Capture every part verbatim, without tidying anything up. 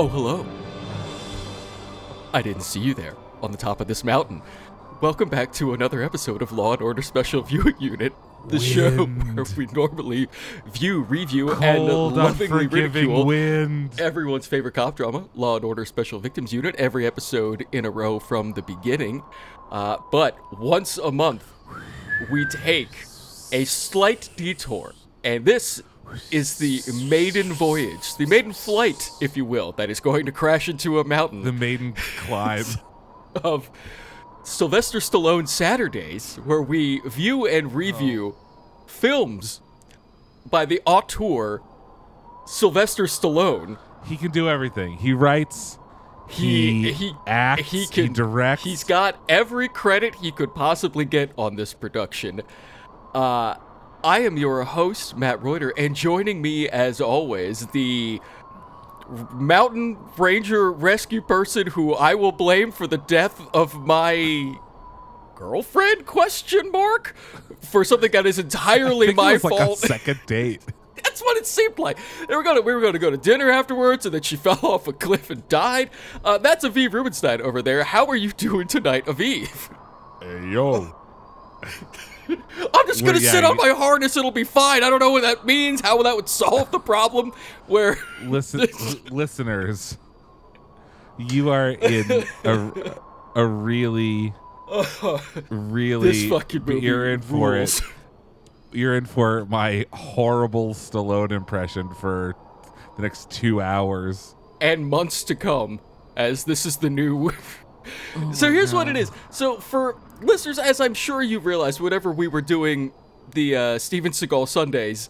Oh, hello. I didn't see you there, on the top of this mountain. Welcome back to another episode of Law and Order Special Viewing Unit, the wind. Show where we normally view, review, Cold, and lovingly ridicule wind. Everyone's favorite cop drama, Law and Order Special Victims Unit, every episode in a row from the beginning. Uh, but once a month, we take a slight detour, and this is the maiden voyage, the maiden flight, if you will, that is going to crash into a mountain. The maiden climb. Of Sylvester Stallone Saturdays, where we view and review oh. films by the auteur Sylvester Stallone. He can do everything. He writes, he, he, he acts, he, can, he directs. He's got every credit he could possibly get on this production. Uh... I am your host, Matt Reuter, and joining me, as always, the mountain ranger rescue person who I will blame for the death of my girlfriend, question mark, for something that is entirely my fault. It was like a second date. That's what it seemed like. They were gonna, we were going to go to dinner afterwards, and then she fell off a cliff and died. Uh, that's Aviv Rubenstein over there. How are you doing tonight, Aviv? Hey, yo. I'm just going to yeah, sit on my harness. It'll be fine. I don't know what that means, how that would solve the problem. Where Listen, listeners, you are in a, a really, really, this fucking movie you're in for rules. It. You're in for my horrible Stallone impression for the next two hours. And months to come, as this is the new... Oh so here's God. What it is. So for listeners, as I'm sure you realize, whenever we were doing the uh, Steven Seagal Sundays,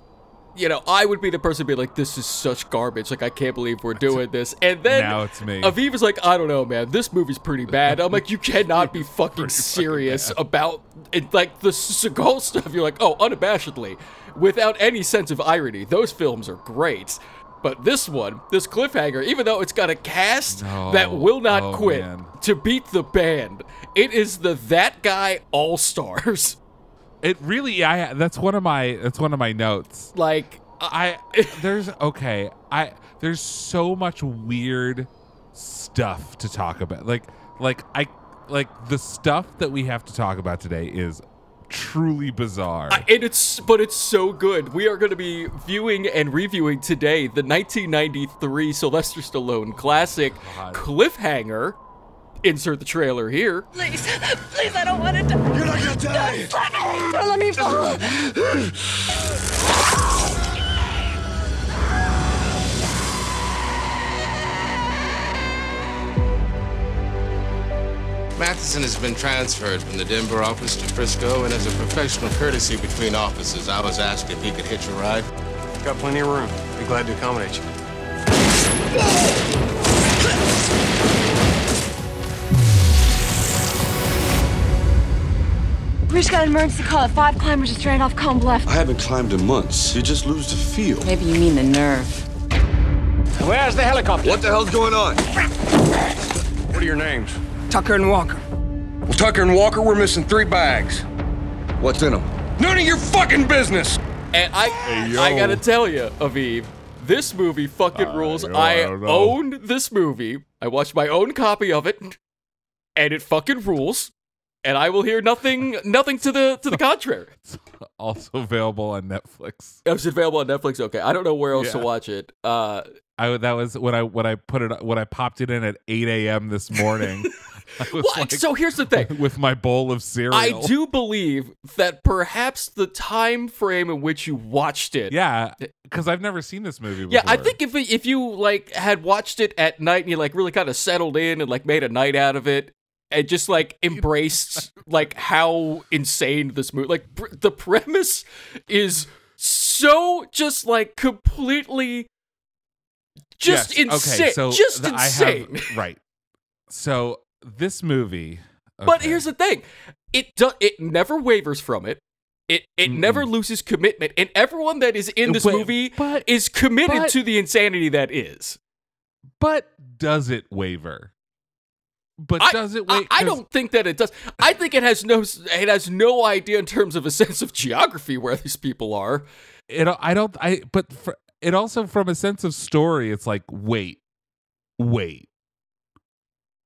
you know, I would be the person to be like, this is such garbage. Like, I can't believe we're doing this. And then now it's me. Aviv is like, I don't know, man. This movie's pretty bad. I'm like, you cannot be fucking serious fucking about it. Like, the Seagal stuff. You're like, oh, unabashedly, without any sense of irony. Those films are great. But this one, this cliffhanger, even though it's got a cast no. that will not oh, quit man. To beat the band, it is the That Guy All Stars. It really, I that's one of my that's one of my notes. Like I, there's okay, I there's so much weird stuff to talk about. Like like I like the stuff that we have to talk about today is truly bizarre. I, and it's but it's so good. We are going to be viewing and reviewing today the nineteen ninety-three Sylvester Stallone classic God. Cliffhanger. Insert the trailer here. Please, please, I don't want to die. You're not going to die. Don't, don't let me fall. Matheson has been transferred from the Denver office to Frisco, and as a professional courtesy between offices, I was asked if he could hitch a ride. Got plenty of room. Be glad to accommodate you. We just got an emergency call that five climbers just ran off Cone Bluff. I haven't climbed in months. You just lose the feel. Maybe you mean the nerve. Where's the helicopter? What the hell's going on? What are your names? Tucker and Walker. Well, Tucker and Walker, we're missing three bags. What's in them? None of your fucking business! And I hey, I gotta tell you, Aviv, This movie fucking rules. Uh, you know, I, I owned this movie. I watched my own copy of it, and it fucking rules. And I will hear nothing, nothing to the to the contrary. It's also available on Netflix. It's available on Netflix. Okay, I don't know where else yeah. to watch it. Uh, I that was when I when I put it when I popped it in at eight a.m. this morning. I was well, like, so here's the thing. With my bowl of cereal, I do believe that perhaps the time frame in which you watched it. Yeah, because I've never seen this movie before. Yeah, I think if if you like had watched it at night and you like really kind of settled in and like made a night out of it. And just, like, embraced, like, how insane this movie... Like, pr- the premise is so just, like, completely just yes. insane. Okay, so just the, insane. I have, right. So, this movie... Okay. But here's the thing. It do- It never wavers from it. It it mm-hmm. never loses commitment. And everyone that is in this Wait, movie but, is committed but, to the insanity that is. But does it waver? But I, does it wait? I, I don't think that it does. I think it has no. It has no idea in terms of a sense of geography where these people are. It. I don't. I. But for, it also from a sense of story. It's like wait, wait.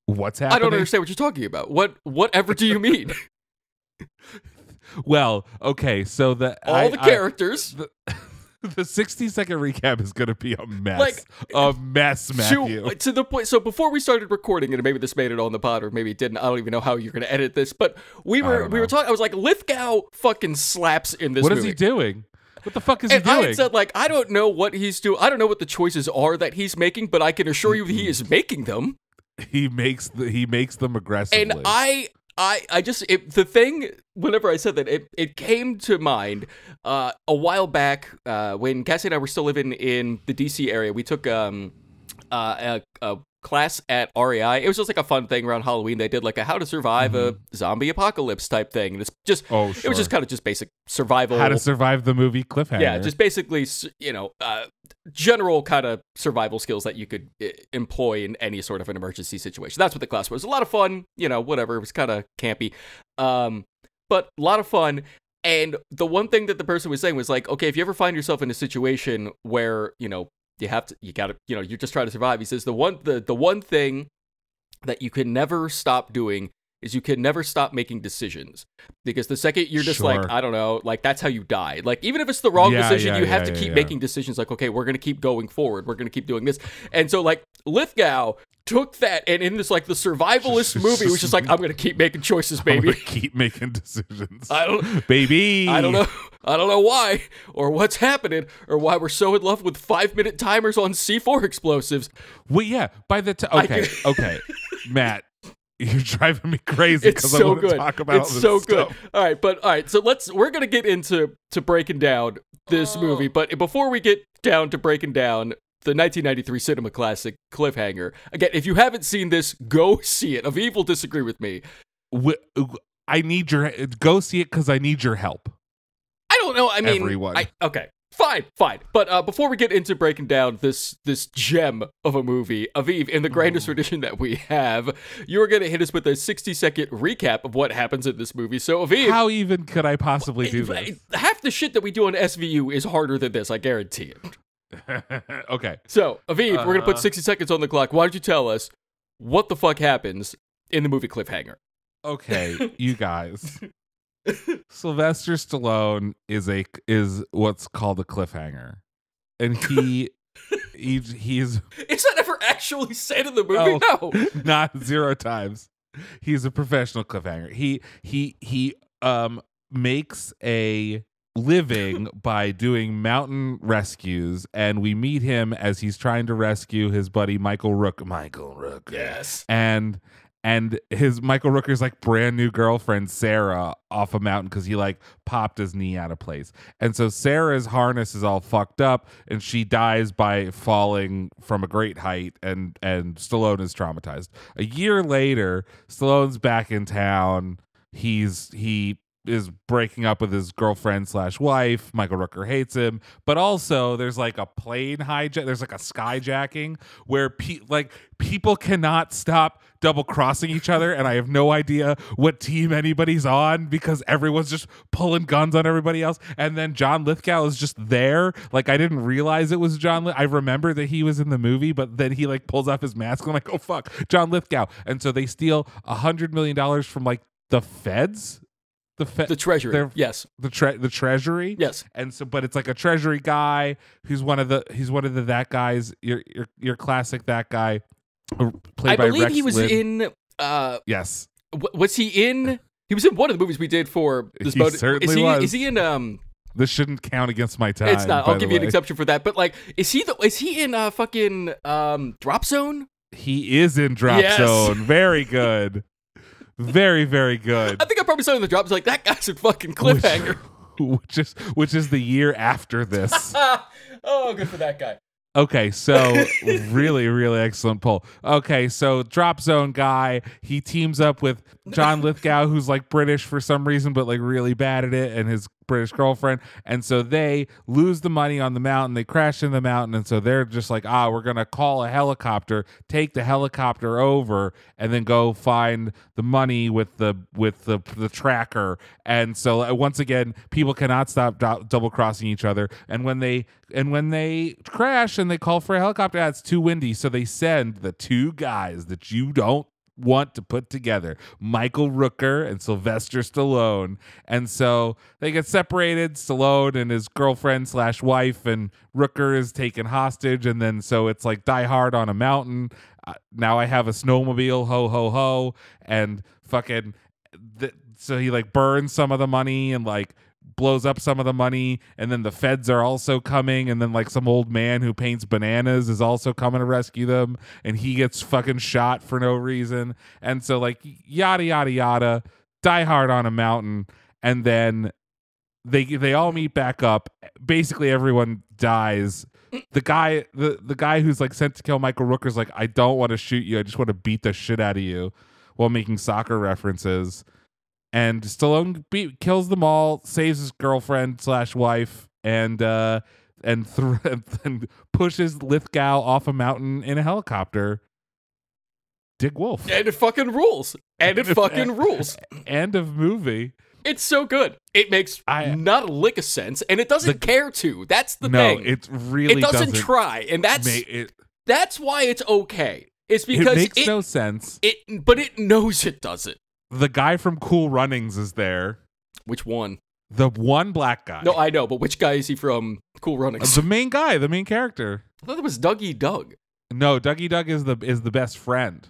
What's happening? I don't understand what you're talking about. What. Whatever do you mean? Well, okay. So the all I, the characters. I, the, The sixty second recap is going to be a mess. Like, a mess, Matthew. To, to the point, so before we started recording, and maybe this made it on the pod, or maybe it didn't. I don't even know how you're going to edit this, but we were we were talking. I was like, Lithgow fucking slaps in this movie. What is he doing? What the fuck is and he doing? I had said, like, I don't know what he's doing. I don't know what the choices are that he's making, but I can assure you he is making them. He makes the, he makes them aggressively. And I... I, I just, it, the thing, whenever I said that, it, it came to mind uh, a while back uh, when Cassie and I were still living in the D C area. We took um, uh, a, a class at R E I. It was just like a fun thing around Halloween. They did like a how to survive mm-hmm. a zombie apocalypse type thing. And it's just, oh, sure. It was just kind of just basic survival. How to survive the movie Cliffhanger. Yeah, just basically, you know, uh, general kind of survival skills that you could employ in any sort of an emergency situation. That's what the class was. A lot of fun, you know, whatever. It was kind of campy, um, but a lot of fun. And the one thing that the person was saying was like, okay, if you ever find yourself in a situation where, you know, you have to, you gotta, you know, you're just trying to survive. He says the one, the, the one thing that you can never stop doing is you can never stop making decisions, because the second you're just sure. like, I don't know, like that's how you die. Like, even if it's the wrong yeah, decision, yeah, you yeah, have to yeah, keep yeah. making decisions like, okay, we're going to keep going forward. We're going to keep doing this. And so like Lithgow took that and in this, like the survivalist movie, was just like, I'm going to keep making choices, baby. I'm gonna keep making decisions. I don't, baby. I don't know. I don't know why or what's happening or why we're so in love with five minute timers on C four explosives. Well, yeah, by the time, okay, okay, Matt, you're driving me crazy because so I want to talk about it's this so good. Stuff. All right, but all right, so let's, we're going to get into to breaking down this oh. movie, but before we get down to breaking down the nineteen ninety-three cinema classic Cliffhanger, again, if you haven't seen this, go see it. Evil disagree with me. I need your, go see it because I need your help. I don't know. I mean, everyone. I, okay, fine, fine. But uh, before we get into breaking down this this gem of a movie, Aviv, in the grandest oh. tradition that we have, you are going to hit us with a sixty second recap of what happens in this movie. So, Aviv, how even could I possibly do this? Half the shit that we do on S V U is harder than this. I guarantee it. Okay. So, Aviv, uh-huh. we're going to put sixty seconds on the clock. Why don't you tell us what the fuck happens in the movie Cliffhanger? Okay, you guys. Sylvester Stallone is a is what's called a cliffhanger, and he he he's is that ever actually said in the movie? Oh, no, not zero times. He's a professional cliffhanger. He he he um makes a living by doing mountain rescues, and we meet him as he's trying to rescue his buddy Michael Rook. Michael Rook. Yes, and. And his Michael Rooker's like brand new girlfriend Sarah off a mountain because he like popped his knee out of place, and so Sarah's harness is all fucked up, and she dies by falling from a great height, and and Stallone is traumatized. A year later, Stallone's back in town. He's he is breaking up with his girlfriend slash wife. Michael Rooker hates him, but also there's like a plane hijack. There's like a skyjacking where pe- like people cannot stop double crossing each other, and I have no idea what team anybody's on because everyone's just pulling guns on everybody else. And then John Lithgow is just there. Like I didn't realize it was John. Lith- I remember that he was in the movie, but then he like pulls off his mask and I'm like, oh fuck, John Lithgow. And so they steal a hundred million dollars from like the feds. The, fe- the treasury, yes. The tre- the treasury, yes. And so, but it's like a treasury guy who's one of the he's one of the that guys. Your your your classic that guy, played I by believe Rex he was Lynn. in. Uh, yes, w- was he in? He was in one of the movies we did for this. He boat. certainly is he, was. Is he in? Um, this shouldn't count against my time. It's not. I'll give you way. an exception for that. But like, is he the? Is he in? Uh, fucking um, Drop Zone. He is in Drop yes. Zone. Very good. Very, very good. I think I probably saw it in the drops like, that guy's a fucking cliffhanger. Which, which is which is the year after this. Oh, good for that guy. Okay, so really, really excellent poll. Okay, so Drop Zone guy, he teams up with John Lithgow, who's like British for some reason, but like really bad at it, and his British girlfriend. And so they lose the money on the mountain. They crash in the mountain. And so they're just like, ah, we're going to call a helicopter, take the helicopter over, and then go find the money with the with the, the tracker. And so once again, people cannot stop do- double crossing each other. And when they and when they crash and they call for a helicopter, ah, it's too windy. So they send the two guys that you don't want to put together, Michael Rooker and Sylvester Stallone. And so they get separated. Stallone and his girlfriend slash wife, and Rooker is taken hostage. And then so it's like Die Hard on a mountain. Uh, now I have a snowmobile, ho ho ho, and fucking th- so he like burns some of the money and like blows up some of the money, and then the feds are also coming, and then like some old man who paints bananas is also coming to rescue them, and he gets fucking shot for no reason. And so like yada yada yada, Die Hard on a mountain, and then they they all meet back up. Basically everyone dies. The guy the, the guy who's like sent to kill Michael Rooker's like, I don't want to shoot you, I just want to beat the shit out of you, while making soccer references. And Stallone be- kills them all, saves his girlfriend slash wife, and uh, and, th- and pushes Lithgow off a mountain in a helicopter. Dick Wolf. And it fucking rules. And it fucking rules. End of movie. It's so good. It makes I, not a lick of sense, and it doesn't the, care to. That's the no, thing. No, it really it doesn't, doesn't try, and that's it, that's why it's okay. It's because it makes it, no sense. It, but it knows it doesn't. The guy from Cool Runnings is there. Which one? The one black guy. No, I know, but which guy is he from Cool Runnings? Uh, the main guy, the main character. I thought it was Dougie Doug. No, Dougie Doug is the is the best friend.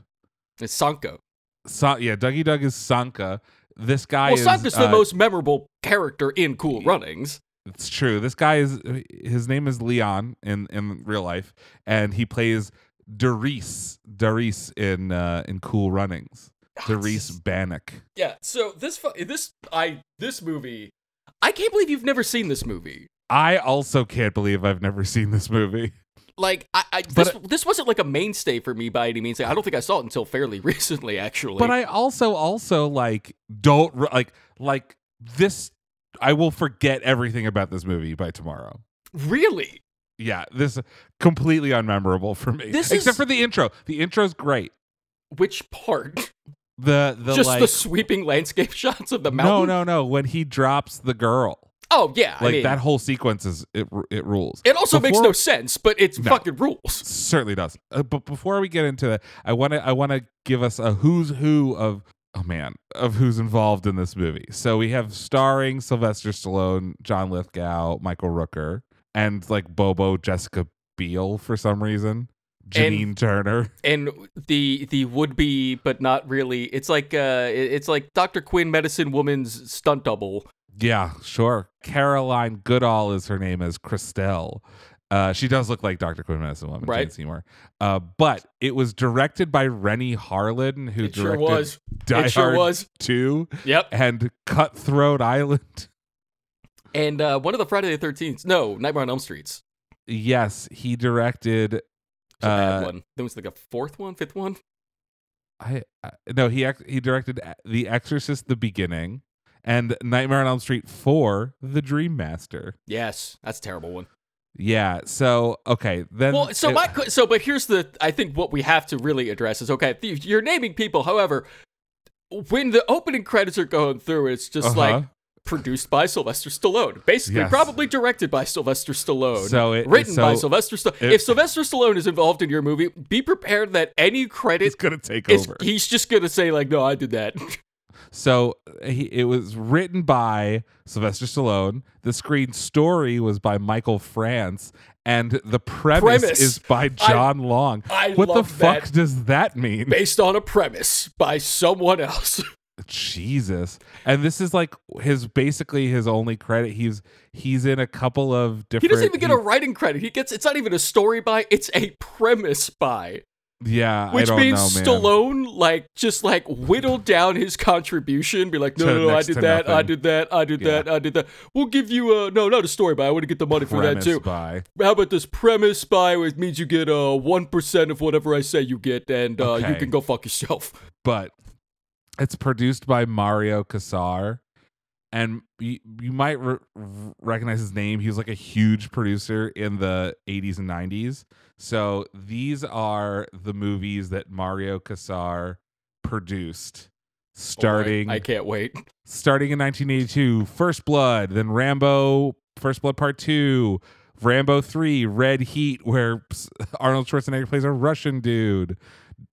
It's Sanka. Sa- yeah, Dougie Doug is Sanka. This guy well, is... Well, Sanka's uh, the most memorable character in Cool Runnings. It's true. This guy is... His name is Leon in, in real life, and he plays Doris. Doris in uh, in Cool Runnings. Therese Bannock. Yeah, so this fu- this I this movie, I can't believe you've never seen this movie. I also can't believe I've never seen this movie. Like, I, I this it, this wasn't like a mainstay for me by any means. I don't think I saw it until fairly recently, actually. But I also also like don't like like this. I will forget everything about this movie by tomorrow. Really? Yeah, this is completely unmemorable for me. This except is... for the intro. The intro's great. Which part? The the just like, the sweeping landscape shots of the mountain. No, no, no. When he drops the girl. Oh yeah, like I mean, that whole sequence is it. It rules. It also before, makes no sense, but it's no, fucking rules. Certainly does. Uh, but before we get into it, I want to I want to give us a who's who of oh man of who's involved in this movie. So we have starring Sylvester Stallone, John Lithgow, Michael Rooker, and like Bobo, Jessica Biel for some reason. Gene and, Turner and the the would be but not really. It's like uh, it's like Doctor Quinn, Medicine Woman's stunt double. Yeah, sure. Caroline Goodall is her name as Christelle. Uh, she does look like Doctor Quinn, Medicine Woman, right? Jane Seymour. Uh, but it was directed by Renny Harlin, who it directed sure was. Die it sure Hard was. two, yep, and Cutthroat Island, and uh, one of the Friday the thirteenth. No, Nightmare on Elm Streets. Yes, he directed. So uh, one. There was like a fourth one, fifth one. I, I no, he he directed The Exorcist: The Beginning, and Nightmare on Elm Street four, The Dream Master. Yes, that's a terrible one. Yeah. So okay, then. Well, so it, my so, but here's the. I think what we have to really address is okay. You're naming people. However, when the opening credits are going through, it's just uh-huh. like produced by Sylvester Stallone, basically yes. probably directed by Sylvester Stallone, so it, written so by Sylvester Stallone. If Sylvester Stallone is involved in your movie, be prepared that any credit he's gonna take is, over. He's just gonna say like, "No, I did that." So he, it was written by Sylvester Stallone. The screen story was by Michael France, and the premise, premise. is by John I, Long. I what love the fuck that. Does that mean? Based on a premise by someone else. Jesus. And this is like his basically his only credit. He's he's in a couple of different. He doesn't even get he, a writing credit. He gets it's not even a story by. It's a premise by. Yeah, which I don't means know, Stallone like just like whittled down his contribution, be like, no, no, no, I did that, nothing. I did that, I did yeah. that, I did that. We'll give you a no, not a story by. I want to get the money premise for that too. By. How about this premise by? It means you get uh one percent of whatever I say you get, and uh, okay. you can go fuck yourself. But it's produced by Mario Kassar, and you, you might re- recognize his name. He was like a huge producer in the eighties and nineties. So these are the movies that Mario Kassar produced, starting. Oh, I, I can't wait. Starting in nineteen eighty-two, First Blood, then Rambo, First Blood Part two, Rambo three, Red Heat, where Arnold Schwarzenegger plays a Russian dude.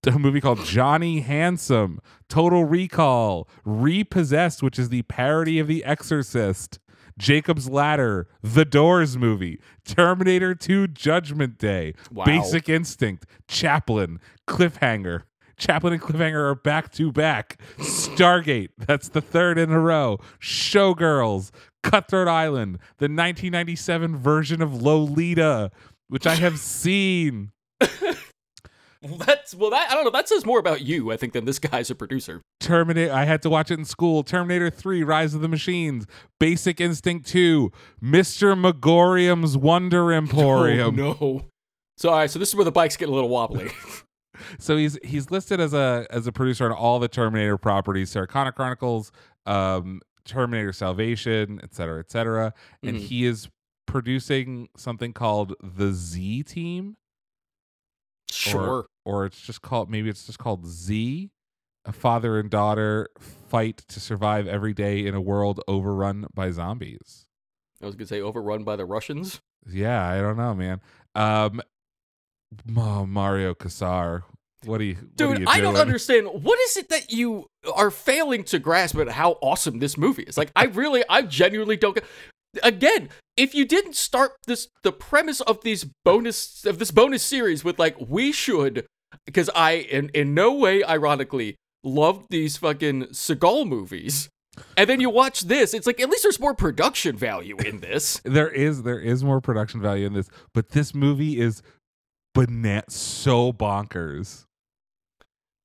A movie called Johnny Handsome, Total Recall, Repossessed, which is the parody of The Exorcist, Jacob's Ladder, The Doors movie, Terminator two Judgment Day, wow. Basic Instinct, Chaplin, Cliffhanger. Chaplin and Cliffhanger are back to back. Stargate, that's the third in a row. Showgirls, Cutthroat Island, the nineteen ninety-seven version of Lolita, which I have seen. Well, that's well. That I don't know. That says more about you, I think, than this guy's a producer. Terminator. I had to watch it in school. Terminator three, Rise of the Machines, Basic Instinct two, Mister Megorium's Wonder Emporium. Oh, no. So all right. So this is where the bikes get a little wobbly. So he's he's listed as a as a producer on all the Terminator properties: Saraconic Chronicles, um, Terminator Salvation, et cetera, et cetera. And mm. he is producing something called the Z Team. Sure. Or, or it's just called, maybe it's just called Z. A father and daughter fight to survive every day in a world overrun by zombies. I was going to say overrun by the Russians. Yeah, I don't know, man. Um, oh, Mario Kassar, what are you, dude? What are you I doing? Don't understand. What is it that you are failing to grasp at how awesome this movie is? Like, I really, I genuinely don't get. Again, if you didn't start this, the premise of these bonus of this bonus series with like, we should, because I in in no way ironically loved these fucking Seagal movies, and then you watch this, it's like at least there's more production value in this. there is there is more production value in this, but this movie is bana- so bonkers.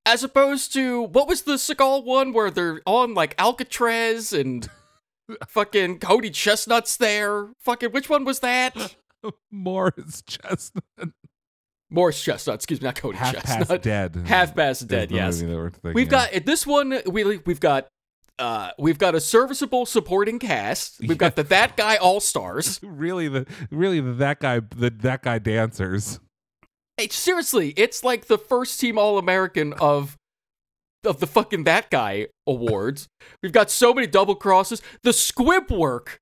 As opposed to what was the Seagal one where they're on like Alcatraz and. Fucking Cody Chestnut's there. Fucking which one was that? Morris Chestnut. Morris Chestnut. Excuse me, not Cody Half Chestnut. Half past dead. Half past dead. Yes. We've got at this one. We we've got uh we've got a serviceable supporting cast. We've yeah. got the that guy all stars. really the really the that guy the that guy dancers. Hey, seriously, it's like the first team All American of. of the fucking that guy awards. We've got so many double crosses. The squib work,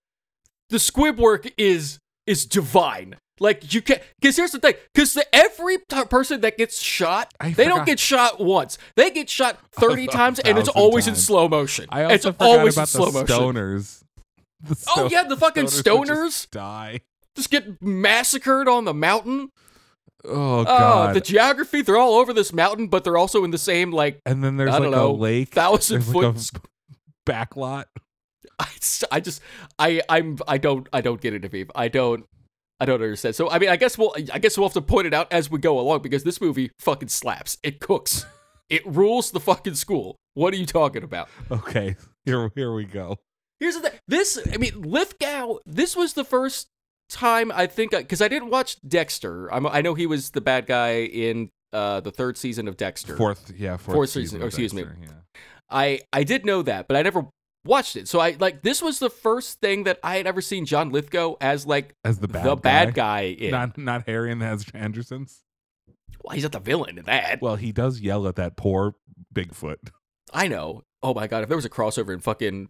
the squib work is is divine. Like you can't, because here's the thing, because every t- person that gets shot, I they forgot. don't get shot once. They get shot thirty times, and it's always times. in slow motion. I also it's forgot always about in slow the stoners. The sto- oh yeah, the fucking stoners, stoners just die, just get massacred on the mountain. Oh god! Uh, the geography—they're all over this mountain, but they're also in the same like. And then there's I don't like know, a lake, thousand foot like back lot. I, I just, I, I'm, I don't, I don't get it, Aviv. I don't, I don't understand. So I mean, I guess we'll, I guess we'll have to point it out as we go along because this movie fucking slaps. It cooks. It rules the fucking school. What are you talking about? Okay, here, here we go. Here's the thing. This, I mean, Lithgow. This was the first. Time I think because I, I didn't watch Dexter. I'm, I know he was the bad guy in uh, the third season of Dexter. Fourth, yeah, fourth, fourth season. season Dexter, excuse me. Yeah. I I did know that, but I never watched it. So I like this was the first thing that I had ever seen John Lithgow as like as the bad the guy. bad guy in. Not not Harry and the Hendersons. Well, he's not the villain in that. Well, he does yell at that poor Bigfoot. I know. Oh my god, if there was a crossover in fucking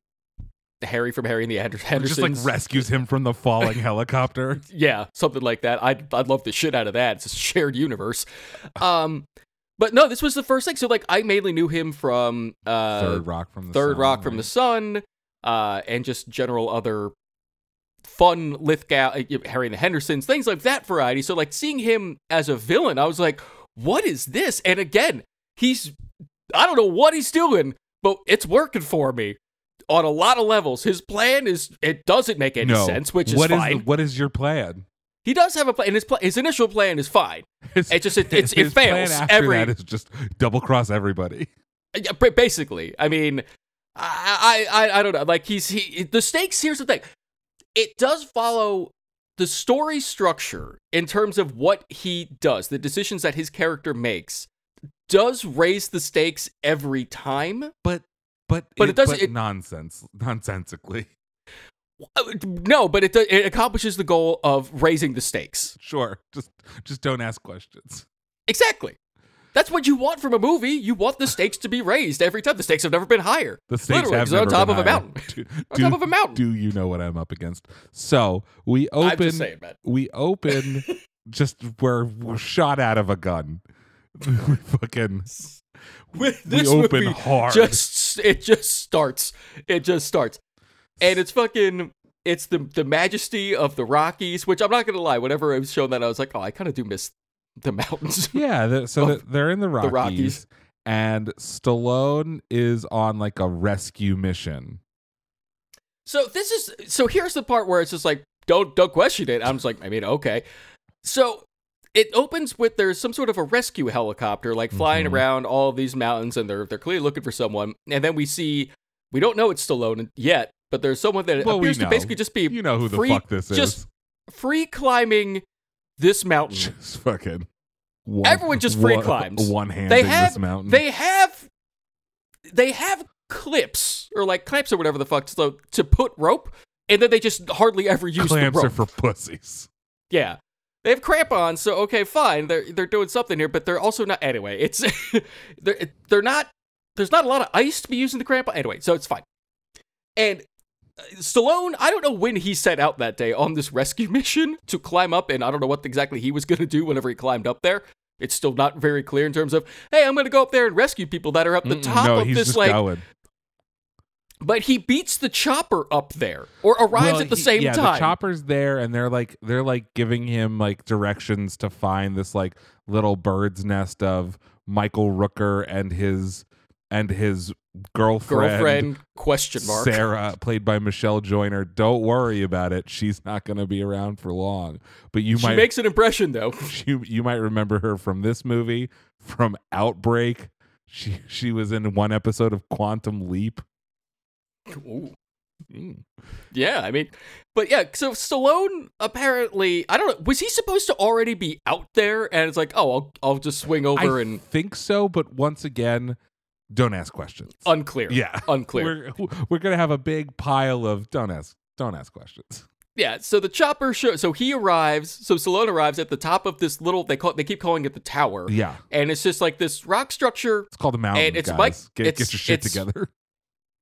Harry from Harry and the Hendersons. Just like rescues him from the falling helicopter. Yeah, something like that. I'd I'd love the shit out of that. It's a shared universe. Um, but no, this was the first thing. So like I mainly knew him from uh, Third Rock from the Third Sun, Rock right? from the Sun, uh, and just general other fun Lithgow, Harry and the Hendersons, things like that variety. So like seeing him as a villain, I was like, what is this? And again, he's I don't know what he's doing, but it's working for me. On a lot of levels, his plan is it doesn't make any no. sense, which is what fine. Is the, what is your plan? He does have a plan, and his, pl- his initial plan is fine. His, it's just it, it's, his it fails. Plan after Every that is just double cross everybody. Yeah, basically, I mean, I, I I don't know. Like he's he the stakes. Here's the thing: it does follow the story structure in terms of what he does, the decisions that his character makes, does raise the stakes every time, but. But, but it, it doesn't but it, nonsense nonsensically. No, but it it accomplishes the goal of raising the stakes. Sure, just just don't ask questions. Exactly, that's what you want from a movie. You want the stakes to be raised every time. The stakes have never been higher. The stakes Literally, have never on top been of higher. a mountain. Do, on do, top of a mountain. Do you know what I'm up against? So we open. I'm just saying, man. We open. just where we're shot out of a gun. we fucking. With this we open movie hard. Just it just starts. It just starts, and it's fucking. It's the the majesty of the Rockies, which I'm not gonna lie. Whenever I was shown that, I was like, oh, I kind of do miss the mountains. Yeah, the, so the, they're in the Rockies, the Rockies, and Stallone is on like a rescue mission. So this is so here's the part where it's just like don't don't question it. I'm just like I mean okay, so. It opens with there's some sort of a rescue helicopter like flying mm-hmm. around all of these mountains, and they're they're clearly looking for someone. And then we see we don't know it's Stallone yet, but there's someone that well, appears to basically just be you know who free, the fuck this is just free climbing this mountain. Just fucking one, everyone just free one, climbs one hand. They have this mountain. They have they have clips or like clamps or whatever the fuck to, to put rope, and then they just hardly ever use clamps the rope. Clamps are for pussies. Yeah. They have crampons, so okay, fine. They're they're doing something here, but they're also not. Anyway, it's they're they're not. There's not a lot of ice to be used in the crampon. Anyway, so it's fine. And Stallone, I don't know when he set out that day on this rescue mission to climb up, and I don't know what exactly he was going to do whenever he climbed up there. It's still not very clear in terms of, hey, I'm going to go up there and rescue people that are up the Mm-mm, top no, of he's this just like. Going. But he beats the chopper up there, or arrives well, at the he, same yeah, time. Yeah, the chopper's there, and they're like they're like giving him like directions to find this like little bird's nest of Michael Rooker and his and his girlfriend. Girlfriend question mark Sarah, played by Michelle Joyner. Don't worry about it; she's not going to be around for long. But you she might makes an impression though. You you might remember her from this movie, from Outbreak. She she was in one episode of Quantum Leap. Ooh. Mm. Yeah, I mean, but yeah, so Stallone apparently, I don't know, was he supposed to already be out there? And it's like, oh, I'll I'll just swing over I and. I think so, but once again, don't ask questions. Unclear. Yeah, unclear. We're we're gonna have a big pile of don't ask don't ask questions. Yeah, so the chopper show. So he arrives. So Stallone arrives at the top of this little. They call. They keep calling it the tower. Yeah, and it's just like this rock structure. It's called a mountain. And it's guys. Mike. Get, it's, get your shit together.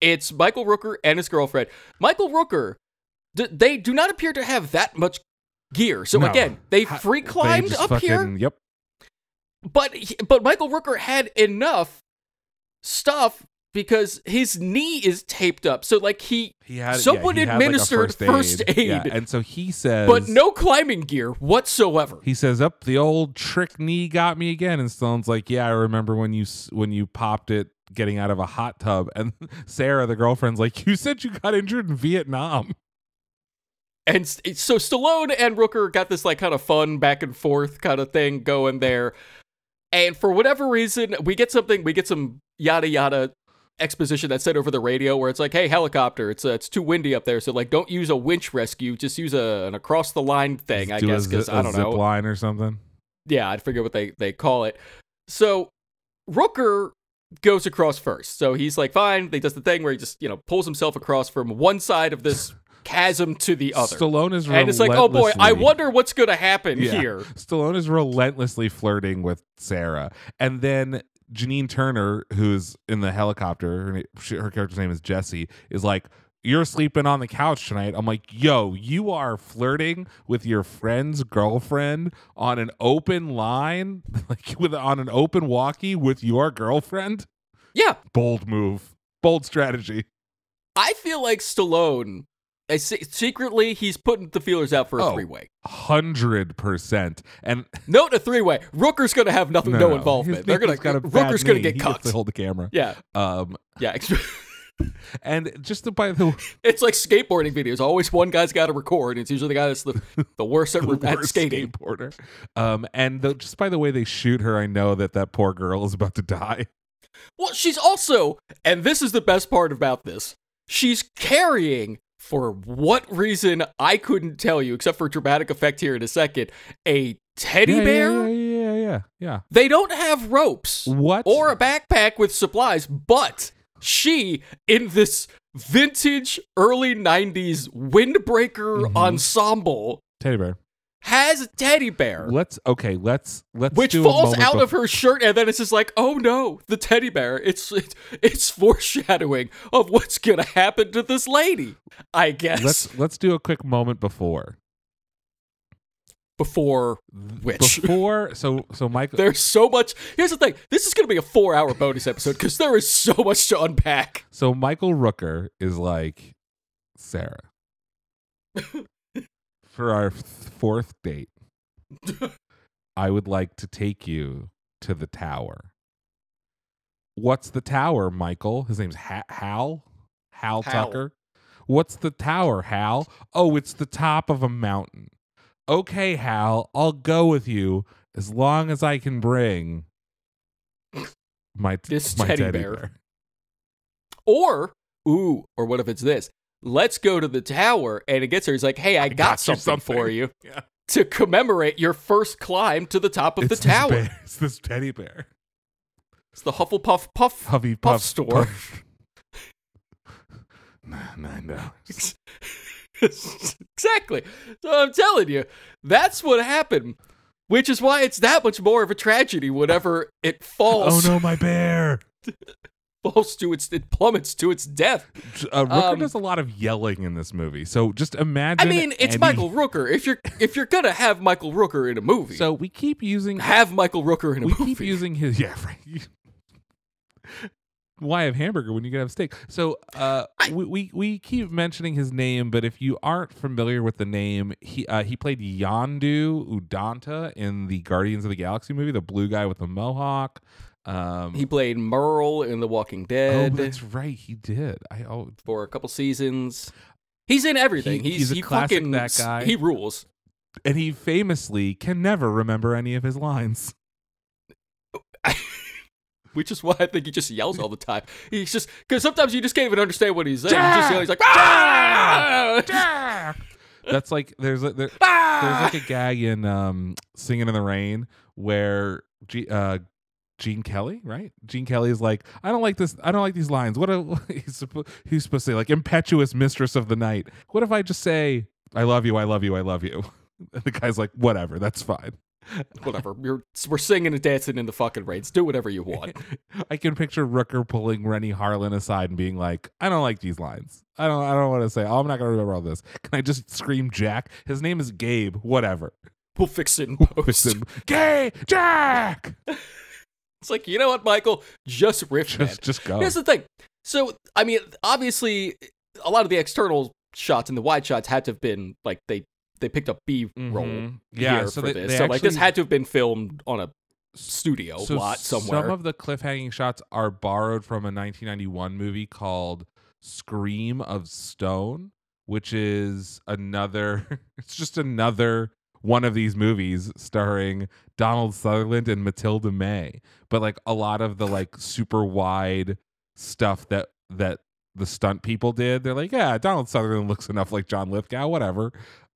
It's Michael Rooker and his girlfriend. Michael Rooker, d- they do not appear to have that much gear. So no. again, they free climbed up fucking, here. Yep. But but Michael Rooker had enough stuff because his knee is taped up. So like he, he had, someone yeah, he administered had like first aid. First aid yeah, and so he says, but no climbing gear whatsoever. He says, "Up oh, the old trick knee got me again." And Stone's like, "Yeah, I remember when you when you popped it." Getting out of a hot tub, and Sarah, the girlfriend's like, "You said you got injured in Vietnam." And so Stallone and Rooker got this like kind of fun back and forth kind of thing going there. And for whatever reason, we get something, we get some yada yada exposition that's said over the radio where it's like, "Hey, helicopter, it's uh, it's too windy up there, so like don't use a winch rescue, just use a an across the line thing, I guess, because I don't know, zip line or something." Yeah, I forget what they they call it. So Rooker. goes across first. So he's like, fine. He does the thing where he just, you know, pulls himself across from one side of this chasm to the other. Stallone is and it's like, oh boy, I wonder what's going to happen yeah. here. Stallone is relentlessly flirting with Sarah, and then Janine Turner, who's in the helicopter, her character's name is Jessie, is like, you're sleeping on the couch tonight. I'm like, yo, you are flirting with your friend's girlfriend on an open line, like with on an open walkie with your girlfriend? Yeah. Bold move. Bold strategy. I feel like Stallone, I see, secretly, he's putting the feelers out for a oh, three-way. one hundred percent. And note a three-way. Rooker's going to have nothing, no, no involvement. They're gonna, got a Rooker's going to get cut. Hold the camera. Yeah. Um, yeah. And just to, by the way, it's like skateboarding videos. Always one guy's got to record. It's usually the guy that's the, the worst at, the worst at skating. Skateboarder. Um, and the, just by the way they shoot her, I know that that poor girl is about to die. Well, she's also, and this is the best part about this, she's carrying, for what reason, I couldn't tell you, except for dramatic effect here in a second, a teddy yeah, bear? Yeah, yeah, yeah, yeah, yeah. They don't have ropes. What? Or a backpack with supplies, but she, in this vintage early nineties windbreaker mm-hmm. ensemble, teddy bear, has a teddy bear. Let's okay. Let's let's which do falls a out before. of her shirt, and then it's just like, oh no, the teddy bear. It's it's, it's foreshadowing of what's gonna happen to this lady, I guess. Let's let's do a quick moment before. Before which? Before, so, so Michael... There's so much... Here's the thing. This is going to be a four-hour bonus episode because there is so much to unpack. So Michael Rooker is like, Sarah, for our fourth date, I would like to take you to the tower. What's the tower, Michael? His name's ha- Hal? Hal? Hal Tucker? What's the tower, Hal? Oh, it's the top of a mountain. Okay, Hal, I'll go with you as long as I can bring my, this my teddy, teddy bear. bear. Or, ooh, or what if it's this? Let's go to the tower, and it gets her. He's like, hey, I, I got, got something, something for you yeah. to commemorate your first climb to the top of it's the tower. Bear. It's this teddy bear. It's the Hufflepuff Puff Huffy Puff, Puff store. Puff. Nine dollars. Exactly. So I'm telling you, that's what happened, which is why it's that much more of a tragedy whenever it falls. Oh no, my bear! falls to its, it plummets to its death. Uh, Rooker um, does a lot of yelling in this movie, so just imagine. I mean, it's any... Michael Rooker. If you're if you're gonna have Michael Rooker in a movie, so we keep using have Michael Rooker in a we movie. We keep using his yeah. Right. Why have hamburger when you can have steak? So uh, we, we we keep mentioning his name, but if you aren't familiar with the name, he uh, he played Yondu Udanta in the Guardians of the Galaxy movie, the blue guy with the mohawk. Um, he played Merle in The Walking Dead. Oh, that's right, he did. I oh, for a couple seasons, he's in everything. He, he's he's he a classic fucking, that guy. He rules, and he famously can never remember any of his lines. Which is why I think he just yells all the time. He's just, because sometimes you just can't even understand what he's saying. He just yells, he's like, ah! Ah! That's like, there's a, there, ah! there's like a gag in um, Singing in the Rain where G, uh, Gene Kelly, right? Gene Kelly is like, I don't like this. I don't like these lines. What a, he's, he's supposed to say, like, impetuous mistress of the night. What if I just say, I love you, I love you, I love you. And the guy's like, whatever, that's fine. Whatever, You're, we're singing and dancing in the fucking rains. Do whatever you want. I can picture Rooker pulling Renny Harlin aside and being like, "I don't like these lines. I don't. I don't want to say. Oh, I'm not gonna remember all this. Can I just scream, Jack? His name is Gabe. Whatever. We'll fix it in post. We'll fix it. Gay Jack." It's like, you know what, Michael? Just riff. Just, just go. Here's the thing. So, I mean, obviously, a lot of the external shots and the wide shots had to have been like they. They picked up B roll mm-hmm. yeah, so for they, this. They so actually, like this had to have been filmed on a studio so lot somewhere. Some of the cliffhanging shots are borrowed from a nineteen ninety-one movie called Scream of Stone, which is another it's just another one of these movies starring Donald Sutherland and Matilda May. But like a lot of the like super wide stuff that that the stunt people did, they're like, yeah, Donald Sutherland looks enough like John Lithgow, whatever.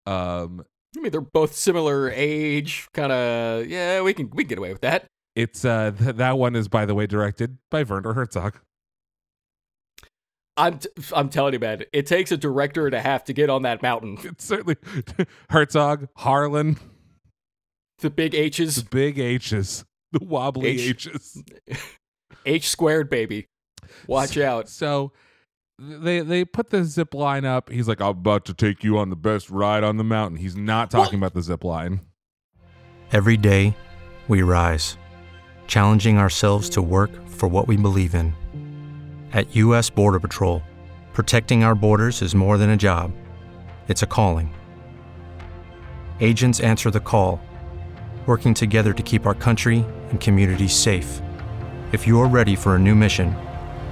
Um, I mean, they're both similar age, kind of. Yeah, we can we can get away with that. It's uh, th- that one is, by the way, directed by Werner Herzog. I'm t- I'm telling you, man, it takes a director and a half to get on that mountain. It's certainly Herzog, Harlin, the big H's, the big H's, the wobbly H- H's, H squared, baby. Watch so, out. So they they put the zip line up. He's like, I'm about to take you on the best ride on the mountain. He's not talking what? about the zip line. Every day, we rise, challenging ourselves to work for what we believe in. At U S Border Patrol, protecting our borders is more than a job, it's a calling. Agents answer the call, working together to keep our country and communities safe. If you are ready for a new mission,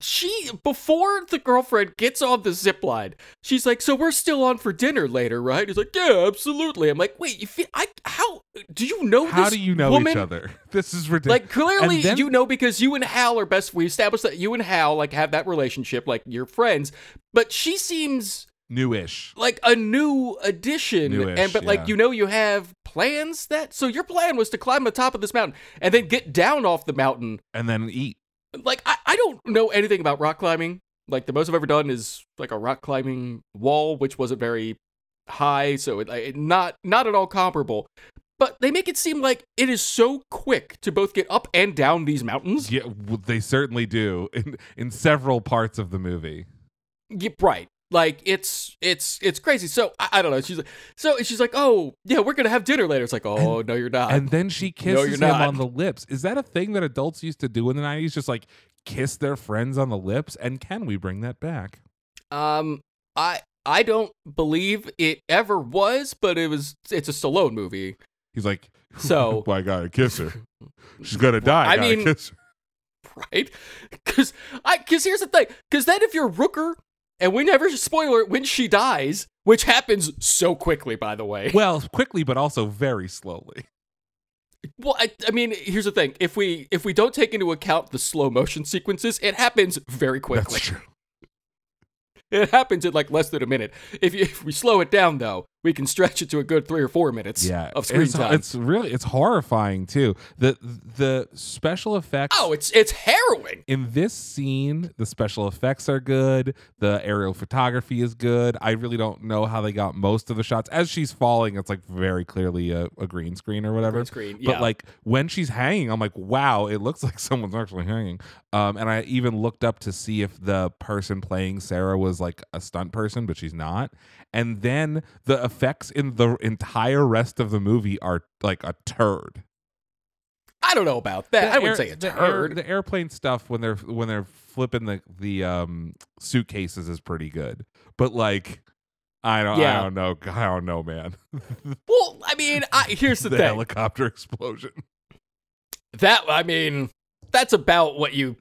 she, before the girlfriend gets on the zip line, she's like, so we're still on for dinner later, right? He's like, yeah, absolutely. I'm like, wait, you feel, I, how, do you know this woman? How do you know woman? each other? This is ridiculous. Like, clearly, then- you know, because you and Hal are best, we established that you and Hal, like, have that relationship, like, you're friends. But she seems newish, like a new addition, new-ish, and but yeah. like you know, you have plans that. So your plan was to climb the top of this mountain and then get down off the mountain and then eat. Like I, I don't know anything about rock climbing. Like the most I've ever done is like a rock climbing wall, which wasn't very high, so it, it not not at all comparable. But they make it seem like it is so quick to both get up and down these mountains. Yeah, they certainly do in in several parts of the movie. Yeah, right, like it's it's it's crazy. So I, I don't know. She's like, so she's like, oh yeah, we're gonna have dinner later. It's like, oh and, no, you're not. And then she kisses no, you're him not. on the lips. Is that a thing that adults used to do in the nineties? Just like kiss their friends on the lips? And can we bring that back? Um, I I don't believe it ever was, but it was. It's a Stallone movie. He's like, so well, I gotta kiss her. She's gonna die. I, I gotta mean, kiss her. Right? Because I because here's the thing. Because then if you're Rooker. And whenever, spoiler, when she dies, which happens so quickly, by the way. Well, quickly, but also very slowly. Well, I, I mean, here's the thing. If we if we don't take into account the slow motion sequences, it happens very quickly. That's true. It happens in like less than a minute. If, you, if we slow it down, though, we can stretch it to a good three or four minutes yeah, of screen it's, time. It's really it's horrifying too. The the special effects. Oh, it's it's harrowing. In this scene, the special effects are good. The aerial photography is good. I really don't know how they got most of the shots. As she's falling, it's like very clearly a, a green screen or whatever. Green screen, yeah. But like when she's hanging, I'm like, wow, it looks like someone's actually hanging. Um, and I even looked up to see if the person playing Sarah was like a stunt person, but she's not. And then the effects in the entire rest of the movie are like a turd. I don't know about that. The I wouldn't air, say a turd. The, air, the airplane stuff when they're when they're flipping the the um, suitcases is pretty good, but like I don't yeah. I don't know I don't know, man. Well, I mean, I, here's the, the thing: helicopter explosion. That I mean, that's about what you.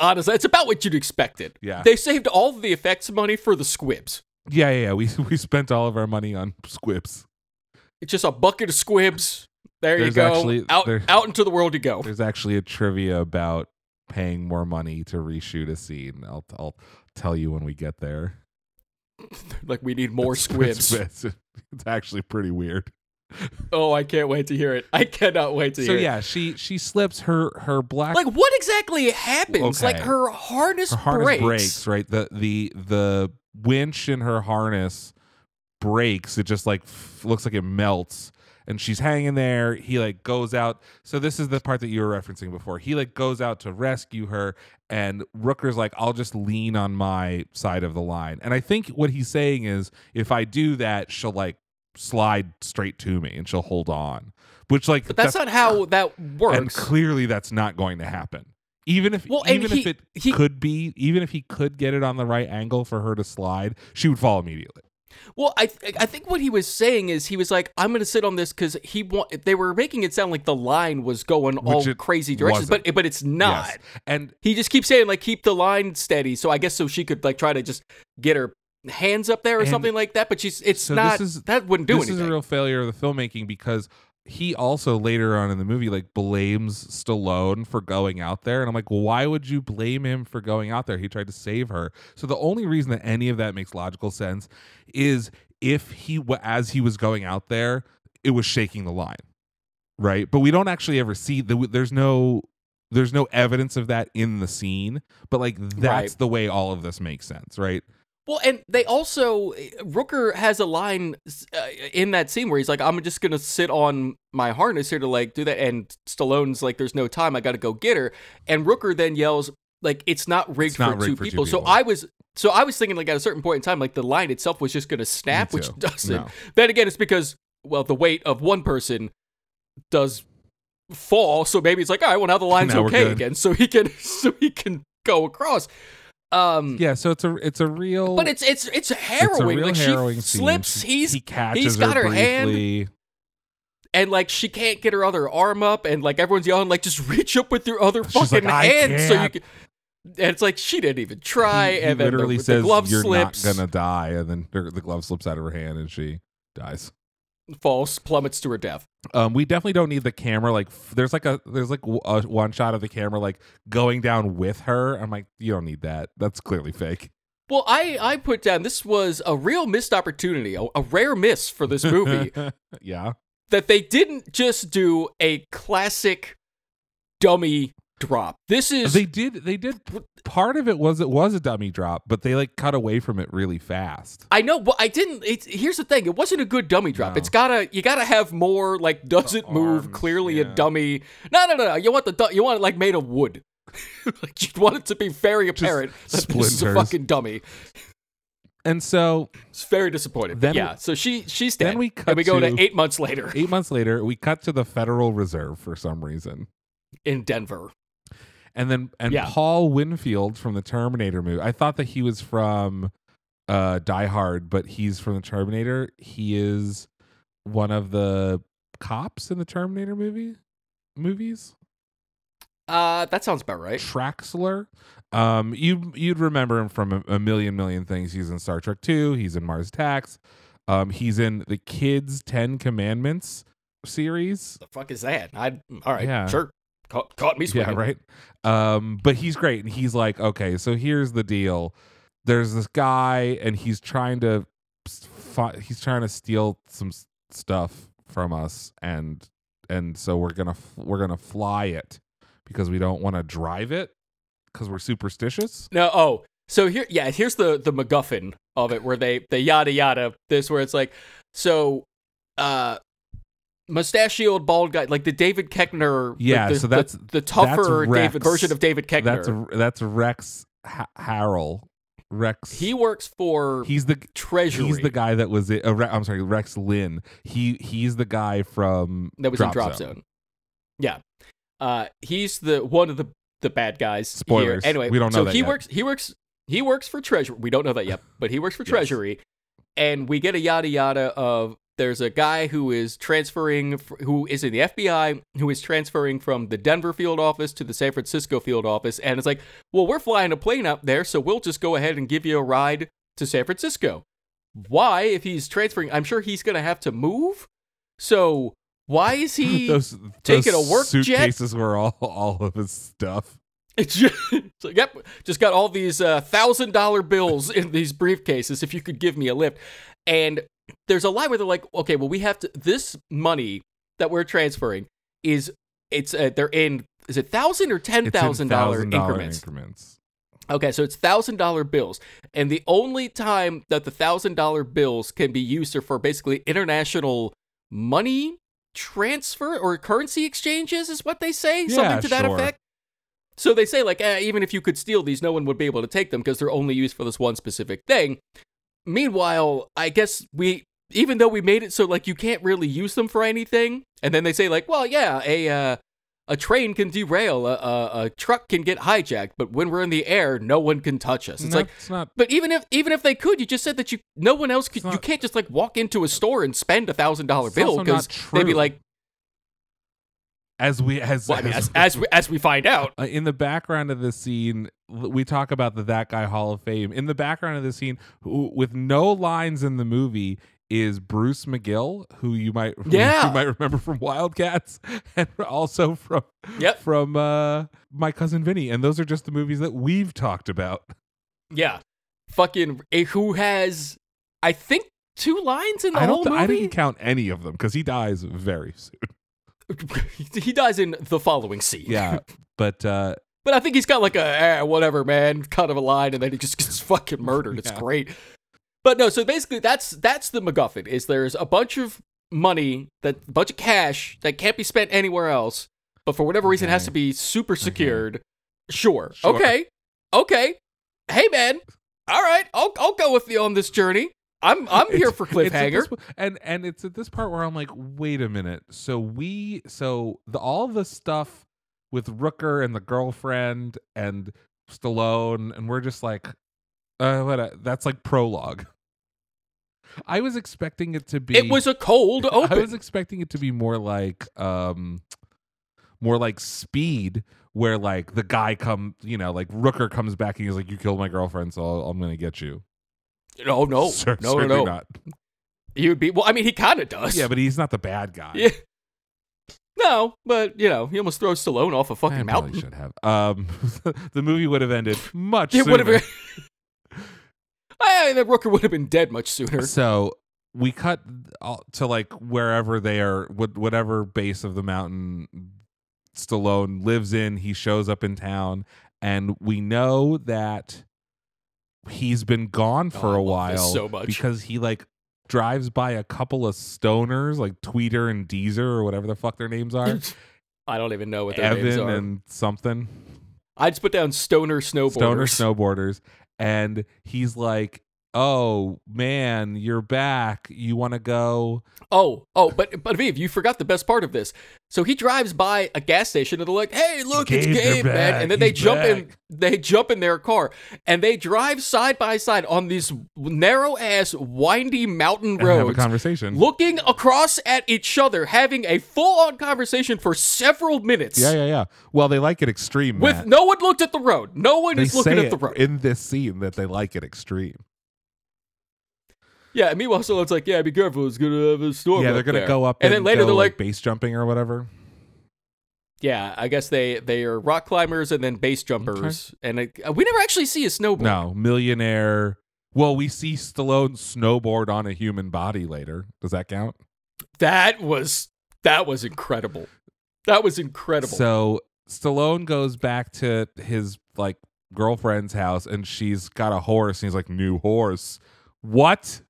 Honestly, it's about what you'd expected. Yeah, they saved all of the effects money for the squibs. Yeah, yeah, yeah. We we spent all of our money on squibs. It's just a bucket of squibs. There there's you go. Actually, out there, out into the world you go. There's actually a trivia about paying more money to reshoot a scene. I'll I'll tell you when we get there. Like we need more it's, squibs. It's, it's, it's actually pretty weird. Oh, I can't wait to hear it. I cannot wait to so, hear it. So yeah, she she slips her her black. Like what exactly happens? Okay. Like her harness, her harness breaks. breaks, right? The the the winch in her harness breaks. It just like f- looks like it melts, and she's hanging there. He like goes out. So this is the part that you were referencing before. He like goes out to rescue her, and Rooker's like, I'll just lean on my side of the line. And I think what he's saying is, if I do that, she'll like slide straight to me and she'll hold on, which like but that's, that's not how that works. And clearly that's not going to happen. Even if well, even he, if it he, could be, even if he could get it on the right angle for her to slide, she would fall immediately. Well, I th- I think what he was saying is he was like, I'm going to sit on this because he wa- they were making it sound like the line was going all crazy directions, wasn't. but but it's not. Yes. And he just keeps saying like, keep the line steady. So I guess so she could like try to just get her hands up there or something like that. But she's it's so not this is, that wouldn't do this anything. This is a real failure of the filmmaking because he also later on in the movie like blames Stallone for going out there, and I'm like, well, why would you blame him for going out there? He tried to save her. So the only reason that any of that makes logical sense is if he as he was going out there, it was shaking the line, right? But we don't actually ever see the, there's no there's no evidence of that in the scene, but like that's right. The way all of this makes sense, right? Well, and they also, Rooker has a line uh, in that scene where he's like, I'm just going to sit on my harness here to like do that. And Stallone's like, there's no time. I got to go get her. And Rooker then yells like, it's not rigged, it's not for, rigged two, for people. two people. So I was so I was thinking like at a certain point in time, like the line itself was just going to snap, which doesn't. No. Then again, it's because, well, the weight of one person does fall. So maybe it's like, all right, well, now the line's now okay again. So he can so he can go across. Um, yeah, so it's a it's a real, but it's it's it's harrowing. It's like harrowing she slips, he, he's he catches he's got her, her hand, and like she can't get her other arm up, and like everyone's yelling like, just reach up with your other She's fucking like, hand, so you can. And it's like she didn't even try, he, he and then literally the, says the glove you're slips. Not gonna die, and then the glove slips out of her hand, and she dies. Falls plummets to her death. Um, we definitely don't need the camera. Like, f- there's like a there's like w- a one shot of the camera like going down with her. I'm like, you don't need that. That's clearly fake. Well, I I put down this was a real missed opportunity, a, a rare miss for this movie. Yeah, that they didn't just do a classic dummy drop. This is they did they did part of it was it was a dummy drop, but they like cut away from it really fast. I know, but I didn't. It's here's the thing: it wasn't a good dummy drop. No. It's gotta you gotta have more like does the it arms, move? Clearly yeah. a dummy. No, no, no, no. You want the you want it like made of wood. Like you want it to be very apparent Just that splinters. This is a fucking dummy. And so it's very disappointing. Then yeah. We, so she she's dead. Then we cut and we go to, to eight months later. Eight months later, we cut to the Federal Reserve for some reason in Denver. And then and yeah. Paul Winfield from the Terminator movie. I thought that he was from uh, Die Hard, but he's from the Terminator. He is one of the cops in the Terminator movie movies. Uh, that sounds about right. Traxler. Um, you you'd remember him from a, a million million things. He's in Star Trek two. He's in Mars Attacks. Um, he's in the Kids Ten Commandments series. The fuck is that? I all right. Yeah. Sure. Caught, caught me sweating. Yeah, right. Um, but he's great, and he's like, okay, so here's the deal. There's this guy, and he's trying to fi- he's trying to steal some stuff from us, and and so we're gonna we're gonna fly it because we don't want to drive it because we're superstitious. No, oh, so here, yeah, here's the the MacGuffin of it, where they they yada yada this, where it's like, so, uh. Mustachioed bald guy, like the David Koechner. Yeah, like the, so that's the, the tougher that's David version of David Koechner. That's that's Rex ha- Harrel. Rex. He works for. He's the Treasury. He's the guy that was. Uh, Re- I'm sorry, Rex Lynn. He he's the guy from that was Drop in Drop Zone. Zone. Yeah, uh, he's the one of the the bad guys. Spoilers. Here. Anyway, we don't know. So that he yet. works. He works. He works for Treasury. We don't know that yet, but he works for yes. Treasury, and we get a yada yada of. There's a guy who is transferring, who is in the F B I, who is transferring from the Denver field office to the San Francisco field office. And it's like, well, we're flying a plane up there, so we'll just go ahead and give you a ride to San Francisco. Why, if he's transferring, I'm sure he's going to have to move. So why is he those, taking those a work suitcases jet? Suitcases were all, all of his stuff. It's just, it's like, yep, just got all these uh, one thousand dollars bills in these briefcases, if you could give me a lift. And there's a line where they're like, okay, well, we have to, this money that we're transferring is, it's, uh, they're in, is it one thousand dollars or ten thousand dollars increments? increments? Okay, so it's one thousand dollars bills. And the only time that the one thousand dollars bills can be used are for basically international money transfer or currency exchanges is what they say, yeah, something to that sure. effect. So they say like, eh, even if you could steal these, no one would be able to take them because they're only used for this one specific thing. Meanwhile, I guess we, even though we made it so, like, you can't really use them for anything, and then they say, like, well, yeah, a uh, a train can derail, a, a, a truck can get hijacked, but when we're in the air, no one can touch us. It's no, like, it's not. But even if even if they could, you just said that you no one else could. Not, you can't just like walk into a store and spend a thousand dollar bill because they'd be like. As we as well, I mean, as, as, as we as we find out uh, in the background of the scene, we talk about the That Guy Hall of Fame. In the background of the scene, who, with no lines in the movie, is Bruce McGill, who you might yeah. you might remember from Wildcats and also from yep. from uh, My Cousin Vinny. And those are just the movies that we've talked about. Yeah. Fucking who has, I think, two lines in the I whole th- movie? I didn't count any of them because he dies very soon. He dies in the following scene. Yeah, but... Uh, but I think he's got like a, eh, whatever, man, kind of a line, and then he just gets fucking murdered. It's yeah. great. But no, so basically that's that's the MacGuffin, is there's a bunch of money, that a bunch of cash that can't be spent anywhere else, but for whatever reason okay. has to be super secured. Okay. Sure. sure. Okay. Okay. Hey, man. All right. I'll I'll go with you on this journey. I'm I'm it's, here for Cliffhanger. This, and and it's at this part where I'm like, wait a minute. So we so the, all the stuff with Rooker and the girlfriend and Stallone, and we're just like, Uh, what a, that's like prologue. I was expecting it to be. It was a cold open. I was expecting it to be more like, um, more like Speed, where like the guy come, you know, like Rooker comes back and he's like, "You killed my girlfriend, so I'll, I'm gonna get you." No, no, Cer- no, no, no. Not. He would be. Well, I mean, he kind of does. Yeah, but he's not the bad guy. Yeah. No, but, you know, he almost throws Stallone off a fucking mountain. Should have. Um, the movie would have ended much it sooner. It I mean, that Rooker would have been dead much sooner. So we cut to like wherever they are, whatever base of the mountain Stallone lives in. He shows up in town, and we know that he's been gone for oh, a while so much. Because he like drives by a couple of stoners, like Tweeter and Deezer or whatever the fuck their names are. I don't even know what their Evan names are. Evan and something. I just put down stoner snowboarders. Stoner snowboarders. And he's like, "Oh man, you're back. You want to go?" Oh, oh, but but Aviv, you forgot the best part of this. So he drives by a gas station, and they're like, "Hey, look, Gabe, it's Gabe, man!" And then he's they jump back. in, they jump in their car, and they drive side by side on these narrow ass, windy mountain roads, and have a conversation, looking across at each other, having a full on conversation for several minutes. Yeah, yeah, yeah. Well, they like it extreme. With Matt. No one looked at the road. No one they is looking say at the road in this scene that they like it extreme. Yeah, and meanwhile, Stallone's like, "Yeah, be careful. It's going to have a storm." Yeah, they're going to go up and, and then later they're like, like base jumping or whatever. Yeah, I guess they, they are rock climbers and then base jumpers. Okay. And it, we never actually see a snowboard. No, millionaire. Well, we see Stallone snowboard on a human body later. Does that count? That was that was incredible. That was incredible. So Stallone goes back to his like girlfriend's house, and she's got a horse, and he's like, "New horse." What?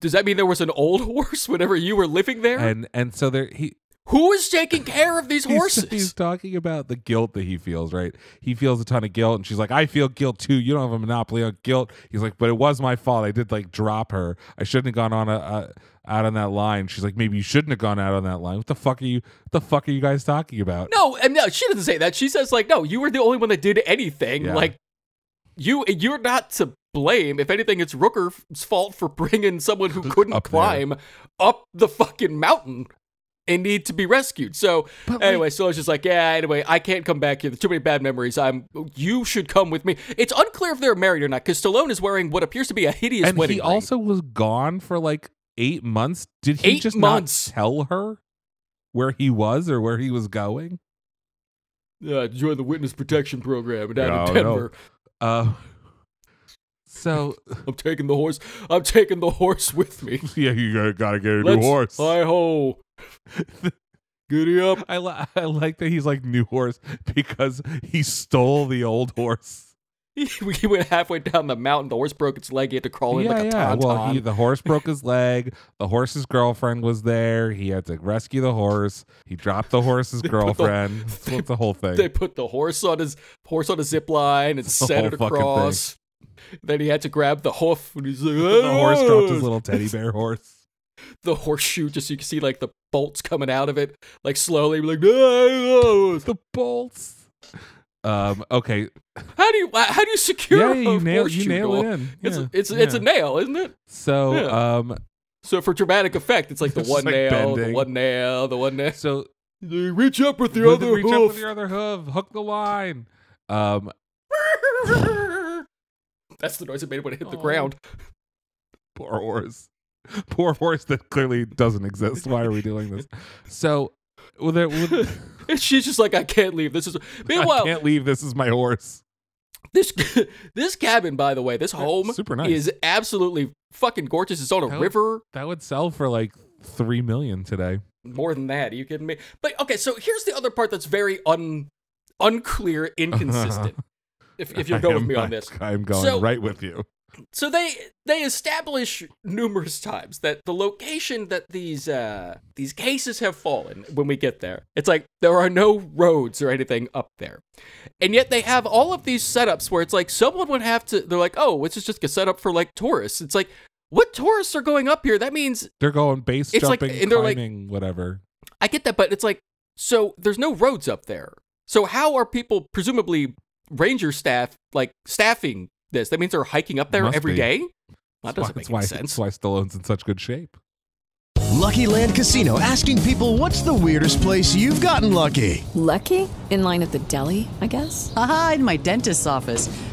Does that mean there was an old horse whenever you were living there? And and so there he who is taking care of these he's, horses? He's talking about the guilt that he feels, right? He feels a ton of guilt, and she's like, "I feel guilt too. You don't have a monopoly on guilt." He's like, "But it was my fault. I did like drop her. I shouldn't have gone on a, a out on that line." She's like, "Maybe you shouldn't have gone out on that line." What the fuck are you? What the fuck are you guys talking about? No, and no, she doesn't say that. She says like, "No, you were the only one that did anything." Yeah. Like you, you're not to. Blame. If anything, it's Rooker's fault for bringing someone who couldn't up climb there. Up the fucking mountain and need to be rescued. So but anyway, like, so it's just like, yeah, anyway, I can't come back here. There's too many bad memories. I'm. You should come with me. It's unclear if they're married or not because Stallone is wearing what appears to be a hideous and wedding he ring. Also was gone for like eight months. Did he eight just months. Not tell her where he was or where he was going? Yeah, uh, join the witness protection program down no, in Denver. No. Uh So I'm taking the horse. I'm taking the horse with me. Yeah, you gotta, gotta get a Let's, new horse. Hi ho, giddy up! I, li- I like that he's like new horse because he stole the old horse. He went halfway down the mountain. The horse broke its leg. He had to crawl in yeah, like a yeah. tauntaun. Well, he, the horse broke his leg. The horse's girlfriend was there. He had to rescue the horse. He dropped the horse's girlfriend. The, they, That's the whole thing. They put the horse on his horse on a zip line and the set it across. Then he had to grab the hoof, and he's like, "Oh." The horse dropped his little teddy bear horse. the horseshoe, just so you can see like the bolts coming out of it, like slowly, like oh, the bolts. Um. Okay. How do you how do you secure? Yeah, you nail you nail door? It in. Yeah. It's it's yeah. it's a nail, isn't it? So yeah. um. So for dramatic effect, it's like the it's one like nail, bending. the one nail, the one nail. So you reach up with your other reach hoof. Reach up with your other hoof. Hook the line. Um. That's the noise it made when it hit oh. the ground. Poor horse. Poor horse that clearly doesn't exist. Why are we doing this? So, well, there, well, she's just like, I can't leave. This is meanwhile. I can't leave. This is my horse. This this cabin, by the way, this home super nice. Is absolutely fucking gorgeous. It's on a that river. Would, that would sell for like three million today. More than that. Are you kidding me? But okay, so here's the other part that's very un unclear, inconsistent. If, if you're going with me on this. I'm going so, right with you. So they they establish numerous times that the location that these uh, these cases have fallen when we get there, it's like there are no roads or anything up there. And yet they have all of these setups where it's like someone would have to, they're like, oh, this is just a setup for like tourists. It's like, what tourists are going up here? That means they're going base jumping, like, and they're climbing, like, whatever. I get that, but it's like, so there's no roads up there. So how are people presumably... ranger staff like staffing this? That means they're hiking up there Must every be. Day. Well, that doesn't why, make why, sense. That's why Stallone's in such good shape. Lucky Land Casino asking people, "What's the weirdest place you've gotten lucky?" Lucky? In line at the deli, I guess. Aha, in my dentist's office.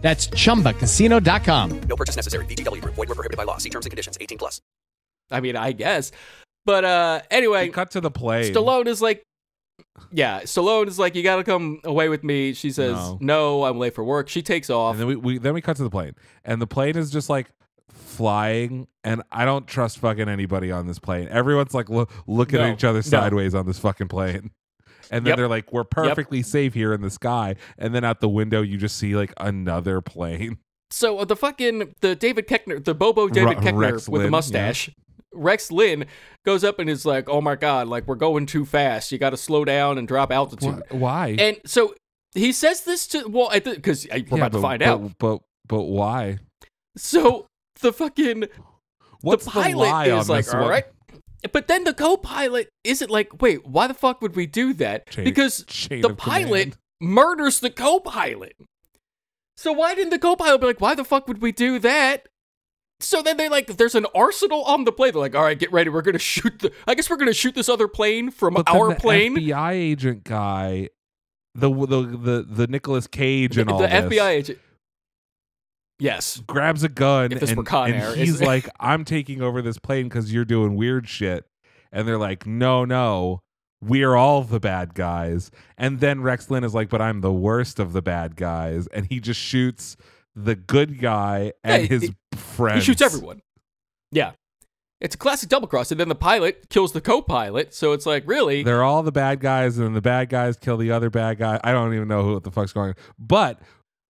That's chumba casino dot com. No purchase necessary. V G W Group. Void where prohibited by law. See terms and conditions. eighteen plus. I mean, I guess. But uh, anyway. We cut to the play. Stallone is like, yeah, Stallone is like, you got to come away with me. She says, no. no, I'm late for work. She takes off. And then we, we then we cut to the plane. And the plane is just like flying. And I don't trust fucking anybody on this plane. Everyone's like lo- looking no, at each other sideways no. on this fucking plane. And then yep. they're like, we're perfectly yep. safe here in the sky. And then out the window, you just see like another plane. So uh, the fucking, the David Koechner, the Bobo David R- Koechner Rex with Lynn, the mustache, yeah. Rex Lynn goes up and is like, oh my God, like we're going too fast. You got to slow down and drop altitude. Wh- why? And so he says this to, well, because we're yeah, about but, to find but, out. But, but but why? So the fucking, What's the pilot the lie is on like, this all one? Right. But then the co-pilot isn't like, wait, why the fuck would we do that? Chain, because chain the pilot command. Murders the co-pilot. So why didn't the co-pilot be like, why the fuck would we do that? So then they like, there's an arsenal on the plane. They're like, all right, get ready. We're going to shoot the, I guess we're going to shoot this other plane from but our then the plane. The F B I agent guy, the the the, the Nicolas Cage and the, all the this. The F B I agent. Yes. Grabs a gun if this and, were Con Air, and he's like, I'm taking over this plane because you're doing weird shit. And they're like, no, no, we're all the bad guys. And then Rex Lynn is like, but I'm the worst of the bad guys. And he just shoots the good guy and yeah, his it, friends. He shoots everyone. Yeah. It's a classic double cross. And then the pilot kills the co-pilot. So it's like, really? They're all the bad guys. And then the bad guys kill the other bad guy. I don't even know who, what the fuck's going on. But...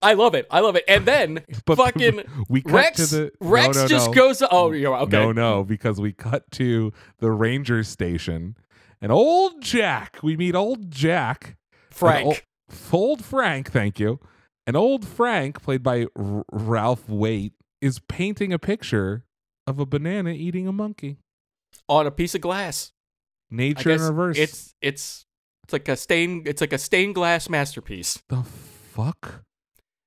I love it. I love it. And then but, fucking we cut Rex, to the, no, Rex no, no. just goes, oh, okay. No, no, because we cut to the ranger station and old Jack, we meet old Jack. Frank. Old, old Frank, thank you. And old Frank, played by R- Ralph Waite, is painting a picture of a banana eating a monkey. On a piece of glass. Nature in reverse. It's, it's, it's, like a stained, it's like a stained glass masterpiece. The fuck?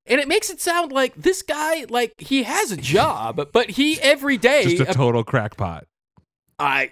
And it makes it sound like this guy, like, he has a job, but he every day... Just a total crackpot. I,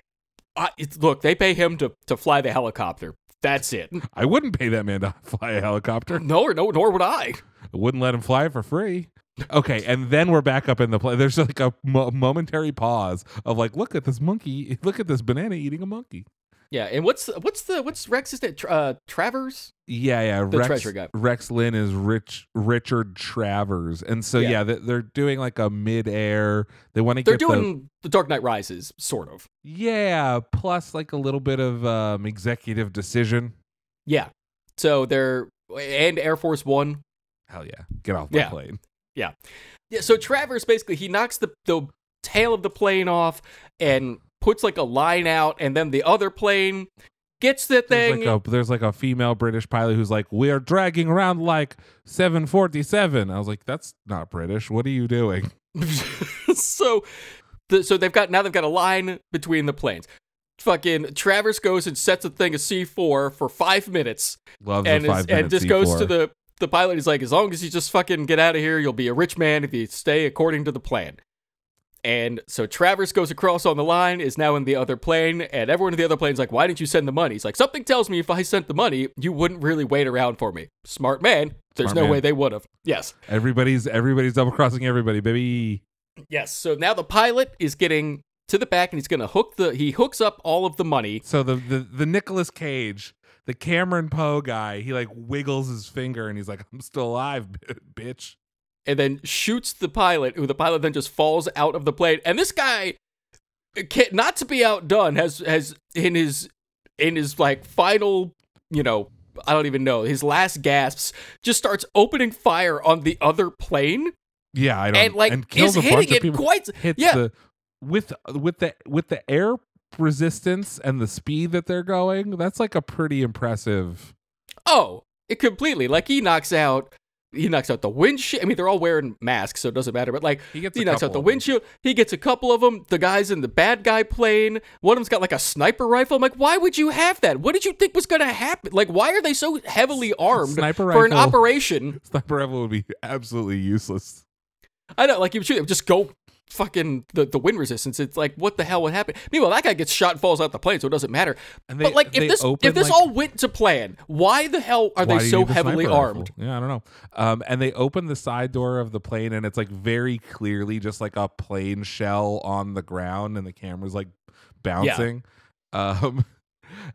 I look, they pay him to, to fly the helicopter. That's it. I wouldn't pay that man to fly a helicopter. No, no, nor would I. I wouldn't let him fly for free. Okay, and then we're back up in the play. There's like a mo- momentary pause of like, look at this monkey, look at this banana eating a monkey. Yeah, and what's what's the what's Rex's name? Uh, Travers? Yeah, yeah. The Rex, treasure guy. Rex Lynn is Rich Richard Travers, and so yeah, yeah they, they're doing like a midair. They want to. They're get doing the, the Dark Knight Rises, sort of. Yeah, plus like a little bit of um, Executive Decision. Yeah, so they're and Air Force One. Hell yeah! Get off my yeah. plane. Yeah, yeah. So Travers basically he knocks the the tail of the plane off and puts like a line out, and then the other plane gets the thing. There's like a, there's like a female British pilot who's like, we're dragging around like seven forty-seven. I was like, that's not British. What are you doing? so, the, so they've got now they've got a line between the planes. Fucking Travers goes and sets a thing a C four for five minutes. Loves and the five is, minute and just C four. Goes to the the pilot. He's like, as long as you just fucking get out of here, you'll be a rich man if you stay according to the plan. And so Travers goes across on the line, is now in the other plane, and everyone in the other plane is like, why didn't you send the money? He's like, something tells me if I sent the money, you wouldn't really wait around for me. Smart man. There's Smart no man. way they would have. Yes. Everybody's everybody's double-crossing everybody, baby. Yes. So now the pilot is getting to the back, and he's going to hook the... He hooks up all of the money. So the, the, the Nicolas Cage, the Cameron Poe guy, he like wiggles his finger, and he's like, I'm still alive, bitch. And then shoots the pilot, who the pilot then just falls out of the plane. And this guy, can't, not to be outdone, has has in his in his like final, you know, I don't even know, his last gasps, just starts opening fire on the other plane. Yeah, I don't. And like and kills is a hitting bunch it of quite. Hits yeah, the, with with the with the air resistance and the speed that they're going, that's like a pretty impressive. Oh, it completely like he knocks out. He knocks out the windshield. I mean, they're all wearing masks, so it doesn't matter. But, like, he, gets he knocks out the windshield. He gets a couple of them. The guy's in the bad guy plane. One of them's got, like, a sniper rifle. I'm like, why would you have that? What did you think was going to happen? Like, why are they so heavily armed sniper for rifle, an operation? Sniper rifle would be absolutely useless. I know. Like, you would shoot them. Just go fucking the, the wind resistance. It's like, what the hell would happen? Meanwhile, that guy gets shot and falls out the plane, so it doesn't matter. And they, but, like, if this open, if this like, all went to plan, why the hell are they so heavily armed? Rifle? Yeah, I don't know. Um, and they open the side door of the plane, and it's, like, very clearly just, like, a plane shell on the ground, and the camera's, like, bouncing. Yeah. Um,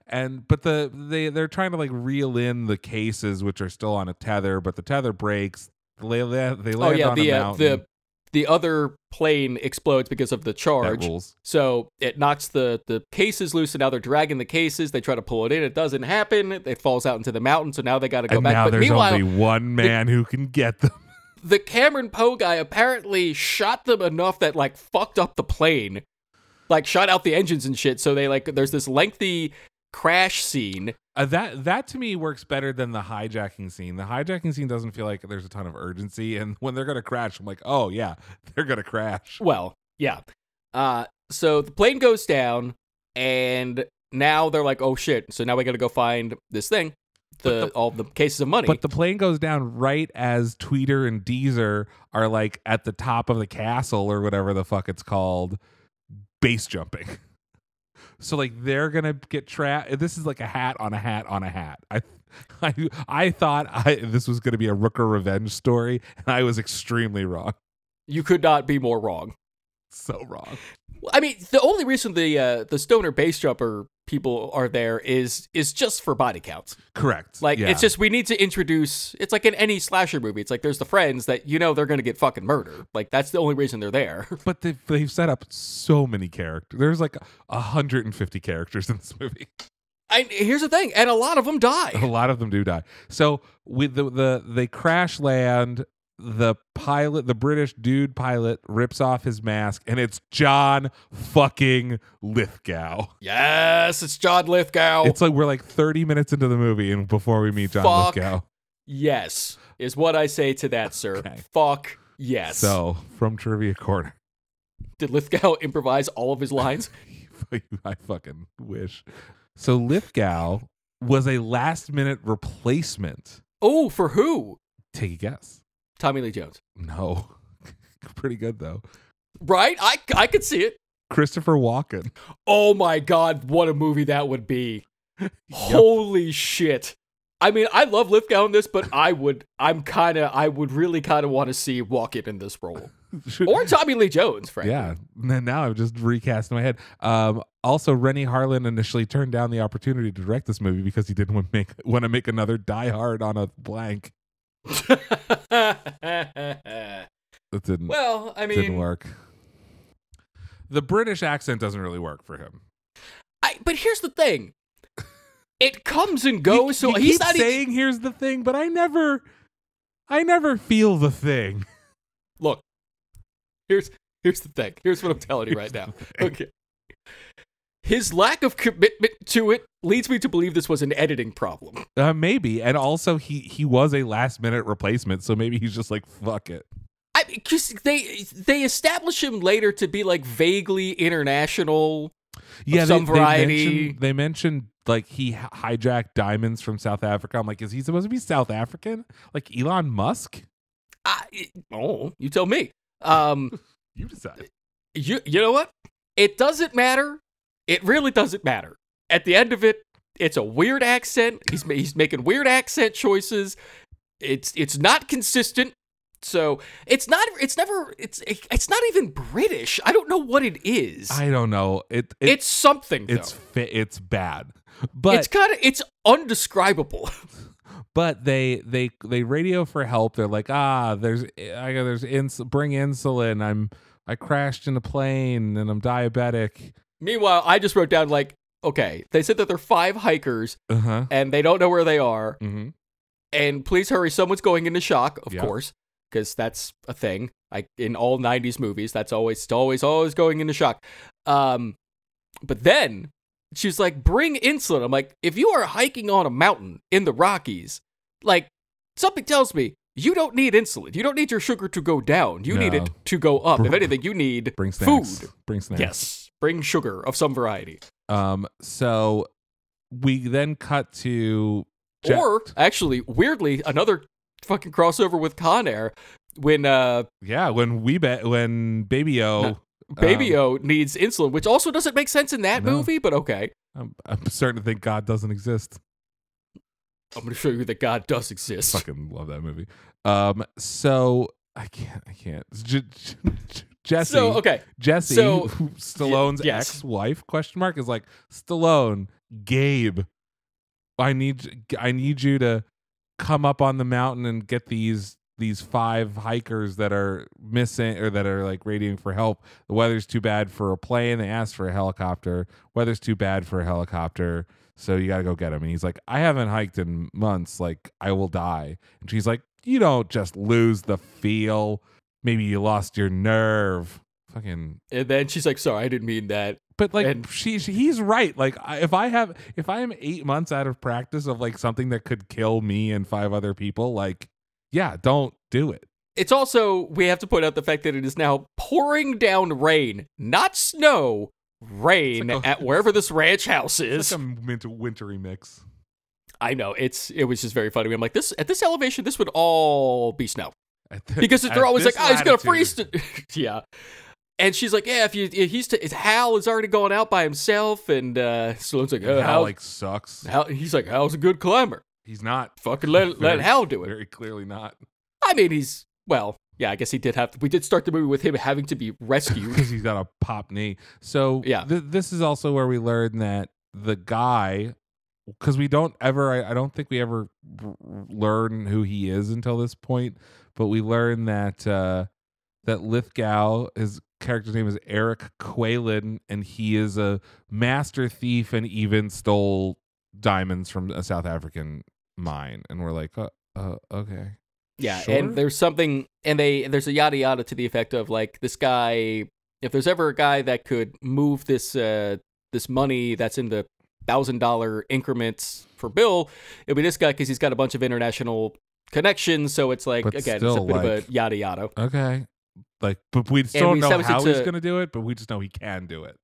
and but the they, they're trying to, like, reel in the cases, which are still on a tether, but the tether breaks. They, they, they land oh, yeah, on the, a mountain. Uh, the, The other plane explodes because of the charge. So it knocks the, the cases loose, and now they're dragging the cases. They try to pull it in. It doesn't happen. It falls out into the mountain, so now they got to go and back. Now but there's only one man the, who can get them. The Cameron Poe guy apparently shot them enough that, like, fucked up the plane. Like, shot out the engines and shit. So they, like, there's this lengthy crash scene. Uh, that that to me works better than the hijacking scene. The hijacking scene doesn't feel like there's a ton of urgency, and when they're gonna crash, I'm like, oh yeah, they're gonna crash. Well, yeah. Uh, so the plane goes down, and now they're like, oh shit. So now we gotta go find this thing, the, the all the cases of money. But the plane goes down right as Tweeter and Deezer are like at the top of the castle or whatever the fuck it's called, base jumping. So, like, they're going to get trapped. This is like a hat on a hat on a hat. I I, I thought I, this was going to be a Rooker revenge story, and I was extremely wrong. You could not be more wrong. So wrong. I mean, the only reason the uh, the stoner base jumper people are there is is just for body counts. Correct. Like, yeah. It's just we need to introduce, it's like in any slasher movie. It's like there's the friends that, you know, they're going to get fucking murdered. Like, that's the only reason they're there. But they've, they've set up so many characters. There's like one hundred fifty characters in this movie. And here's the thing. And a lot of them die. A lot of them do die. So with the, the they crash land. The pilot, the British dude pilot, rips off his mask, and it's John fucking Lithgow. Yes, it's John Lithgow. It's like we're like thirty minutes into the movie, and before we meet John Fuck Lithgow. Yes, is what I say to that, sir. Okay. Fuck yes. So, from Trivia Corner. Did Lithgow improvise all of his lines? I fucking wish. So, Lithgow was a last-minute replacement. Oh, for who? Take a guess. Tommy Lee Jones. No. Pretty good, though. Right? I, I could see it. Christopher Walken. Oh, my God. What a movie that would be. Yep. Holy shit. I mean, I love Lithgow in this, but I would, I'm kind of, I would really kind of want to see Walken in this role. Or Tommy Lee Jones, frankly. Yeah, now I've just recast in my head. Um, also, Renny Harlin initially turned down the opportunity to direct this movie because he didn't want to make, want to make another Die Hard on a blank. That didn't, well, I mean, didn't work. The British accent doesn't really work for him. I, but here's the thing. It comes and goes, you, so you he's not saying, e- here's the thing, but I never, I never feel the thing. Look, here's, here's the thing. Here's what I'm telling you here's right now. Okay. His lack of commitment to it leads me to believe this was an editing problem. Uh, maybe. And also he, he was a last minute replacement. So maybe he's just like, fuck it. I mean, cause they, they establish him later to be like vaguely international. Yeah. Of some they, variety. They mentioned, they mentioned like he hijacked diamonds from South Africa. I'm like, is he supposed to be South African? Like Elon Musk? I, oh, you tell me. Um, you decide. You you know what? It doesn't matter. It really doesn't matter. At the end of it, it's a weird accent. He's he's making weird accent choices. It's it's not consistent. So it's not. It's never. It's it's not even British. I don't know what it is. I don't know. It, it it's something. It's fi- it's bad. But it's kind of it's undescribable. But they they they radio for help. They're like, ah, there's I there's ins- bring insulin. I'm I crashed in a plane and I'm diabetic. Meanwhile, I just wrote down like, okay, they said that they're five hikers uh-huh. and they don't know where they are. Mm-hmm. And please hurry, someone's going into shock, of yep. course. Because that's a thing. Like in all nineties movies, that's always, always, always going into shock. Um, but then she's like, bring insulin. I'm like, if you are hiking on a mountain in the Rockies, like something tells me you don't need insulin. You don't need your sugar to go down. You no. need it to go up. Br- if anything, you need bring snacks. food. Bring snacks. Yes. Bring sugar of some variety. Um. So we then cut to... Jet- or actually, weirdly, another... fucking crossover with Con Air when uh yeah when we bet when Baby O no, Baby O um, needs insulin, which also doesn't make sense in that no. movie, but okay. I'm, I'm starting to think God doesn't exist. I'm gonna show you that God does exist. I fucking love that movie. Um, so I can't, I can't. J- J- J- Jesse, so, okay, Jesse, so, Stallone's y- yes. ex-wife? Question mark is like Stallone, Gabe. I need, I need you to. Come up on the mountain and get these these five hikers that are missing or that are like radioing for help. The weather's too bad for a plane. They asked for a helicopter. Weather's too bad for a helicopter. So you got to go get him. And he's like, I haven't hiked in months. Like, I will die. And she's like, you don't just lose the feel. Maybe you lost your nerve. Fucking. And then she's like, sorry, I didn't mean that. But like and she, she, he's right. Like if I have, if I am eight months out of practice of like something that could kill me and five other people, like, yeah, don't do it. It's also, we have to point out the fact that it is now pouring down rain, not snow, rain like a, at wherever this ranch house is. It's like a wintry mix. I know it's, it was just very funny. I'm like this at this elevation, this would all be snow the, because they're always like, oh, it's going to freeze. Yeah. And she's like, yeah, if you, if he's, t- Hal is already going out by himself. And uh, Stallone's like, oh, Hal like sucks. Hal, he's like, Hal's a good climber. He's not. Fucking let, very, let Hal do it. Very clearly not. I mean, he's, well, yeah, I guess he did have, to, we did start the movie with him having to be rescued. Because he's got a pop knee. So yeah. th- this is also where we learn that the guy, because we don't ever, I, I don't think we ever learn who he is until this point. But we learn that, uh, that Lithgow, his character's name is Eric Quaylen, and he is a master thief and even stole diamonds from a South African mine. And we're like, uh, uh, okay. Yeah, sure? And there's something, and they there's a yada yada to the effect of, like, this guy, if there's ever a guy that could move this uh, this money that's in the one thousand dollars increments for Bill, it'll be this guy because he's got a bunch of international connections. So it's like, but again, it's a bit like, of a yada yada. Okay. Like, but we still don't know how he's going to do it, but we just know he can do it.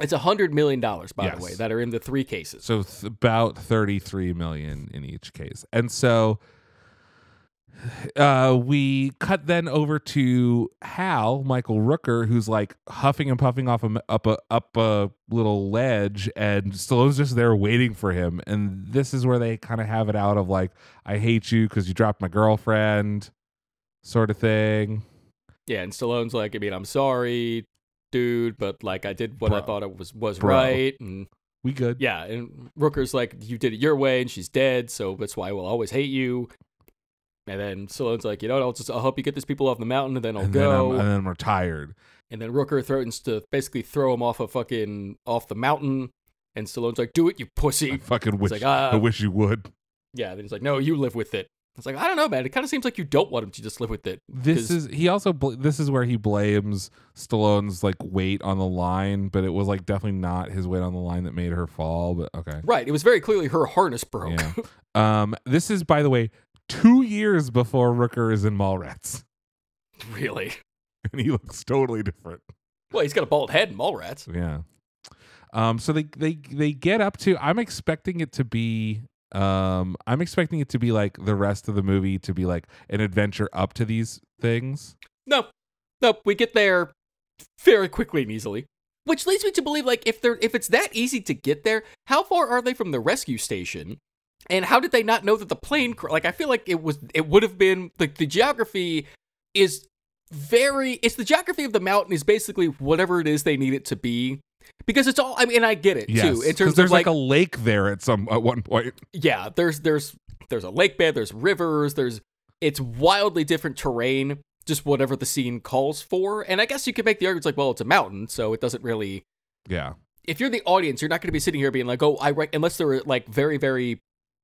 It's one hundred million dollars, by yes. the way, that are in the three cases. So it's about thirty-three million dollars in each case. And so Uh, we cut then over to Hal, Michael Rooker, who's like huffing and puffing off a, up a up a little ledge, and Stallone's just there waiting for him. And this is where they kind of have it out of like, I hate you because you dropped my girlfriend, sort of thing. Yeah, and Stallone's like, I mean, I'm sorry, dude, but like I did what Bro. I thought it was was Bro. right, and we good. Yeah, and Rooker's like, you did it your way, and she's dead, so that's why I will always hate you. And then Stallone's like, you know, I'll just I'll help you get these people off the mountain, and then I'll and go. Then and then I'm retired. And then Rooker threatens to basically throw him off a fucking off the mountain. And Stallone's like, do it, you pussy. I fucking wish. Like, ah. I wish you would. Yeah. Then he's like, no, you live with it. It's like, I don't know, man. It kind of seems like you don't want him to just live with it. This is he also. Bl- this is where he blames Stallone's like weight on the line, but it was like definitely not his weight on the line that made her fall. But okay, right. It was very clearly her harness broke. Yeah. Um. This is, by the way, two years before Rooker is in Mallrats. Really? And he looks totally different. Well, he's got a bald head in Mallrats. Yeah. Um, so they, they they get up to, I'm expecting it to be, um, I'm expecting it to be like the rest of the movie to be like an adventure up to these things. Nope. Nope. We get there very quickly and easily. Which leads me to believe, like, if they're if it's that easy to get there, how far are they from the rescue station? And how did they not know that the plane? Cr- like, I feel like it was, it would have been like the geography is very. It's the geography of the mountain is basically whatever it is they need it to be, because it's all. I mean, I get it yes, too. In terms of there's like, like a lake there at some at one point. Yeah, there's there's there's a lake bed. There's rivers. There's it's wildly different terrain. Just whatever the scene calls for. And I guess you could make the argument like, well, it's a mountain, so it doesn't really. Yeah. If you're the audience, you're not going to be sitting here being like, oh, I rec-, unless they're like very very.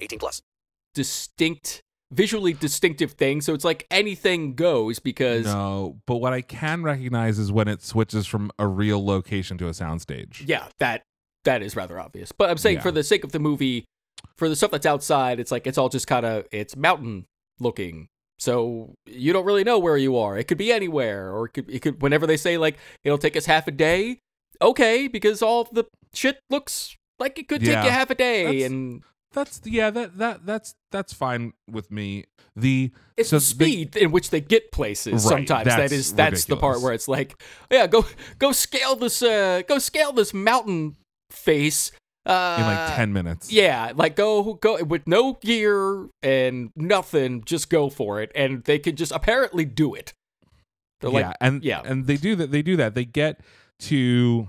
eighteen plus. Distinct, visually distinctive thing. So it's like anything goes because. No, but what I can recognize is when it switches from a real location to a soundstage. Yeah, that that is rather obvious. But I'm saying yeah. for the sake of the movie, for the stuff that's outside, it's like it's all just kind of it's mountain looking. So you don't really know where you are. It could be anywhere, or it could, it could. Whenever they say like it'll take us half a day, okay, because all the shit looks like it could yeah. take you half a day, that's, and that's yeah, that that that's that's fine with me. The it's so the speed they, in which they get places. Right, sometimes that is that's ridiculous. The part where it's like, yeah, go go scale this uh, go scale this mountain face. Uh, in like ten minutes. Yeah, like go go with no gear and nothing, just go for it, and they could just apparently do it. They're yeah, like, and yeah, and they do that. They do that. They get to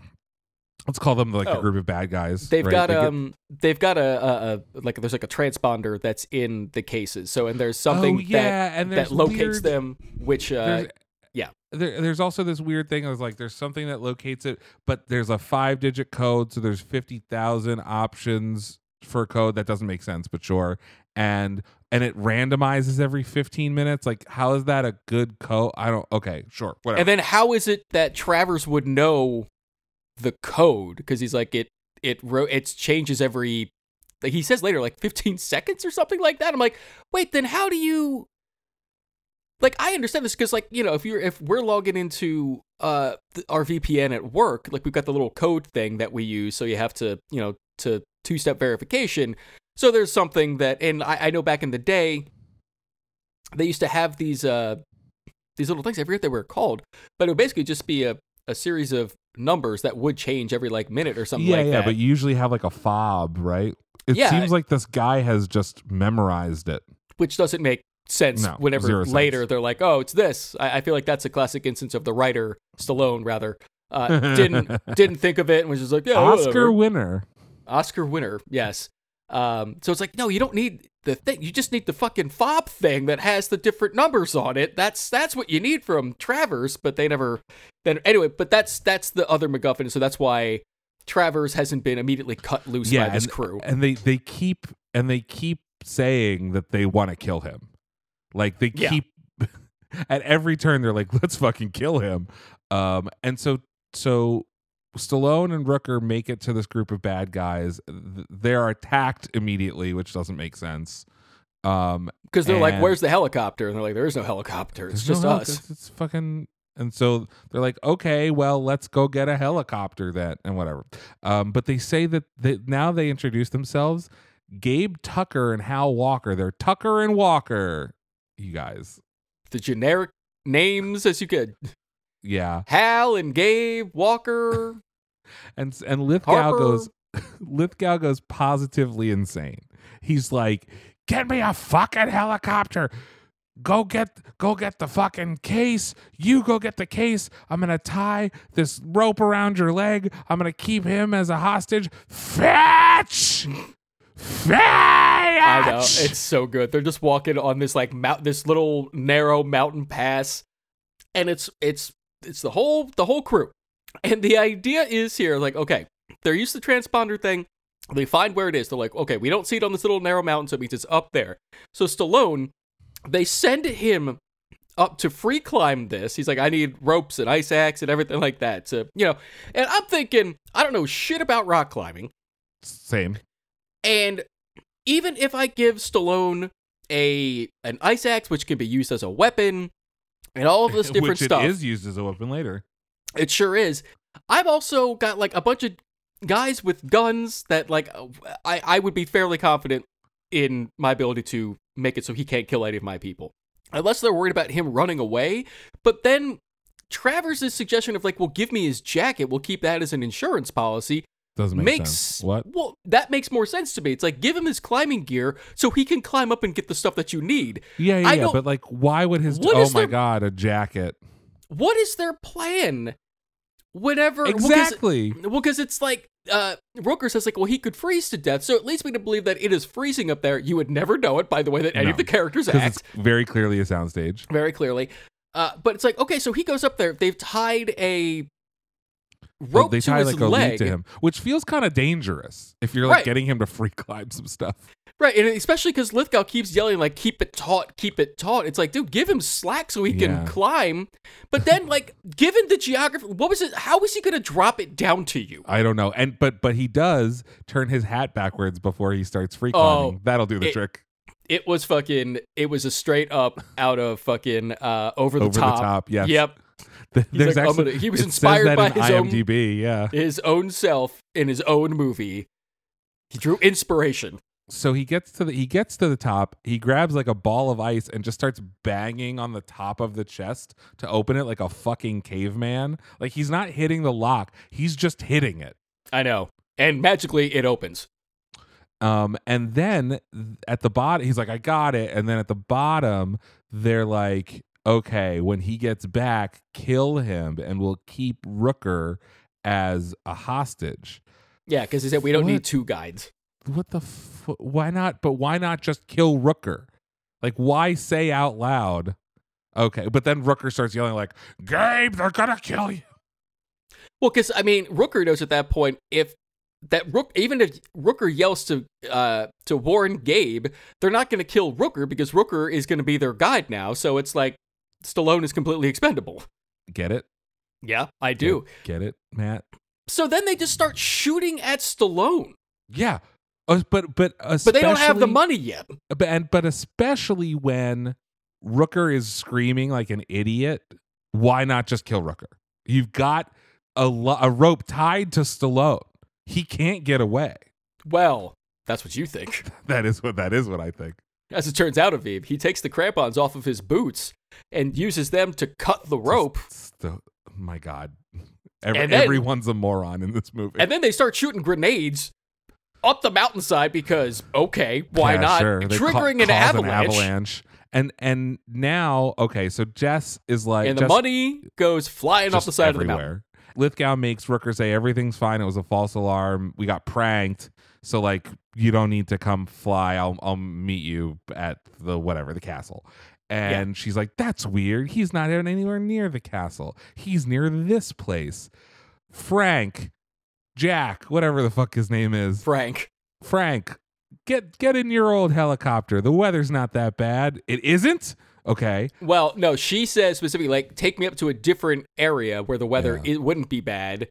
let's call them like oh, a group of bad guys. They've right? got they get, um, they've got a, a, a like there's like a transponder that's in the cases. So and there's something oh, yeah, that and that locates weird, them, which uh, yeah. There, there's also this weird thing. I was like, there's something that locates it, but there's a five-digit code, so there's fifty thousand options for code. That doesn't make sense, but sure. And and it randomizes every fifteen minutes. Like, how is that a good code? I don't. Okay, sure, whatever. And then how is it that Travers would know the code? Because he's like, it it ro- it changes every. Like he says later, like fifteen seconds or something like that. I'm like, wait, then how do you? Like, I understand this because, like, you know, if you're if we're logging into uh, our V P N at work, like, we've got the little code thing that we use, so you have to, you know, to two-step verification. So there's something that, and I, I know back in the day, they used to have these uh, these little things. I forget they were called, but it would basically just be a, a series of numbers that would change every, like, minute or something yeah, like yeah, that. Yeah, yeah, but you usually have, like, a fob, right? It yeah, seems like this guy has just memorized it. Which doesn't make sense no, whenever later sense. They're like, oh, it's this. I, I feel like that's a classic instance of the writer, Stallone rather, uh, didn't didn't think of it and was just like, yeah, Oscar whatever. winner. Oscar winner, yes. Um, so it's like, no, you don't need the thing. You just need the fucking fob thing that has the different numbers on it. That's that's what you need from Travers, but they never then anyway, but that's that's the other MacGuffin, so that's why Travers hasn't been immediately cut loose yeah, by this and, crew. And they, they keep and they keep saying that they want to kill him. Like they yeah. keep at every turn they're like, let's fucking kill him. Um, and so so Stallone and Rooker make it to this group of bad guys. They're attacked immediately, which doesn't make sense. Um, because they're like, where's the helicopter? And they're like, there is no helicopter. It's just no us. It's, it's fucking. And so they're like, okay, well, let's go get a helicopter then, and whatever. Um, but they say that they, now they introduce themselves. Gabe Tucker and Hal Walker. They're Tucker and Walker, you guys. The generic names as you could. Yeah. Hal and Gabe Walker. and and Lithgow Harper. goes Lithgow goes positively insane. He's like, get me a fucking helicopter. Go get go get the fucking case. You go get the case. I'm going to tie this rope around your leg. I'm going to keep him as a hostage. Fetch! I know, it's so good. They're just walking on this like mount, this little narrow mountain pass, and it's it's it's the whole the whole crew. And the idea is here, like, okay, they're used to the transponder thing. They find where it is. They're like, okay, we don't see it on this little narrow mountain, so it means it's up there. So Stallone, they send him up to free climb this. He's like, I need ropes and ice axe and everything like that. So you know, and I'm thinking, I don't know shit about rock climbing. Same. And even if I give Stallone a an ice axe, which can be used as a weapon, and all of this different which it stuff, it is used as a weapon later. It sure is. I've also got like a bunch of guys with guns that like I, I would be fairly confident in my ability to make it so he can't kill any of my people, unless they're worried about him running away. But then Travers's suggestion of like, well, give me his jacket. We'll keep that as an insurance policy. Doesn't make makes, sense. What? Well, that makes more sense to me. It's like, give him his climbing gear so he can climb up and get the stuff that you need. Yeah, yeah, yeah. But like, why would his... Oh my their, God, a jacket. What is their plan? Whatever. Exactly. Well, because well, it's like, uh, Rooker says like, well, he could freeze to death. So it leads me to believe that it is freezing up there. You would never know it by the way that any no, of the characters act. It's very clearly a soundstage. Very clearly. Uh, but it's like, okay, so he goes up there. They've tied a... rope they to tie his like a leg lead to him, which feels kind of dangerous if you're like right. getting him to free climb some stuff, right? And especially because Lithgow keeps yelling like, "Keep it taut, keep it taut." It's like, dude, give him slack so he yeah. can climb. But then, like, given the geography, what was it? How was he going to drop it down to you? I don't know. And but but he does turn his hat backwards before he starts free climbing. Oh, that'll do the it, trick. It was fucking. It was a straight up out of fucking uh, over the over top. Over the top. Yes. Yep. There's like, actually, gonna, he was inspired by in his I M D B, own, yeah. his own self in his own movie. He drew inspiration. So he gets to the he gets to the top. He grabs like a ball of ice and just starts banging on the top of the chest to open it like a fucking caveman. Like he's not hitting the lock; he's just hitting it. I know, and magically it opens. Um, and then at the bottom, he's like, "I got it." And then at the bottom, they're like, okay, when he gets back, kill him, and we'll keep Rooker as a hostage. Yeah, because he said we don't what? need two guides. What the? F- why not? But why not just kill Rooker? Like, why say out loud? Okay, but then Rooker starts yelling like, "Gabe, they're gonna kill you." Well, because I mean, Rooker knows at that point if that Rook, even if Rooker yells to uh, to warn Gabe, they're not gonna kill Rooker because Rooker is gonna be their guide now. So it's like, Stallone is completely expendable. Get it? Yeah, I do. Get, get it, Matt? So then they just start shooting at Stallone. Yeah, uh, but but but they don't have the money yet. But and but especially when Rooker is screaming like an idiot, why not just kill Rooker? You've got a lo- a rope tied to Stallone. He can't get away. Well, that's what you think. that is what that is what I think. As it turns out, Aviv, he takes the crampons off of his boots and uses them to cut the rope. St- my God. Every, then, everyone's a moron in this movie. And then they start shooting grenades up the mountainside because, okay, why yeah, not? Sure. Triggering ca- an, avalanche. an avalanche. And and now, okay, so Jess is like... And the Jess, money goes flying off the side everywhere. of the mountain. Lithgow makes Rooker say, everything's fine. It was a false alarm. We got pranked. So, like, you don't need to come fly. I'll I'll meet you at the whatever, the castle. And yeah. she's like, that's weird. He's not even anywhere near the castle. He's near this place. Frank, Jack, whatever the fuck his name is. Frank. Frank, get, get in your old helicopter. The weather's not that bad. It isn't? Okay. Well, no, she says specifically, like, take me up to a different area where the weather yeah. it wouldn't be bad.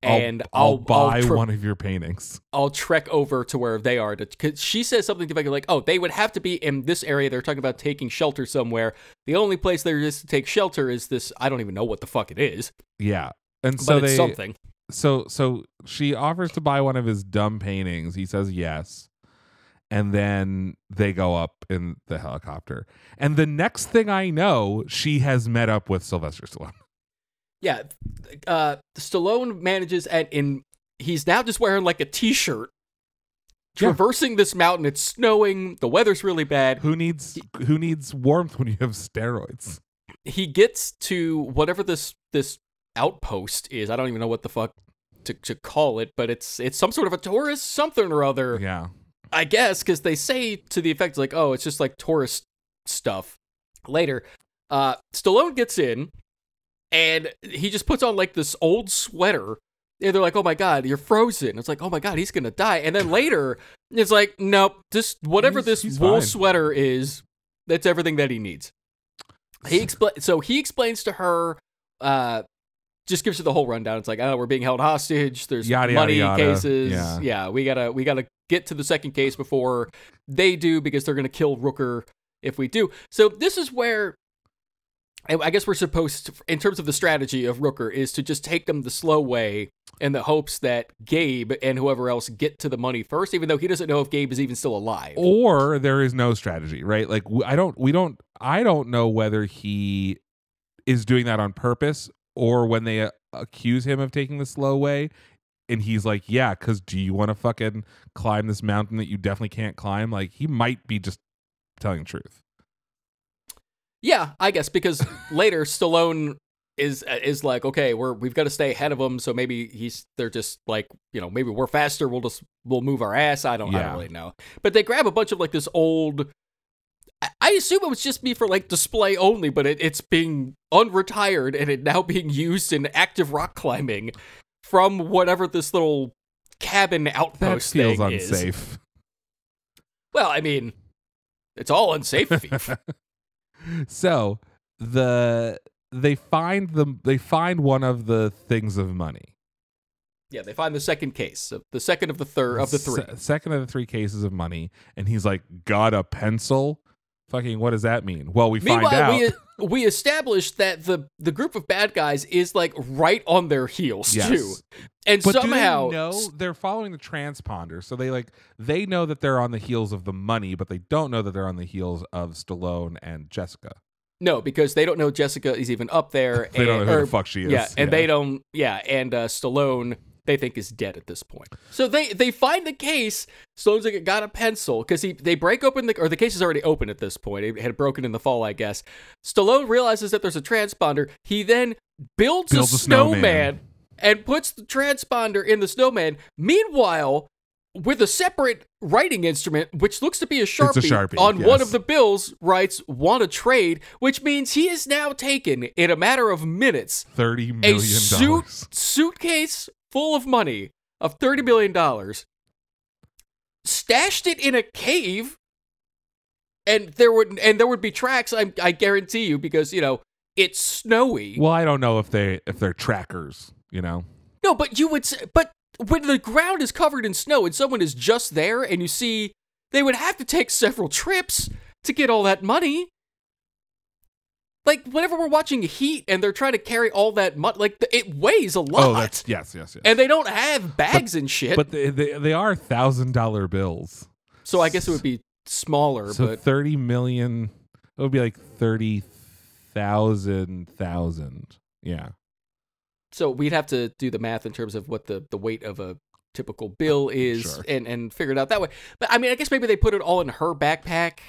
And I'll, I'll, I'll buy I'll tre- one of your paintings. I'll trek over to where they are. Because she says something to like, oh, they would have to be in this area. They're talking about taking shelter somewhere. The only place there is to take shelter is this. I don't even know what the fuck it is. Yeah. And so but it's they, something. So, so she offers to buy one of his dumb paintings. He says yes. And then they go up in the helicopter. And the next thing I know, she has met up with Sylvester Stallone. Yeah, uh, Stallone manages, and in he's now just wearing like a t-shirt, traversing yeah. this mountain. It's snowing. The weather's really bad. Who needs he, who needs warmth when you have steroids? He gets to whatever this this outpost is. I don't even know what the fuck to to call it, but it's it's some sort of a tourist something or other. Yeah, I guess because they say to the effect like, "Oh, it's just like tourist stuff." Later, uh, Stallone gets in. And he just puts on, like, this old sweater. And they're like, oh, my God, you're frozen. It's like, oh, my God, he's going to die. And then later, it's like, nope, just whatever he's, this he's wool fine. sweater is, that's everything that he needs. He expl- So he explains to her, uh, just gives her the whole rundown. It's like, oh, we're being held hostage. There's yada, money yada, yada. cases. Yeah, yeah we gotta we got to get to the second case before they do because they're going to kill Rooker if we do. So this is where... I guess we're supposed to, in terms of the strategy of Rooker, is to just take them the slow way in the hopes that Gabe and whoever else get to the money first, even though he doesn't know if Gabe is even still alive. Or there is no strategy, right? Like, I don't, we don't, I don't know whether he is doing that on purpose or when they uh, accuse him of taking the slow way. And he's like, yeah, because do you want to fucking climb this mountain that you definitely can't climb? Like, he might be just telling the truth. Yeah, I guess because later Stallone is is like, okay, we're we've got to stay ahead of him, so maybe he's they're just like, you know, maybe we're faster, we'll just we'll move our ass. I don't, yeah. I don't really know. But they grab a bunch of like this old. I assume it was just be for like display only, but it, it's being unretired and it now being used in active rock climbing from whatever this little cabin outpost that feels thing unsafe. Is. Well, I mean, it's all unsafe. So the they find them they find one of the things of money. Yeah, they find the second case, the second of the third of the three, Se- second of the three cases of money, and he's like, "Got a pencil? Fucking what does that mean?" Well, we Meanwhile, find out we, we established that the the group of bad guys is like right on their heels yes. too, and but somehow do they know they're following the transponder, so they like they know that they're on the heels of the money, but they don't know that they're on the heels of Stallone and Jessica. No, because they don't know Jessica is even up there. they and, don't know who or, the fuck she is. Yeah, and yeah. they don't. Yeah, and uh, Stallone. They think is dead at this point. So they they find the case. Stallone's like, got a pencil because he they break open the or the case is already open at this point. It had broken in the fall, I guess. Stallone realizes that there's a transponder. He then builds, builds a, a snowman, snowman and puts the transponder in the snowman. Meanwhile, with a separate writing instrument, which looks to be a Sharpie, a Sharpie on yes. one of the bills, writes "want to trade," which means he is now taken in a matter of minutes. Thirty million dollars suit, suitcase. Full of money of thirty billion dollars, stashed it in a cave, and there would and there would be tracks. I, I guarantee you, because you know it's snowy. Well, I don't know if they if they're trackers, you know. No, but you would. But when the ground is covered in snow and someone is just there, and you see, they would have to take several trips to get all that money. Like, whenever we're watching Heat and they're trying to carry all that much, like, it weighs a lot. Oh, that's, yes, yes, yes. And they don't have bags but, and shit. But they, they, they are one thousand dollars bills. So I guess it would be smaller. So but thirty million, it would be like thirty thousand. Yeah. So we'd have to do the math in terms of what the, the weight of a typical bill is sure. and, and figure it out that way. But I mean, I guess maybe they put it all in her backpack,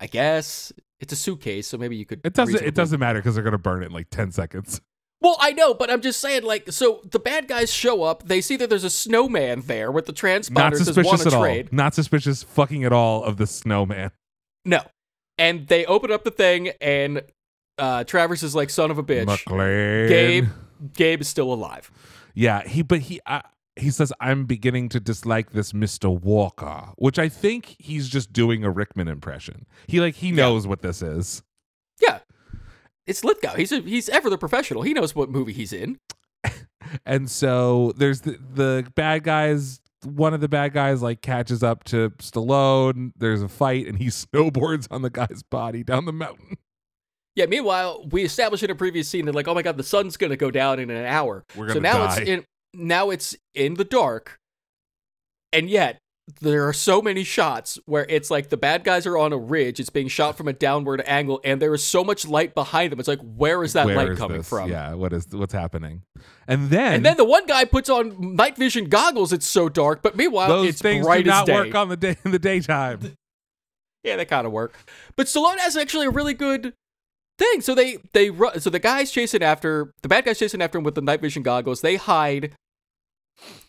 I guess. It's a suitcase, so maybe you could... It doesn't It doesn't matter because they're going to burn it in like ten seconds. Well, I know, but I'm just saying, like, so the bad guys show up. They see that there's a snowman there with the transponder. Not suspicious at all. Not suspicious fucking at all of the snowman. No. And they open up the thing, and uh, Travers is like, son of a bitch. McLean. Gabe Gabe is still alive. Yeah, he. but he... I, He says, I'm beginning to dislike this Mister Walker, which I think he's just doing a Rickman impression. He like he knows yeah. what this is. it's Lithgow. He's a, he's ever the professional. He knows what movie he's in. And so there's the, the bad guys. One of the bad guys like catches up to Stallone. There's a fight, and he snowboards on the guy's body down the mountain. Yeah. Meanwhile, we established in a previous scene that like, oh my god, the sun's gonna go down in an hour. We're gonna so now die. it's in now it's in the dark, and yet there are so many shots where it's like the bad guys are on a ridge. It's being shot from a downward angle, and there is so much light behind them. It's like, where is that where light is coming this? from? Yeah, what is what's happening? And then and then the one guy puts on night vision goggles. It's so dark, but meanwhile, those it's things bright do not as day. work on the day in the daytime. Yeah, they kind of work. But Stallone has actually a really good thing. So they they so the guys chasing after the bad guys chasing after him with the night vision goggles. They hide.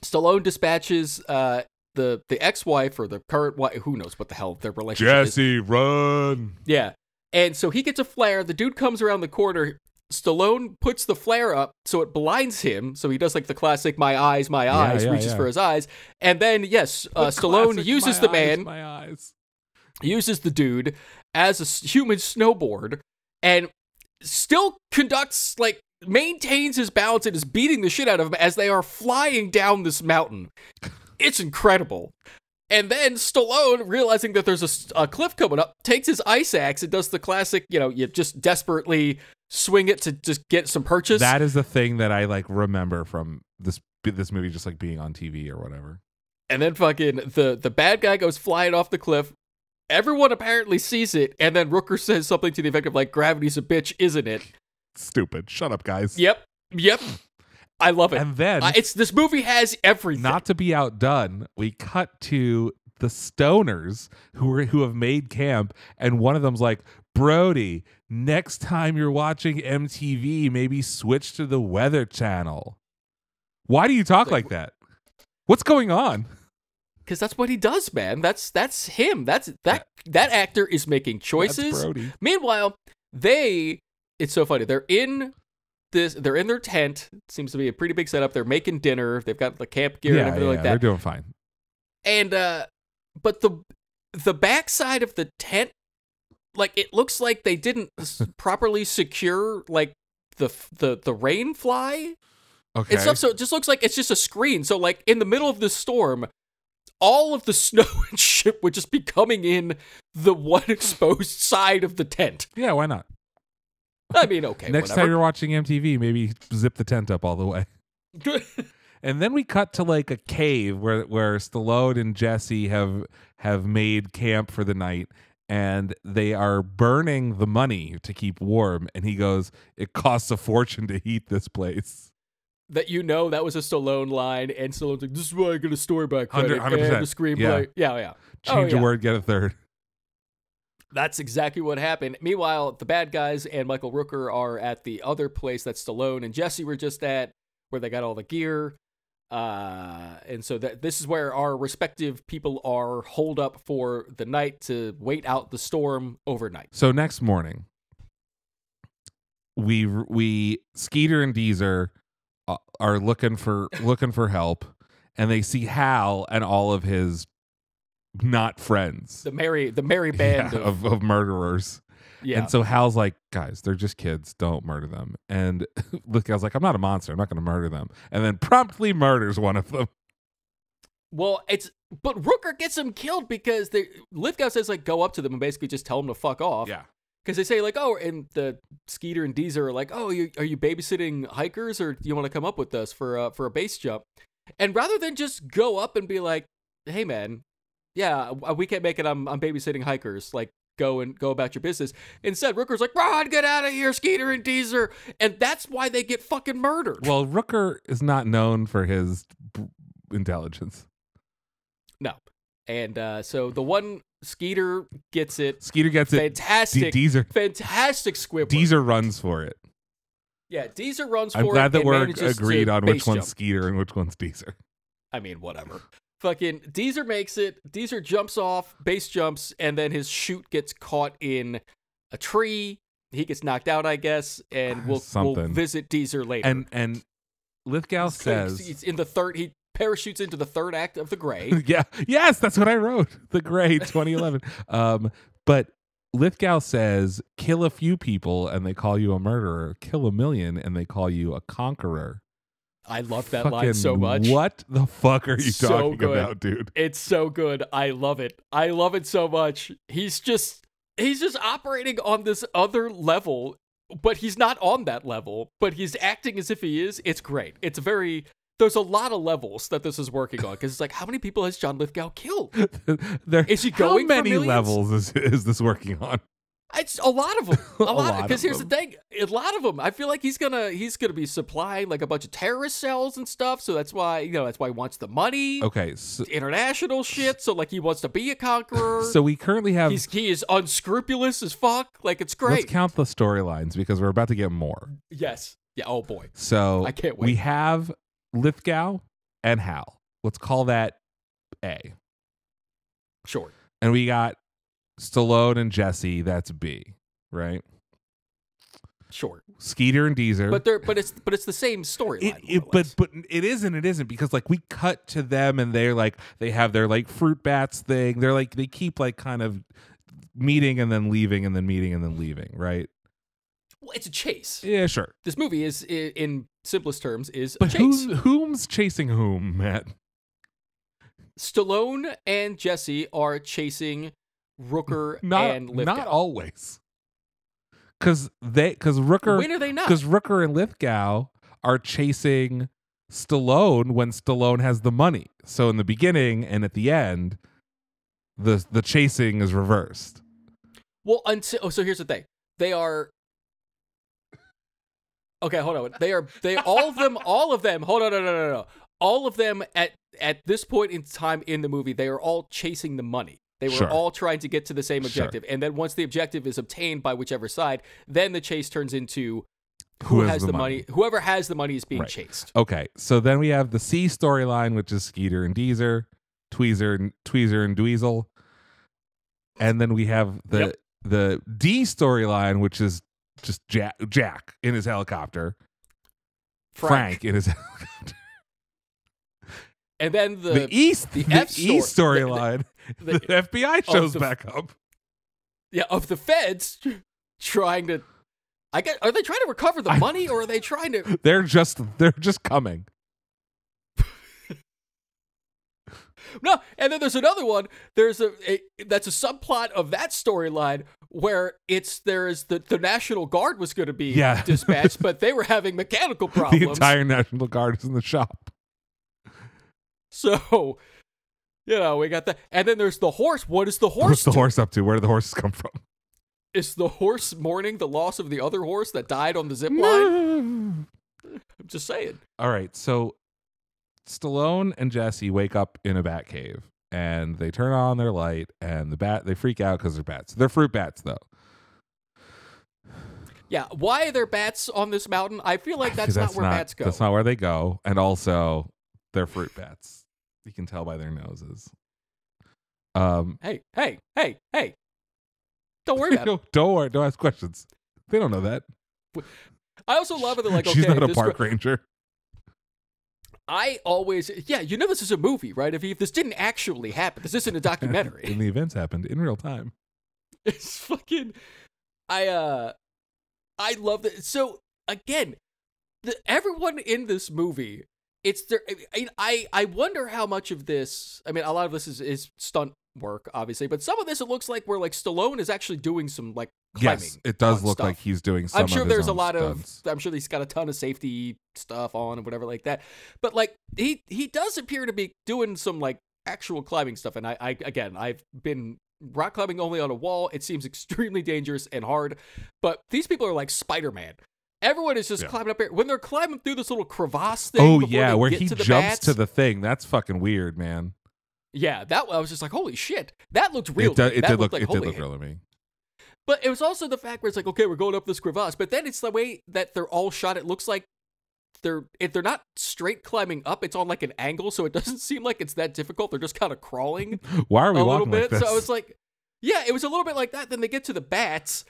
Stallone dispatches. Uh, the the ex-wife or the current wife, who knows what the hell their relationship Jesse, is. Jesse, run! Yeah. And so he gets a flare. The dude comes around the corner. Stallone puts the flare up so it blinds him. So he does like the classic, my eyes, my yeah, eyes, yeah, reaches yeah. for his eyes. And then, yes, the uh, Stallone uses the eyes, man, my eyes. uses the dude as a human snowboard and still conducts, like, maintains his balance and is beating the shit out of him as they are flying down this mountain. It's incredible. And then Stallone, realizing that there's a, a cliff coming up, takes his ice axe and does the classic, you know, you just desperately swing it to just get some purchase. That is the thing that I, like, remember from this this movie just, like, being on T V or whatever. And then fucking the, the bad guy goes flying off the cliff. Everyone apparently sees it. And then Rooker says something to the effect of, like, gravity's a bitch, isn't it? Stupid. Shut up, guys. Yep. Yep. I love it. And then uh, it's this movie has everything. Not to be outdone, we cut to the stoners who are who have made camp, and one of them's like, Brody, next time you're watching M T V, maybe switch to the Weather Channel. Why do you talk like, like that? What's going on? Because that's what he does, man. That's that's him. That's that that actor is making choices. That's Brody. Meanwhile, they it's so funny. They're in This, they're in their tent. It seems to be a pretty big setup. They're making dinner. They've got the camp gear yeah, and everything yeah, like that. They're doing fine. And uh, but the the backside of the tent, like it looks like they didn't properly secure like the the the rain fly. Okay. And stuff, so it just looks like it's just a screen. So like in the middle of the storm, all of the snow and shit would just be coming in the one exposed side of the tent. Yeah, why not? I mean, okay. Next whatever. time you're watching M T V, maybe zip the tent up all the way. And then we cut to like a cave where where Stallone and Jesse have have made camp for the night, and they are burning the money to keep warm. And he goes, "It costs a fortune to heat this place." That you know, that was a Stallone line, and Stallone's like, "This is why I get a storybook credit and a screenplay." Yeah, yeah. yeah. Change oh, a yeah. word, get a third. That's exactly what happened. Meanwhile, the bad guys and Michael Rooker are at the other place that Stallone and Jesse were just at, where they got all the gear. Uh, and so that this is where our respective people are holed up for the night to wait out the storm overnight. So next morning, we we Skeeter and Deezer are looking for looking for help, and they see Hal and all of his. Not friends. The merry, the merry band yeah, of, of, of murderers. Yeah. And so Hal's like, guys, they're just kids. Don't murder them. And look, I was like, I'm not a monster. I'm not going to murder them. And then promptly murders one of them. Well, it's but Rooker gets him killed because they Lithgow says like, go up to them and basically just tell them to fuck off. Yeah. Because they say like, oh, and the Skeeter and Deezer are like, oh, you, are you babysitting hikers or do you want to come up with us for uh, for a base jump? And rather than just go up and be like, hey, man. Yeah, we can't make it. I'm, I'm babysitting hikers. Like, go and go about your business. Instead, Rooker's like, Ron, get out of here, Skeeter and Deezer. And that's why they get fucking murdered. Well, Rooker is not known for his b- intelligence. No. And uh, so the one, Skeeter gets it. Skeeter gets fantastic, it. Fantastic. De- fantastic Squidward. Deezer runs for it. Yeah, Deezer runs I'm for it. I'm glad that we're agreed on which one's jump. Skeeter and which one's Deezer. I mean, whatever. Fucking Deezer makes it. Deezer jumps off, base jumps, and then his chute gets caught in a tree. He gets knocked out, I guess, and we'll, we'll visit Deezer later. And and Lithgow it's, says it's in the third. He parachutes into the third act of The Gray. Yeah, yes, that's what I wrote. The Gray, twenty eleven. um, but Lithgow says, kill a few people and they call you a murderer. Kill a million and they call you a conqueror. I love that Fucking line so much. What the fuck are you so talking good. about, dude? It's so good. I love it. I love it so much. He's just he's just operating on this other level, but he's not on that level, but he's acting as if he is. It's great. It's very... There's a lot of levels that this is working on, because it's like, how many people has John Lithgow killed? there, is he going How many for levels is, is this working on? It's a lot of them. A, a lot. Because here's them. the thing, a lot of them. I feel like he's gonna he's gonna be supplying like a bunch of terrorist cells and stuff. So that's why you know that's why he wants the money. Okay, so, international shit. So like he wants to be a conqueror. So we currently have he's, he is unscrupulous as fuck. Like it's great. Let's count the storylines because we're about to get more. Yes. Yeah. Oh boy. So I can't wait. We have Lithgow and Hal. Let's call that A. Sure. And we got Stallone and Jesse, that's B, right? Sure. Skeeter and Deezer. But they're but it's but it's the same storyline. But but it is and it isn't, because like we cut to them and they're like they have their like fruit bats thing. They're like they keep like kind of meeting and then leaving and then meeting and then leaving, right? Well, it's a chase. Yeah, sure. This movie is, in simplest terms, is but a chase. Who, whom's chasing whom, Matt? Stallone and Jesse are chasing Rooker not, and Lithgow. Not always. Because they, cause Rooker, when are they not? Because Rooker and Lithgow are chasing Stallone when Stallone has the money. So in the beginning and at the end, the the chasing is reversed. Well, until oh, so here's the thing: they are. Okay, hold on. They are they all of them, all of them. Hold on, no, no, no, no. All of them at at this point in time in the movie, they are all chasing the money. They were sure. all trying to get to the same objective, sure. and then once the objective is obtained by whichever side, then the chase turns into who, who has, has the, the money? money. Whoever has the money is being right. chased. Okay, so then we have the C storyline, which is Skeeter and Deezer, Tweezer and Tweezer and Dweezil, and then we have the yep. the D storyline, which is. Just Jack, Jack in his helicopter. Frank, Frank in his helicopter. And then the, the East, the, the F E storyline. The, the, the, the F B I shows the, back up. Yeah, of the feds trying to. I guess, are they trying to recover the I, money, or are they trying to? They're just they're just coming. No, and then there's another one. There's a, a that's a subplot of that storyline where it's there is the, the National Guard was going to be yeah. dispatched, but they were having mechanical problems. The entire National Guard is in the shop. So, you know, we got that. And then there's the horse. What is the horse? What's the do? horse up to? Where do the horses come from? Is the horse mourning the loss of the other horse that died on the zip line? I'm just saying. All right, so. Stallone and Jesse wake up in a bat cave and they turn on their light and the bat they freak out because they're bats. They're fruit bats though. Yeah, why are there bats on this mountain? I feel like that's, that's not where not, bats go. That's not where they go. And also they're fruit bats. You can tell by their noses. Um Hey, hey, hey, hey. Don't worry about it. Don't worry, don't ask questions. They don't know that. I also love it. They're like, okay, she's not a park qu- ranger. I always, yeah, you know this is a movie, right? If, if this didn't actually happen, this isn't a documentary. And the events happened in real time. It's fucking, I, uh, I love that. So, again, the, everyone in this movie, it's their, I, I wonder how much of this, I mean, a lot of this is, is stunt work, obviously, but some of this, it looks like where, like, Stallone is actually doing some, like, climbing. Yes, it does look stuff. like he's doing some I'm sure of there's a lot stunts. of, I'm sure he's got a ton of safety stuff on and whatever like that. But, like, he, he does appear to be doing some, like, actual climbing stuff. And I, I, again, I've been rock climbing only on a wall. It seems extremely dangerous and hard. But these people are like Spider-Man. Everyone is just yeah. climbing up here. When they're climbing through this little crevasse thing. Oh, yeah, where he to jumps bats, to the thing. That's fucking weird, man. Yeah, that I was just like, holy shit. That looked real. It, do, it, that did, look, like it did look real to me. But it was also the fact where it's like, okay, we're going up this crevasse. But then it's the way that they're all shot. It looks like they're if they're not straight climbing up, it's on like an angle. So it doesn't seem like it's that difficult. They're just kind of crawling. Why are we a walking little bit. Like this? So I was like, yeah, it was a little bit like that. Then they get to the bats.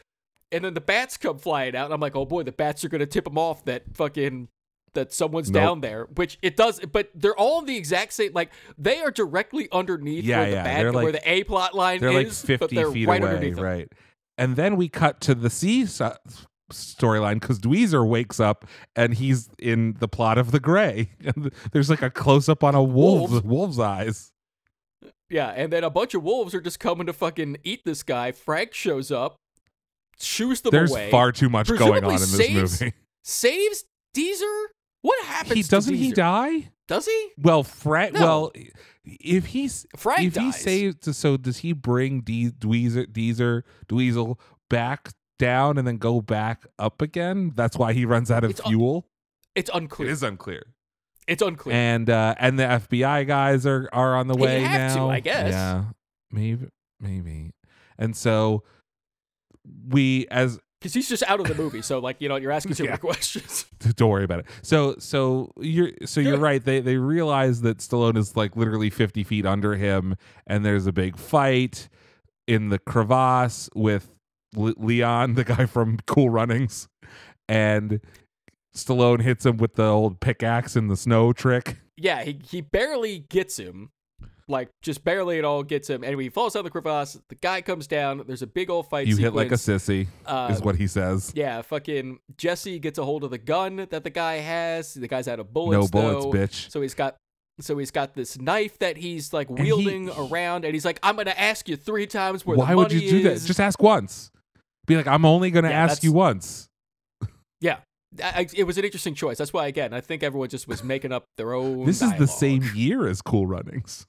And then the bats come flying out. And I'm like, oh, boy, the bats are going to tip them off that fucking... that someone's nope. down there, which it does, but they're all the exact same. Like they are directly underneath yeah, where the yeah. bat, like, where the A plot line they're is, like fifty but they're feet right away, underneath. Right, them. And then we cut to the sea so- storyline because Dweezer wakes up and he's in the plot of The Gray. And there's like a close-up on a wolf, wolf. wolf's eyes. Yeah, and then a bunch of wolves are just coming to fucking eat this guy. Frank shows up, shoos them There's away. There's far too much going on in this saves, movie. Saves Deezer? What happens he, to Doesn't Deezer? He die? Does he? Well, Frank. No. Well, if he's Frank if dies. He saves, so does he bring De- Dweezer, Deezer, Dweezil back down and then go back up again? That's why he runs out of it's fuel. Un- it's unclear. It is unclear. It's unclear. And uh, and the F B I guys are, are on the way now. They have to, I guess. Yeah, maybe. maybe. And so we as... Because he's just out of the movie, so like you know, you're asking too yeah. many questions. Don't worry about it. So so you're so you're right. They they realize that Stallone is like literally fifty feet under him, and there's a big fight in the crevasse with Le- Leon, the guy from Cool Runnings, and Stallone hits him with the old pickaxe in the snow trick. Yeah, he, he barely gets him. Like, just barely at all gets him. And he falls down the crevasse. The guy comes down. There's a big old fight You sequence. Hit like a sissy, um, is what he says. Yeah, fucking Jesse gets a hold of the gun that the guy has. The guy's out of bullets, No bullets, though. bitch. So he's got... So he's got this knife that he's like wielding and he, around. And he's like, I'm going to ask you three times where the money is. Why would you do that? Just ask once. Be like, I'm only going to yeah, ask you once. Yeah. I, it was an interesting choice. That's why, again, I think everyone just was making up their own This dialogue. Is the same year as Cool Runnings.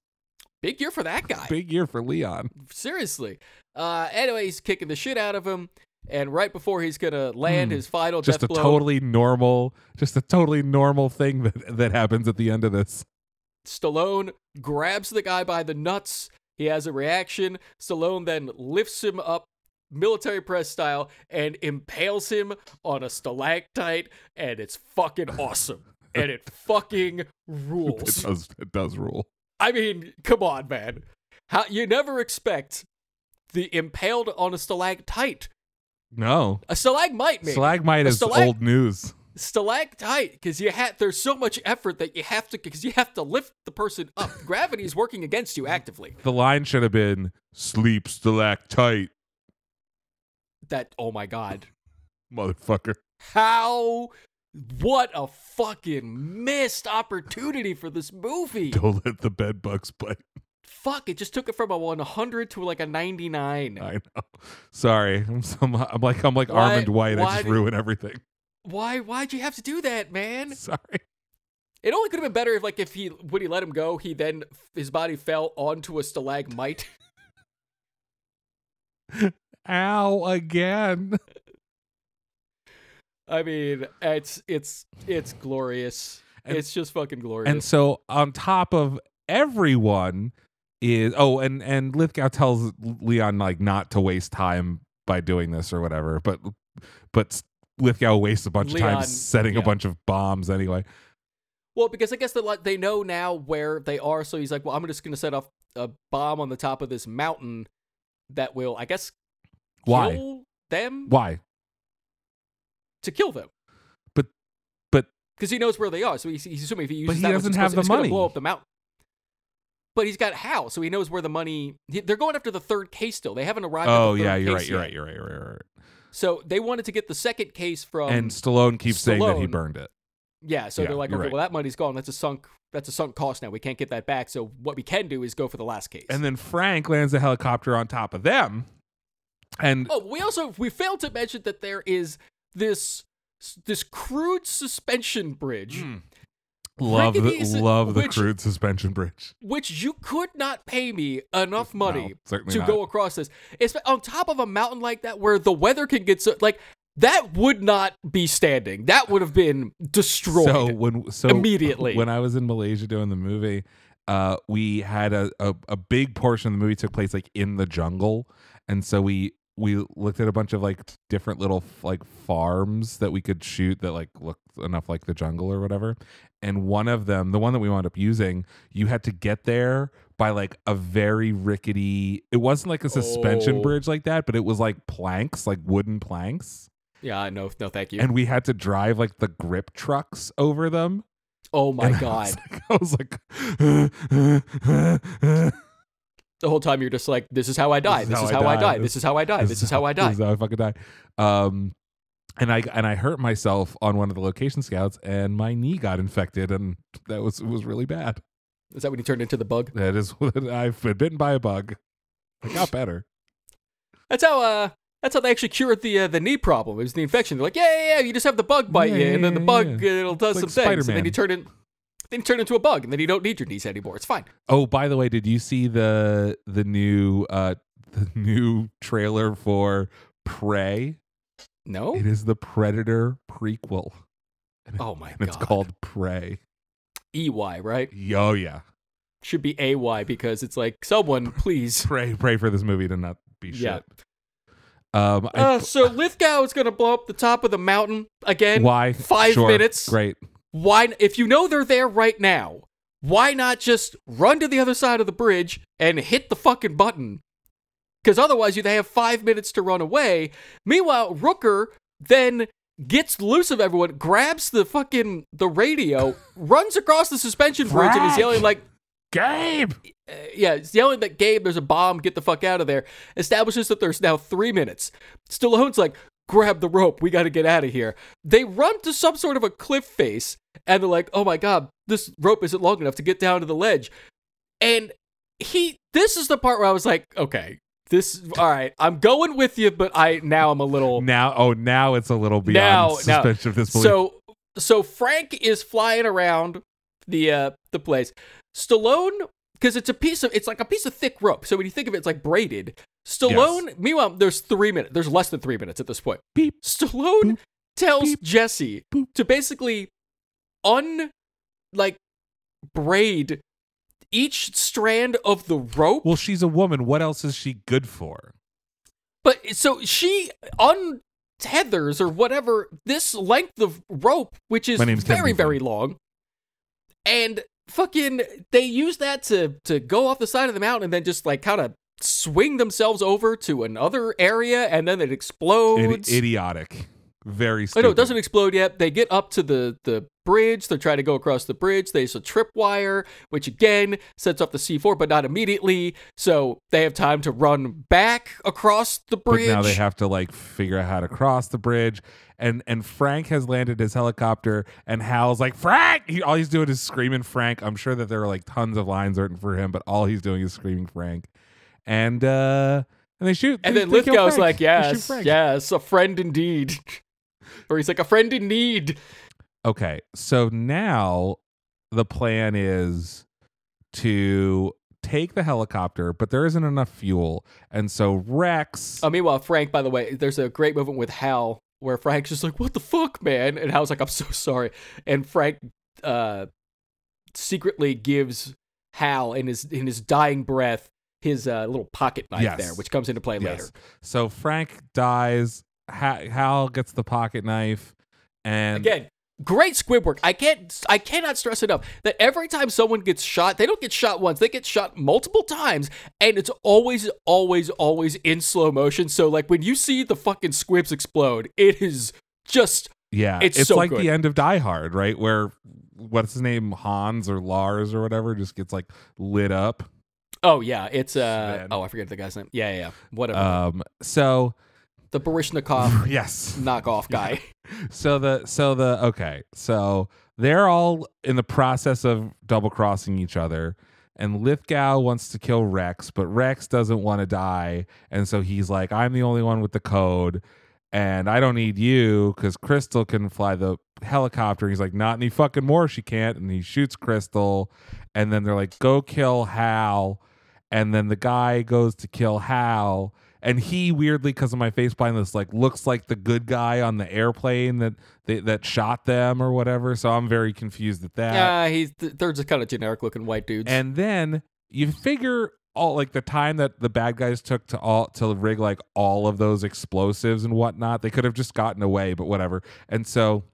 Big year for that guy. Big year for Leon. Seriously. Uh, anyway, he's kicking the shit out of him. And right before he's going to land mm, his final death blow. Just a totally normal, just a totally normal thing that, that happens at the end of this. Stallone grabs the guy by the nuts. He has a reaction. Stallone then lifts him up, military press style, and impales him on a stalactite, and it's fucking awesome. And it fucking rules. It does, it does rule. I mean, come on, man. How you never expect the impaled on a stalactite. No. A stalagmite, maybe. Stalagmite is stalag- old news. Stalactite, because you had there's so much effort that you have to because you have to lift the person up. Gravity is working against you actively. The line should have been sleep stalactite. That, oh my god. Motherfucker. How? What a fucking missed opportunity for this movie. Don't let the bed bugs bite. Fuck, it just took it from a one hundred to like a ninety-nine. I know. Sorry. I'm, so, I'm like I'm like why, Armand White. I just ruin everything. Why why'd you have to do that, man? Sorry. It only could have been better if like if he when he let him go, he then his body fell onto a stalagmite. Ow, again. I mean, it's it's it's glorious. And, it's just fucking glorious. And so on top of everyone is oh, and and Lithgow tells Leon like not to waste time by doing this or whatever, but but Lithgow wastes a bunch Leon, of time setting yeah. a bunch of bombs anyway. Well, because I guess they they know now where they are, so he's like, well, I'm just going to set off a bomb on the top of this mountain that will, I guess, Why? kill them. Why? To kill them, but but because he knows where they are, so he's, he's assuming if he uses but he that doesn't have the money, blow up the mountain. But he's got how, so he knows where the money. He, they're going after the third case still. They haven't arrived. Oh at the third yeah, you're case right, you're yet. right, you're right, you're right, you're right. So they wanted to get the second case from and Stallone keeps Stallone. saying that he burned it. Yeah, so yeah, they're like, okay, right. well that money's gone. That's a sunk. That's a sunk cost now. We can't get that back. So what we can do is go for the last case. And then Frank lands a helicopter on top of them. And oh, we also we failed to mention that there is. This this crude suspension bridge. Mm. Love the, love the which, crude suspension bridge. Which you could not pay me enough money no, to not. go across this. It's on top of a mountain like that where the weather can get so... Like, that would not be standing. That would have been destroyed so when, so immediately. When I was in Malaysia doing the movie, uh, we had a, a, a big portion of the movie took place like in the jungle. And so we... We looked at a bunch of like different little like farms that we could shoot that like looked enough like the jungle or whatever. And one of them, the one that we wound up using, you had to get there by like a very rickety. It wasn't like a suspension oh. bridge like that, but it was like planks, like wooden planks. Yeah, no, no, thank you. And we had to drive like the grip trucks over them. Oh my and god! I was like. I was like the whole time you're just like, this is how I die. This is how I die. This is how I die. This is how I die. This is how I fucking die. Um, and I and I hurt myself on one of the location scouts, and my knee got infected, and that was it was really bad. Is that when you turned into the bug? That is what I've been bitten by a bug. I got better. That's how. Uh, that's how they actually cured the uh, the knee problem. It was the infection. They're like, yeah, yeah, yeah. You just have the bug bite yeah, you, and then the bug yeah. it'll do it's some like things, Spider-Man. And then you turn in. Then turn into a bug, and then you don't need your knees anymore. It's fine. Oh, by the way, did you see the the new uh, the new trailer for Prey? No, it is the Predator prequel. And oh my! It, and God. It's called Prey. E Y, right? Oh yeah. Should be A Y because it's like someone please pray pray for this movie to not be yeah. shit. Um. I, uh, so Lithgow is gonna blow up the top of the mountain again. Why? Five sure. minutes. Great. Why, if you know they're there right now, why not just run to the other side of the bridge and hit the fucking button? Because otherwise, you they have five minutes to run away. Meanwhile, Rooker then gets loose of everyone, grabs the fucking the radio, runs across the suspension bridge, and is yelling like, "Gabe!" Uh, yeah, he's yelling that Gabe, there's a bomb. Get the fuck out of there. Establishes that there's now three minutes. Stallone's like, grab the rope, we gotta get out of here. They run to some sort of a cliff face, and they're like, oh my god, this rope isn't long enough to get down to the ledge. And he, this is the part where I was like, okay, this, all right, I'm going with you, but I, now I'm a little. Now, oh, now it's a little beyond now, suspension now. Of disbelief. So, so Frank is flying around the, uh, the place. Stallone, because it's a piece of, it's like a piece of thick rope, so when you think of it, it's like braided. Stallone, yes. Meanwhile, there's three minutes. There's less than three minutes at this point. Beep. Stallone Boop. Tells Beep. Jesse Boop. To basically un, like, braid each strand of the rope. Well, she's a woman. What else is she good for? But so she untethers or whatever this length of rope, which is very, very long, and fucking they use that to to go off the side of the mountain and then just like kind of swing themselves over to another area, and then it explodes. It, idiotic. Very stupid. I know, it doesn't explode yet. They get up to the, the bridge. They're trying to go across the bridge. There's a tripwire, which again sets off the C four, but not immediately. So they have time to run back across the bridge. But now they have to like figure out how to cross the bridge. And and Frank has landed his helicopter, and Hal's like, Frank! He, all he's doing is screaming Frank. I'm sure that there are like tons of lines written for him, but all he's doing is screaming Frank. And uh, and they shoot. They, and then Lithgow's like, yes, yes, a friend indeed. Or he's like, a friend in need. Okay, so now the plan is to take the helicopter, but there isn't enough fuel. And so Rex... Oh, meanwhile, Frank, by the way, there's a great moment with Hal where Frank's just like, what the fuck, man? And Hal's like, I'm so sorry. And Frank uh, secretly gives Hal in his in his dying breath his uh, little pocket knife yes. there, which comes into play yes. later. So Frank dies. Hal gets the pocket knife, and again, great squib work. I can't, I cannot stress enough that every time someone gets shot, they don't get shot once; they get shot multiple times, and it's always, always, always in slow motion. So, like when you see the fucking squibs explode, it is just yeah, it's, it's so like good. The end of Die Hard, right? Where what's his name, Hans or Lars or whatever, just gets like lit up. Oh yeah, it's uh Sven. Oh, I forget the guy's name. Yeah, yeah, yeah. Whatever. Um, so the Barishnikov yes. knockoff guy. Yeah. So the so the okay. So they're all in the process of double crossing each other, and Lithgow wants to kill Rex, but Rex doesn't want to die, and so he's like, I'm the only one with the code, and I don't need you because Crystal can fly the helicopter. He's like, not any fucking more, she can't, and he shoots Crystal, and then they're like, go kill Hal. And then the guy goes to kill Hal, and he weirdly, because of my face blind list, like looks like the good guy on the airplane that they, that shot them or whatever. So I'm very confused at that. Yeah, he's th- they're just kind of generic looking white dudes. And then you figure all like the time that the bad guys took to all to rig like all of those explosives and whatnot, they could have just gotten away, but whatever. And so,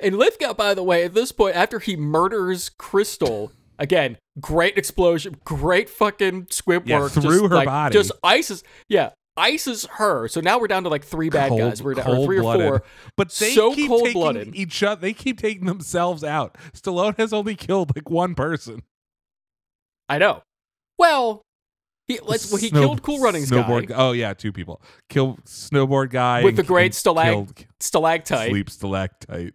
and Lithgow, by the way, at this point, after he murders Crystal. Again, great explosion, great fucking squib work. Yeah, through her like, body. Just ices, yeah, ices her. So now we're down to like three bad cold, guys. We're down to three or four. But they so keep taking each other. They keep taking themselves out. Stallone has only killed like one person. I know. Well, He, let's, well, he Snow, killed Cool Runnings snowboard, guy. Oh, yeah, two people. Killed snowboard guy. With the great stalag- killed, stalactite. Sleep stalactite.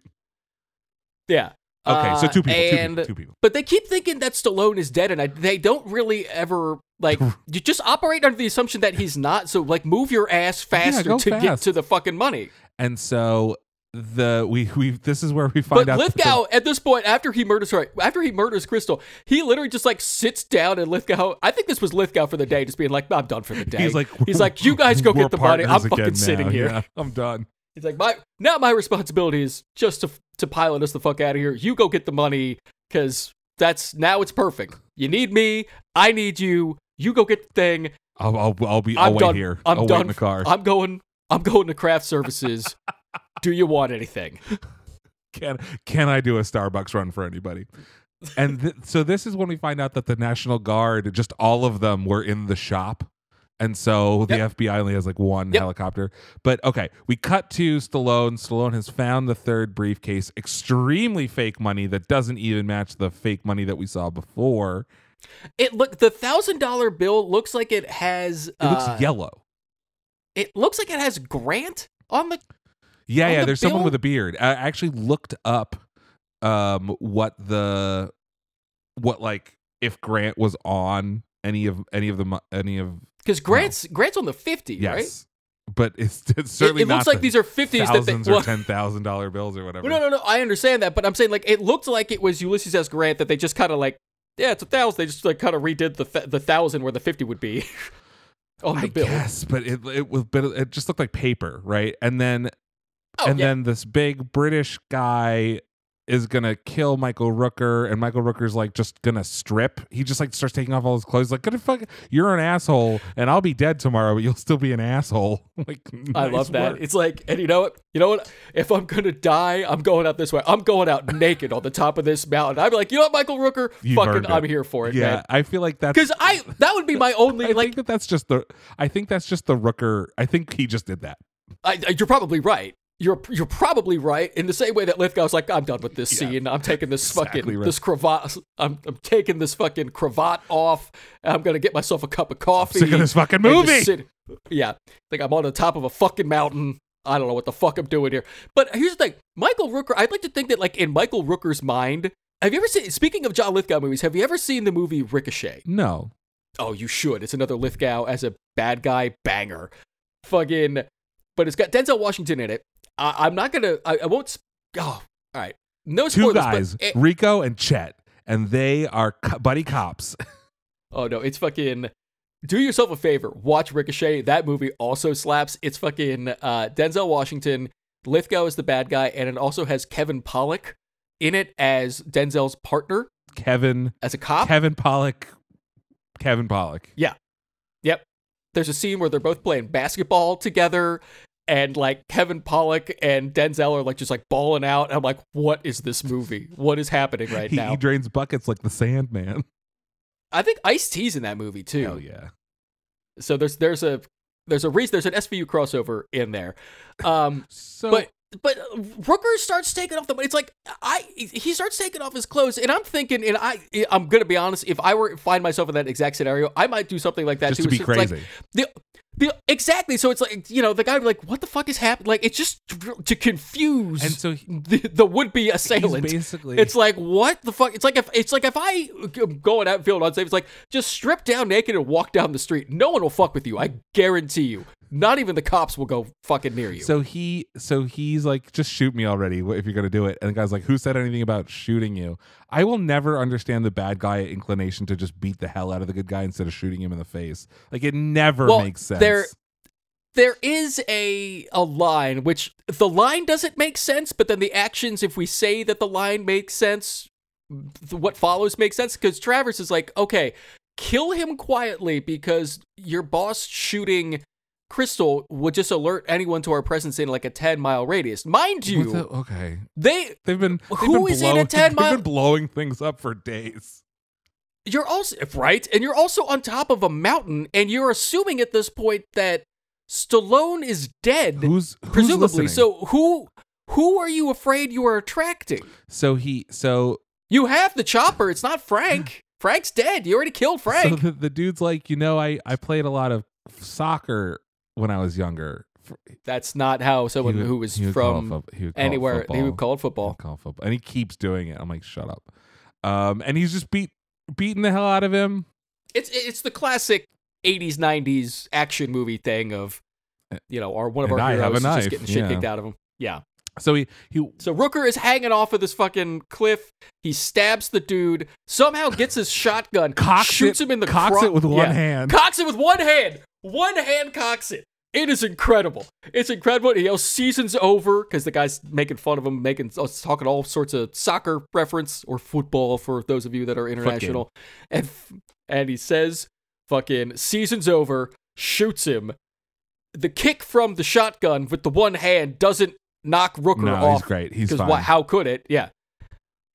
Yeah. Okay, so two people, uh, and, two people, two people. But they keep thinking that Stallone is dead, and I, they don't really ever, like, you just operate under the assumption that he's not, so, like, move your ass faster yeah, to fast. Get to the fucking money. And so... The we we this is where we find but out. But Lithgow at this point, after he murders her, after he murders Crystal, he literally just like sits down and Lithgow. I think this was Lithgow for the day, just being like, "I'm done for the day." He's like, "He's like, you guys go get the body. I'm fucking sitting here. Yeah, I'm done." He's like, "My now my responsibility is just to to pilot us the fuck out of here. You go get the money because that's now it's perfect. You need me. I need you. You go get the thing. I'll I'll, I'll be. I'll I'm wait done. Here. I'm I'll done. Wait in the car. I'm going. I'm going to craft services." Do you want anything? Can can I do a Starbucks run for anybody? And th- so this is when we find out that the National Guard, just all of them were in the shop. And so the yep. F B I only has like one yep. helicopter. But okay, we cut to Stallone. Stallone has found the third briefcase, extremely fake money that doesn't even match the fake money that we saw before. It look the one thousand dollars bill looks like it has... It uh, looks yellow. It looks like it has Grant on the... Yeah, yeah, the there's bill? Someone with a beard. I actually looked up um, what the what like if Grant was on any of any of the any of because Grant's no. Grant's on the fifty, yes. right? But it's, it's certainly it, it not looks like the these are fifties thousands that they, well, or ten thousand dollar bills or whatever. No, no, no. I understand that, but I'm saying like it looked like it was Ulysses S. Grant that they just kind of like yeah, it's a thousand. They just like kind of redid the th- the thousand where the fifty would be on the I bill. Yes, but it it was but it just looked like paper, right? And then. Oh, and yeah. then this big British guy is going to kill Michael Rooker, and Michael Rooker's like just going to strip. He just like starts taking off all his clothes. Like, gonna fuck, you're an asshole, and I'll be dead tomorrow, but you'll still be an asshole. Like, I nice love that. Work. It's like, and you know what? You know what? If I'm going to die, I'm going out this way. I'm going out naked on the top of this mountain. I'd be like, you know what, Michael Rooker? You've fucking, I'm here for it, yeah, man. I feel like that's... Because I, that would be my only... I like, think that that's just the... I think that's just the Rooker... I think he just did that. I, you're probably right. You're you're probably right in the same way that Lithgow's like, I'm done with this yeah, scene. I'm taking this exactly fucking right. this cravat. I'm I'm taking this fucking cravat off. I'm gonna get myself a cup of coffee. I'm sick of this fucking movie. Yeah, like I'm on the top of a fucking mountain. I don't know what the fuck I'm doing here. But here's the thing, Michael Rooker. I'd like to think that like in Michael Rooker's mind, have you ever seen? Speaking of John Lithgow movies, have you ever seen the movie Ricochet? No. Oh, you should. It's another Lithgow as a bad guy banger. Fucking, but it's got Denzel Washington in it. I, I'm not gonna. I, I won't. Oh, all right. No spoilers. Two guys, it, Rico and Chet, and they are co- buddy cops. Oh no, it's fucking. Do yourself a favor. Watch Ricochet. That movie also slaps. It's fucking uh, Denzel Washington. Lithgow is the bad guy, and it also has Kevin Pollak in it as Denzel's partner. Kevin as a cop. Kevin Pollak. Kevin Pollak. Yeah. Yep. There's a scene where they're both playing basketball together. And like Kevin Pollak and Denzel are like just like balling out. I'm like, what is this movie? What is happening right he, now? He drains buckets like the Sandman. I think Ice-T's in that movie too. Hell yeah. So there's there's a there's a reason there's an S V U crossover in there. Um, so but but Rooker starts taking off the. It's like I he starts taking off his clothes, and I'm thinking, and I I'm gonna be honest. If I were to find myself in that exact scenario, I might do something like that just too. Just to be it's crazy. Like, the, The, exactly, so it's like, you know, the guy like, what the fuck is happening? Like, it's just to, to confuse and so he, the, the would-be assailant. Basically, it's like, what the fuck? It's like if it's like if I am going out and feeling unsafe, it's like just strip down naked and walk down the street. No one will fuck with you. I guarantee you. Not even the cops will go fucking near you. So he, so he's like, just shoot me already if you're gonna do it. And the guy's like, who said anything about shooting you? I will never understand the bad guy inclination to just beat the hell out of the good guy instead of shooting him in the face. Like it never well, makes sense. There, there is a a line which the line doesn't make sense, but then the actions, if we say that the line makes sense, what follows makes sense because Travers is like, okay, kill him quietly because your boss shooting Crystal would just alert anyone to our presence in like a ten mile radius, mind you. The, okay, they they've been they've who been is blowing, in a ten mile? They've been blowing things up for days. You're also right, and you're also on top of a mountain, and you're assuming at this point that Stallone is dead. Who's, who's presumably listening? So? Who who are you afraid you are attracting? So he so you have the chopper. It's not Frank. Frank's dead. You already killed Frank. So the, the dude's like, you know, I, I played a lot of soccer when I was younger. That's not how someone would, who was from fo- anywhere, he would call it football. He would call it football. And he keeps doing it. I'm like, shut up. Um, and he's just beat beating the hell out of him. It's it's the classic eighties, nineties action movie thing of, you know, or one of and our I heroes just getting shit yeah. kicked out of him. Yeah. So he, he so Rooker is hanging off of this fucking cliff. He stabs the dude. Somehow gets his shotgun, cocks shoots it, him in the cocks cro- it with one yeah. hand. Cocks it with one hand. One hand cocks it. It is incredible. It's incredible. He yells, "Season's over," because the guy's making fun of him, making talking all sorts of soccer reference or football for those of you that are international. And and he says, "Fucking season's over." Shoots him. The kick from the shotgun with the one hand doesn't knock Rooker no, off. He's great. He's fine. Why, how could it? Yeah.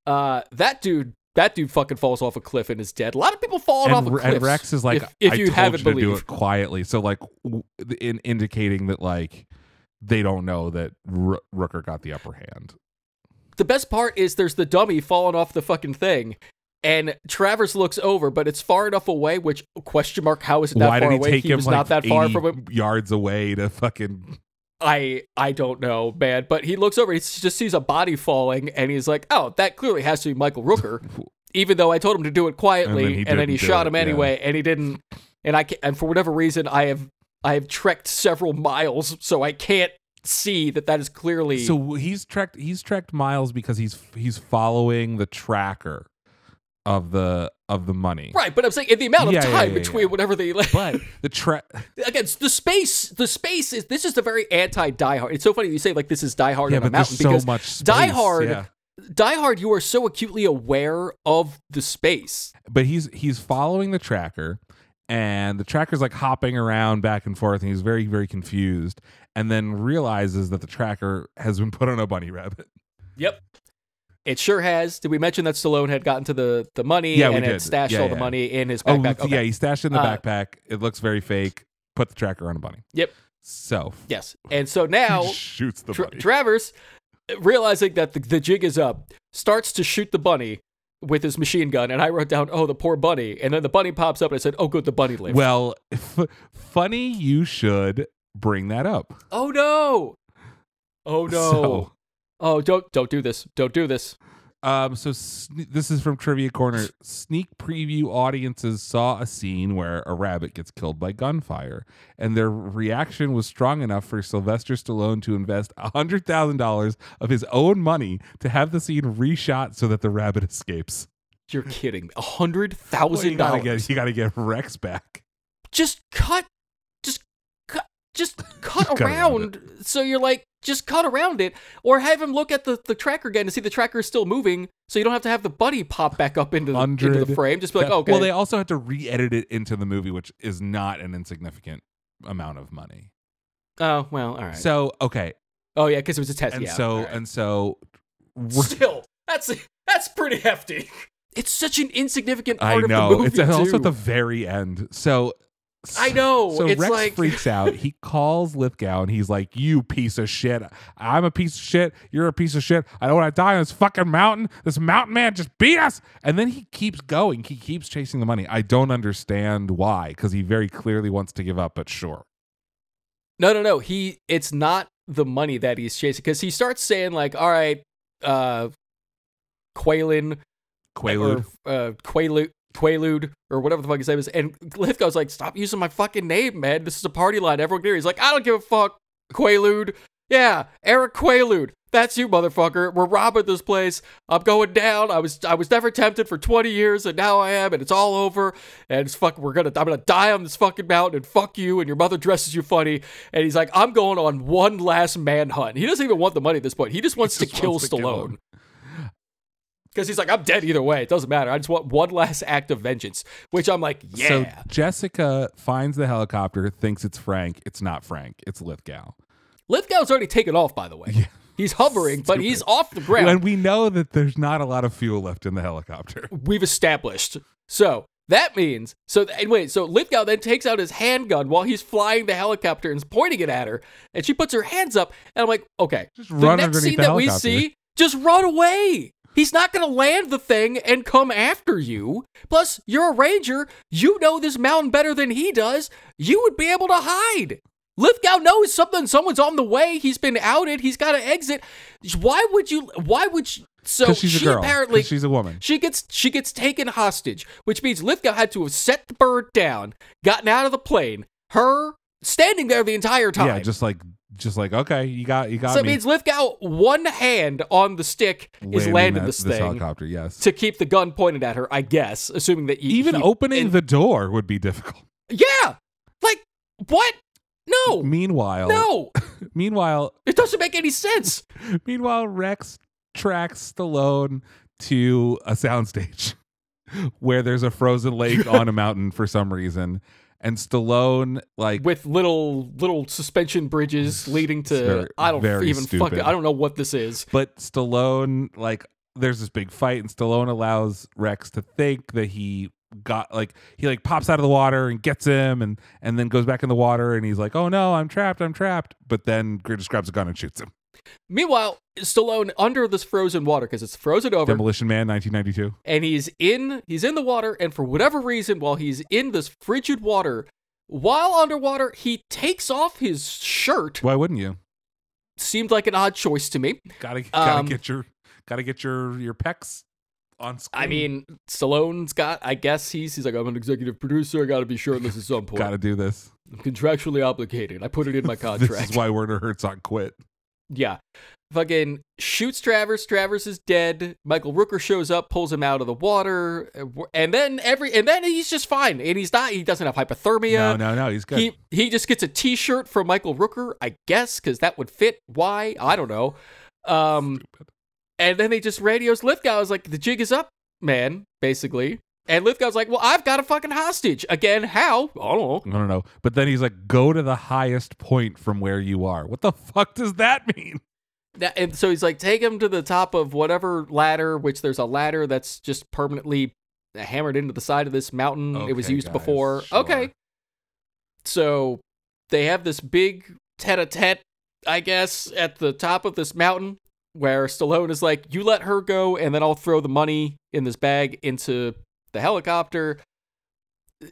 Uh, that dude, that dude fucking falls off a cliff and is dead. A lot of people falling and, off a cliff. And Rex is like, if, if I you told haven't you to believed. do it quietly. So like in indicating that like they don't know that R- Rooker got the upper hand. The best part is there's the dummy falling off the fucking thing. And Travers looks over, but it's far enough away. Which question mark? How is it that Why far did he away? Take he him was like not that far from him. Yards away to fucking. I I don't know, man. But he looks over. He just sees a body falling, and he's like, "Oh, that clearly has to be Michael Rooker." Even though I told him to do it quietly, and then he, and then he shot him it, anyway, yeah. and he didn't. And I and for whatever reason, I have I have trekked several miles, so I can't see that that is clearly. So he's trekked he's trekked miles because he's he's following the tracker. Of the of the money, right? But I'm saying in the amount of yeah, time yeah, yeah, between yeah. whatever they like, but the tra- again the space the space is this is the very anti Die Hard. It's so funny you say like this is Die Hard yeah, on a mountain so because much space, Die Hard, yeah. Die Hard, you are so acutely aware of the space. But he's he's following the tracker, and the tracker's like hopping around back and forth, and he's very very confused, and then realizes that the tracker has been put on a bunny rabbit. Yep. It sure has. Did we mention that Stallone had gotten to the, the money yeah, and had stashed yeah, all yeah. the money in his backpack? Oh, okay. Yeah, he stashed it in the uh, backpack. It looks very fake. Put the tracker on a bunny. Yep. So. Yes. And so now shoots the bunny. Tra- Travers, realizing that the, the jig is up, starts to shoot the bunny with his machine gun. And I wrote down, oh, the poor bunny. And then the bunny pops up and I said, oh, good, the bunny lived. Well, f- funny you should bring that up. Oh, no. Oh, no. So. Oh, don't don't do this. Don't do this. Um, so sne- this is from Trivia Corner. Sneak preview audiences saw a scene where a rabbit gets killed by gunfire, and their reaction was strong enough for Sylvester Stallone to invest one hundred thousand dollars of his own money to have the scene reshot so that the rabbit escapes. You're kidding me. one hundred thousand dollars? Well, you gotta get, you gotta get Rex back. Just cut. Just cut. Just cut around. Cut around so you're like, just cut around it, or have him look at the, the tracker again to see the tracker is still moving, so you don't have to have the bunny pop back up into the, into the frame. Just be like, okay. Well, they also had to re-edit it into the movie, which is not an insignificant amount of money. Oh, well, all right. So, okay. Oh, yeah, because it was a test. And yeah, so, right. and so, still, that's that's pretty hefty. It's such an insignificant part I know. of the movie. It's too. also at the very end. So. So, I know. So it's Rex like... freaks out. He calls Lithgow and he's like, "You piece of shit! I'm a piece of shit. You're a piece of shit. I don't want to die on this fucking mountain. This mountain man just beat us." And then he keeps going. He keeps chasing the money. I don't understand why, because he very clearly wants to give up. But sure. No, no, no. He. It's not the money that he's chasing, because he starts saying like, "All right, uh, Quailin, Quaalude, uh, Quaalude." Quaalude, or whatever the fuck his name is, and Lithgow's like, stop using my fucking name, man. This is a party line. Everyone here. He's like, I don't give a fuck, Quaalude. Yeah, Eric Quaalude. That's you, motherfucker. We're robbing this place. I'm going down. I was I was never tempted for twenty years, and now I am, and it's all over. And it's fuck, we're gonna I'm gonna die on this fucking mountain, and fuck you, and your mother dresses you funny. And he's like, I'm going on one last manhunt. He doesn't even want the money at this point. He just wants he just to kill wants to Stallone. Kill him. Because he's like, I'm dead either way. It doesn't matter. I just want one last act of vengeance, which I'm like, yeah. So Jessica finds the helicopter, thinks it's Frank. It's not Frank. It's Lithgow. Lithgow's already taken off, by the way. Yeah. He's hovering, Stupid. but he's off the ground. And we know that there's not a lot of fuel left in the helicopter. We've established. So that means, so and wait, so Lithgow then takes out his handgun while he's flying the helicopter and is pointing it at her. And she puts her hands up. And I'm like, okay. Just the run next underneath scene the that helicopter. we see, just run away. He's not going to land the thing and come after you. Plus, you're a ranger. You know this mountain better than he does. You would be able to hide. Lithgow knows something. Someone's on the way. He's been outed. He's got to exit. Why would you? Why would you? So she's she a girl. Apparently she's a woman. She gets she gets taken hostage, which means Lithgow had to have set the bird down, gotten out of the plane. Her standing there the entire time. Yeah, just like just like okay, you got you got. So it me. means Lithgow, one hand on the stick, landing is landing that, this thing, this helicopter. Yes, to keep the gun pointed at her. I guess, assuming that you, even he, opening and, the door would be difficult. Yeah, like what? No. Meanwhile, no. meanwhile, it doesn't make any sense. Meanwhile, Rex tracks Stallone to a soundstage where there's a frozen lake on a mountain for some reason, and Stallone, like, with little little suspension bridges leading to very, I don't even fuck it. I don't know what this is. But Stallone, like, there's this big fight, and Stallone allows Rex to think that he. got like he like pops out of the water and gets him and and then goes back in the water and he's like, oh no, I'm trapped I'm trapped, but then just grabs a gun and shoots him. Meanwhile, Stallone under this frozen water, because it's frozen over. Demolition Man nineteen ninety-two, and he's in he's in the water, and for whatever reason, while he's in this frigid water, while underwater, he takes off his shirt. Why wouldn't you? Seemed like an odd choice to me. Gotta gotta um, get your gotta get your your pecs on screen. I mean, Stallone's got, I guess he's he's like, I'm an executive producer, I gotta be shirtless at some point. Gotta do this. I'm contractually obligated. I put it in my contract. This is why Werner Herzog quit. Yeah. Fucking shoots Travers. Travers is dead. Michael Rooker shows up, pulls him out of the water, and then every and then he's just fine. And he's not he doesn't have hypothermia. No, no, no, he's good. He he just gets a t-shirt from Michael Rooker, I guess, because that would fit. Why? I don't know. Um Stupid. And then they just radios Lithgow. Is like, the jig is up, man, basically. And Lithgow's like, well, I've got a fucking hostage. Again, how? I don't know. I don't know. But then he's like, go to the highest point from where you are. What the fuck does that mean? That, and so he's like, take him to the top of whatever ladder, which there's a ladder that's just permanently hammered into the side of this mountain. Okay, it was used guys, before. Sure. Okay. So they have this big tete-a-tete, I guess, at the top of this mountain, where Stallone is like, you let her go, and then I'll throw the money in this bag into the helicopter.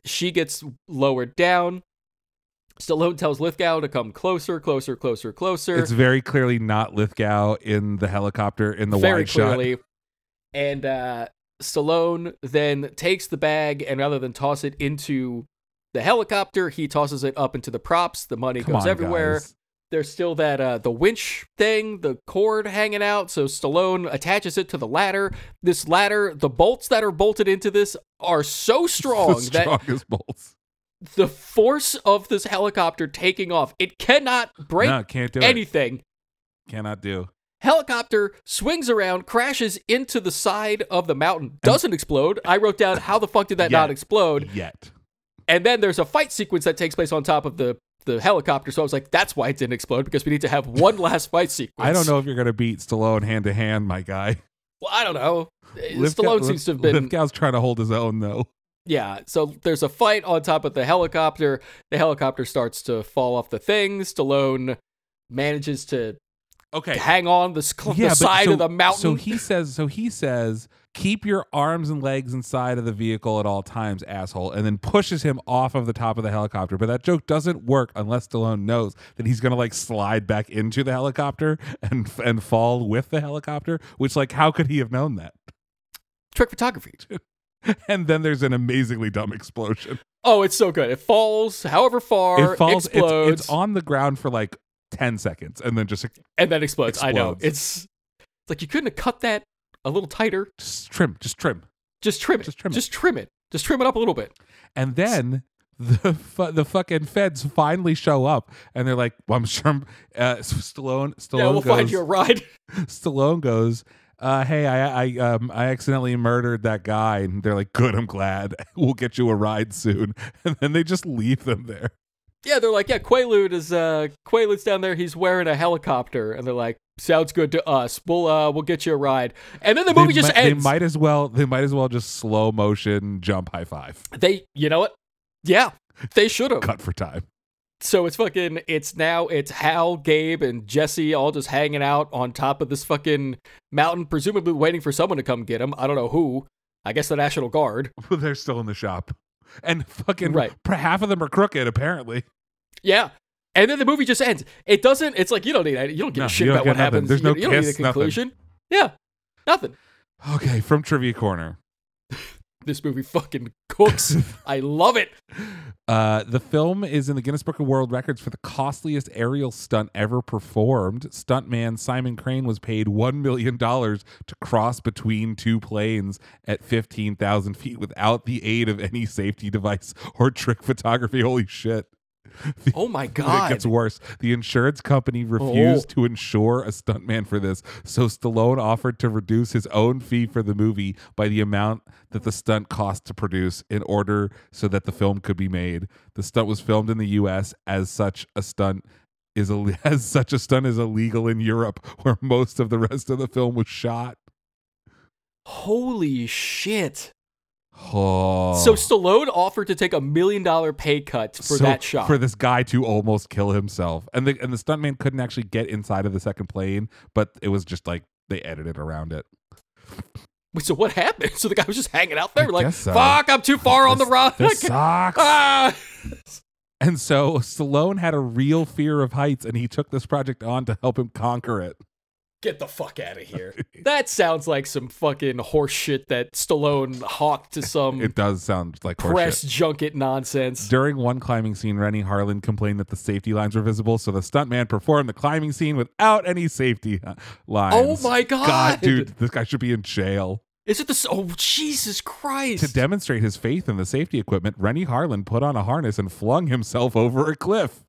She gets lowered down. Stallone tells Lithgow to come closer, closer, closer, closer. It's very clearly not Lithgow in the helicopter in the very wide clearly. shot. And uh, Stallone then takes the bag, and rather than toss it into the helicopter, he tosses it up into the props. The money come goes on, everywhere. Guys. There's still that, uh, the winch thing, the cord hanging out, so Stallone attaches it to the ladder. This ladder, the bolts that are bolted into this are so strong the that bolts. the force of this helicopter taking off, it cannot break no, can't do anything. It. Cannot do. Helicopter swings around, crashes into the side of the mountain, doesn't and, explode. I wrote down, how the fuck did that yet, not explode? Yet. And then there's a fight sequence that takes place on top of the the helicopter, so I was like, that's why it didn't explode, because we need to have one last fight sequence. I don't know if you're going to beat Stallone hand-to-hand, my guy. Well, I don't know. Lithgow, Stallone seems to have been... Lithgow's trying to hold his own, though. Yeah, so there's a fight on top of the helicopter. The helicopter starts to fall off the thing. Stallone manages to okay. hang on the, cl- yeah, the side so, of the mountain. So he says, So he says, keep your arms and legs inside of the vehicle at all times, asshole, and then pushes him off of the top of the helicopter. But that joke doesn't work unless Stallone knows that he's going to like slide back into the helicopter and and fall with the helicopter, which, like, how could he have known that? Trick photography. And then there's an amazingly dumb explosion. Oh, it's so good. It falls however far, it falls, explodes. It's, it's on the ground for like ten seconds and then just and then explodes. explodes. I know. It's, it's like you couldn't have cut that a little tighter. Just trim. Just trim. Just trim it. Just trim it. Just trim it. Just trim it up a little bit. And then the fu- the fucking feds finally show up and they're like, well, I'm sure uh, Stallone Stallone yeah, we'll goes, find you a ride. Stallone goes, uh, hey, I I um I accidentally murdered that guy, and they're like, good, I'm glad. We'll get you a ride soon. And then they just leave them there. Yeah, they're like, yeah, Quaalude is uh, Quaalude's down there. He's wearing a helicopter, and they're like, sounds good to us. We'll uh, we'll get you a ride. And then the movie they just mi- ends. They might as well. They might as well just slow motion jump high five. They, you know what? Yeah, they should have cut for time. So it's fucking, it's now, it's Hal, Gabe, and Jesse all just hanging out on top of this fucking mountain, presumably waiting for someone to come get them. I don't know who. I guess the National Guard. They're still in the shop. And fucking right. half of them are crooked, apparently. Yeah. And then the movie just ends. It doesn't, it's like, you don't need, you don't give no, a shit about what nothing. happens. There's you, no you kiss, don't need a conclusion. Nothing. Yeah. Nothing. Okay, from Trivia Corner. This movie fucking cooks. I love it. Uh, the film is in the Guinness Book of World Records for the costliest aerial stunt ever performed. Stuntman Simon Crane was paid one million dollars to cross between two planes at fifteen thousand feet without the aid of any safety device or trick photography. Holy shit. The, oh my God. It gets worse. The insurance company refused oh. to insure a stuntman for this, so Stallone offered to reduce his own fee for the movie by the amount that the stunt cost to produce in order so that the film could be made. The stunt was filmed in the U S as such a stunt is as such a stunt is illegal in Europe, where most of the rest of the film was shot. Holy shit. Oh. So Stallone offered to take a million dollar pay cut for so, that shot. For this guy to almost kill himself. And the and the stuntman couldn't actually get inside of the second plane, but it was just like they edited around it. Wait, so what happened? So the guy was just hanging out there I like, so. fuck, I'm too far this, on the run. This sucks. Ah. And so Stallone had a real fear of heights, and he took this project on to help him conquer it. Get the fuck out of here. That sounds like some fucking horse shit that Stallone hawked to some. It does sound like horse press shit. junket nonsense. During one climbing scene, Renny Harlin complained that the safety lines were visible, so the stuntman performed the climbing scene without any safety lines. Oh my God. God, dude, this guy should be in jail. Is it the... Oh, Jesus Christ. To demonstrate his faith in the safety equipment, Renny Harlin put on a harness and flung himself over a cliff.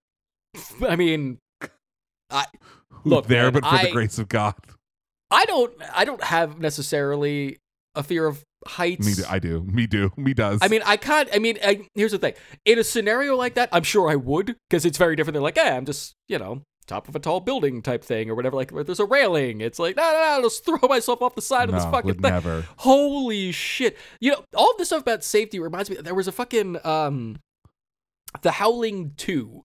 I mean, I... Look, there, man, but for I, the grace of God. I don't I don't have necessarily a fear of heights. Me do, I do. Me do. Me does. I mean, I can't. I mean, I, here's the thing. In a scenario like that, I'm sure I would, because it's very different than like, hey, I'm just, you know, top of a tall building type thing or whatever. Like, where there's a railing. It's like, no, no, no, I'll just throw myself off the side no, of this fucking thing. Never. Holy shit. You know, all this stuff about safety reminds me, there was a fucking, um, The Howling two.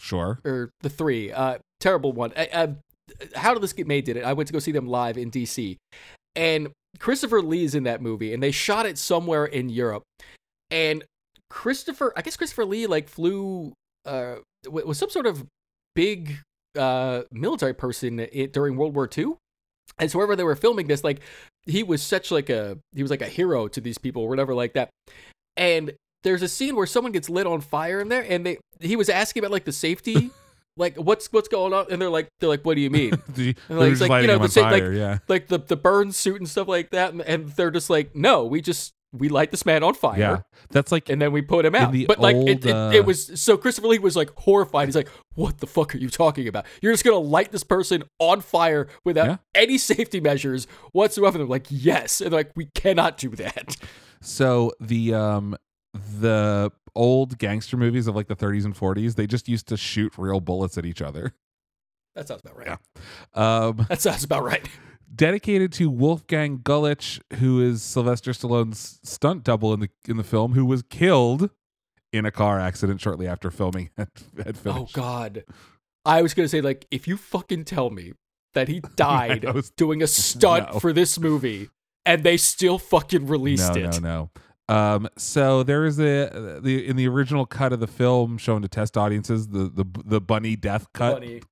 Sure. Or the three. Uh, terrible one. I, I, How Did This Get Made did it. I went to go see them live in D C. And Christopher Lee is in that movie, and they shot it somewhere in Europe. And Christopher, I guess Christopher Lee, like, flew, uh, was some sort of big uh, military person it, during World War Two. And so wherever they were filming this, like, he was such, like, a, he was, like, a hero to these people or whatever like that. And there's a scene where someone gets lit on fire in there, and they he was asking about, like, the safety, like, what's what's going on? And they're like, they're like, what do you mean? the, and like, it's like, you know, the same, fire, like, yeah. like the, the burn suit and stuff like that. And, and they're just like, no, we just, we light this man on fire. Yeah, that's like, and then we put him out. But old, like, it, it, it was, so Christopher Lee was like horrified. He's like, what the fuck are you talking about? You're just going to light this person on fire without yeah. any safety measures whatsoever. They're like, yes. And they're like, we cannot do that. So the, um, the old gangster movies of like the thirties and forties, they just used to shoot real bullets at each other. That sounds about right. Yeah. Um, that sounds about right. Dedicated to Wolfgang Gulich, who is Sylvester Stallone's stunt double in the in the film, who was killed in a car accident shortly after filming had, had finished. Oh God. I was going to say, like, if you fucking tell me that he died yeah, was, doing a stunt no. for this movie and they still fucking released no, it. No, no, no. Um, so there is a the in the original cut of the film shown to test audiences, the the, the bunny death cut. Bunny.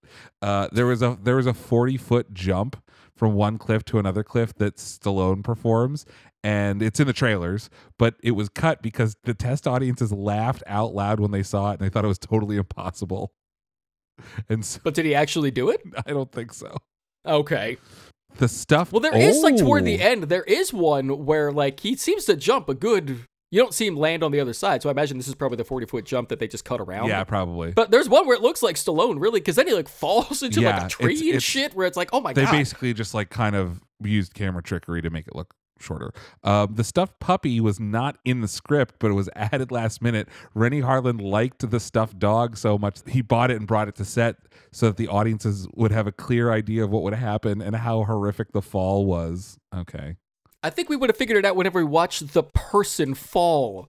Uh, there was a there was a forty foot jump from one cliff to another cliff that Stallone performs, and it's in the trailers. But it was cut because the test audiences laughed out loud when they saw it, and they thought it was totally impossible. And so, but did he actually do it? I don't think so. Okay. The stuff. Well, there oh. is like toward the end, there is one where like he seems to jump a good. You don't see him land on the other side, so I imagine this is probably the forty foot jump that they just cut around. Yeah, probably. But there's one where it looks like Stallone really, because then he like falls into yeah, like a tree it's, and it's, shit, where it's like, oh my they god. They basically just like kind of used camera trickery to make it look shorter. Um, the stuffed puppy was not in the script, but it was added last minute. Renny Harlin liked the stuffed dog so much he bought it and brought it to set so that the audiences would have a clear idea of what would happen and how horrific the fall was. Okay. I think we would have figured it out whenever we watched The Person Fall.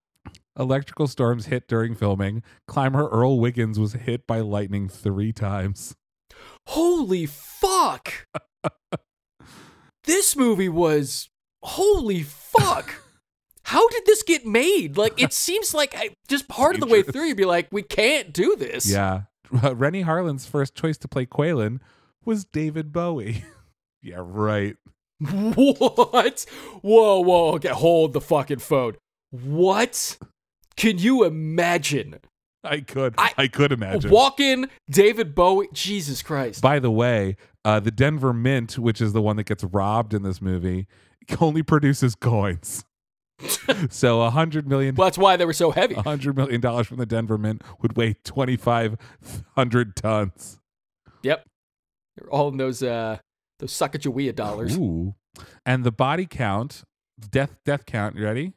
Electrical storms hit during filming. Climber Earl Wiggins was hit by lightning three times. Holy fuck! This movie was... Holy fuck! How did this get made? Like, it seems like I, just part of the way through, you'd be like, we can't do this. Yeah. Uh, Renny Harlin's first choice to play Quaylen was David Bowie. Yeah, right. What? Whoa, whoa, okay, hold the fucking phone. What? Can you imagine? I could. I, I could imagine. Walk in, David Bowie. Jesus Christ. By the way, uh, the Denver Mint, which is the one that gets robbed in this movie, only produces coins. So a hundred million. Well, that's why they were so heavy. A hundred million dollars from the Denver Mint would weigh twenty five hundred tons. Yep, they're all in those uh, those Sacagawea dollars. Ooh, and the body count, death death count. You ready?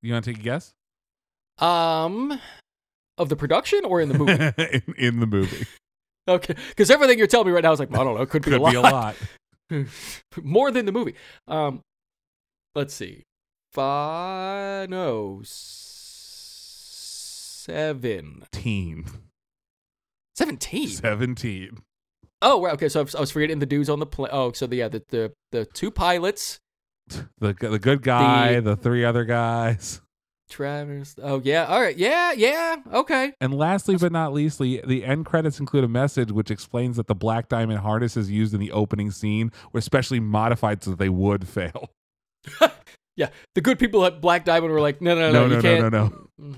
You want to take a guess? Um, of the production or in the movie? in, in the movie. Okay, because everything you're telling me right now is like, well, I don't know. It could be could a be lot. Be a lot. More than the movie. Um, let's see. Five, no, seven. Teen. Seventeen. Seventeen. Oh, right. Okay. So I was, I was forgetting the dudes on the plane. Oh, so the, yeah, the, the, the two pilots. The the good guy, the, the three other guys. Travers. Oh, yeah. All right. Yeah. Yeah. Okay. And lastly, but not leastly, the end credits include a message which explains that the black diamond harnesses used in the opening scene were specially modified so that they would fail. Yeah, the good people at Black Diamond were like, no, no, no, no, you no, can't. no, no, no.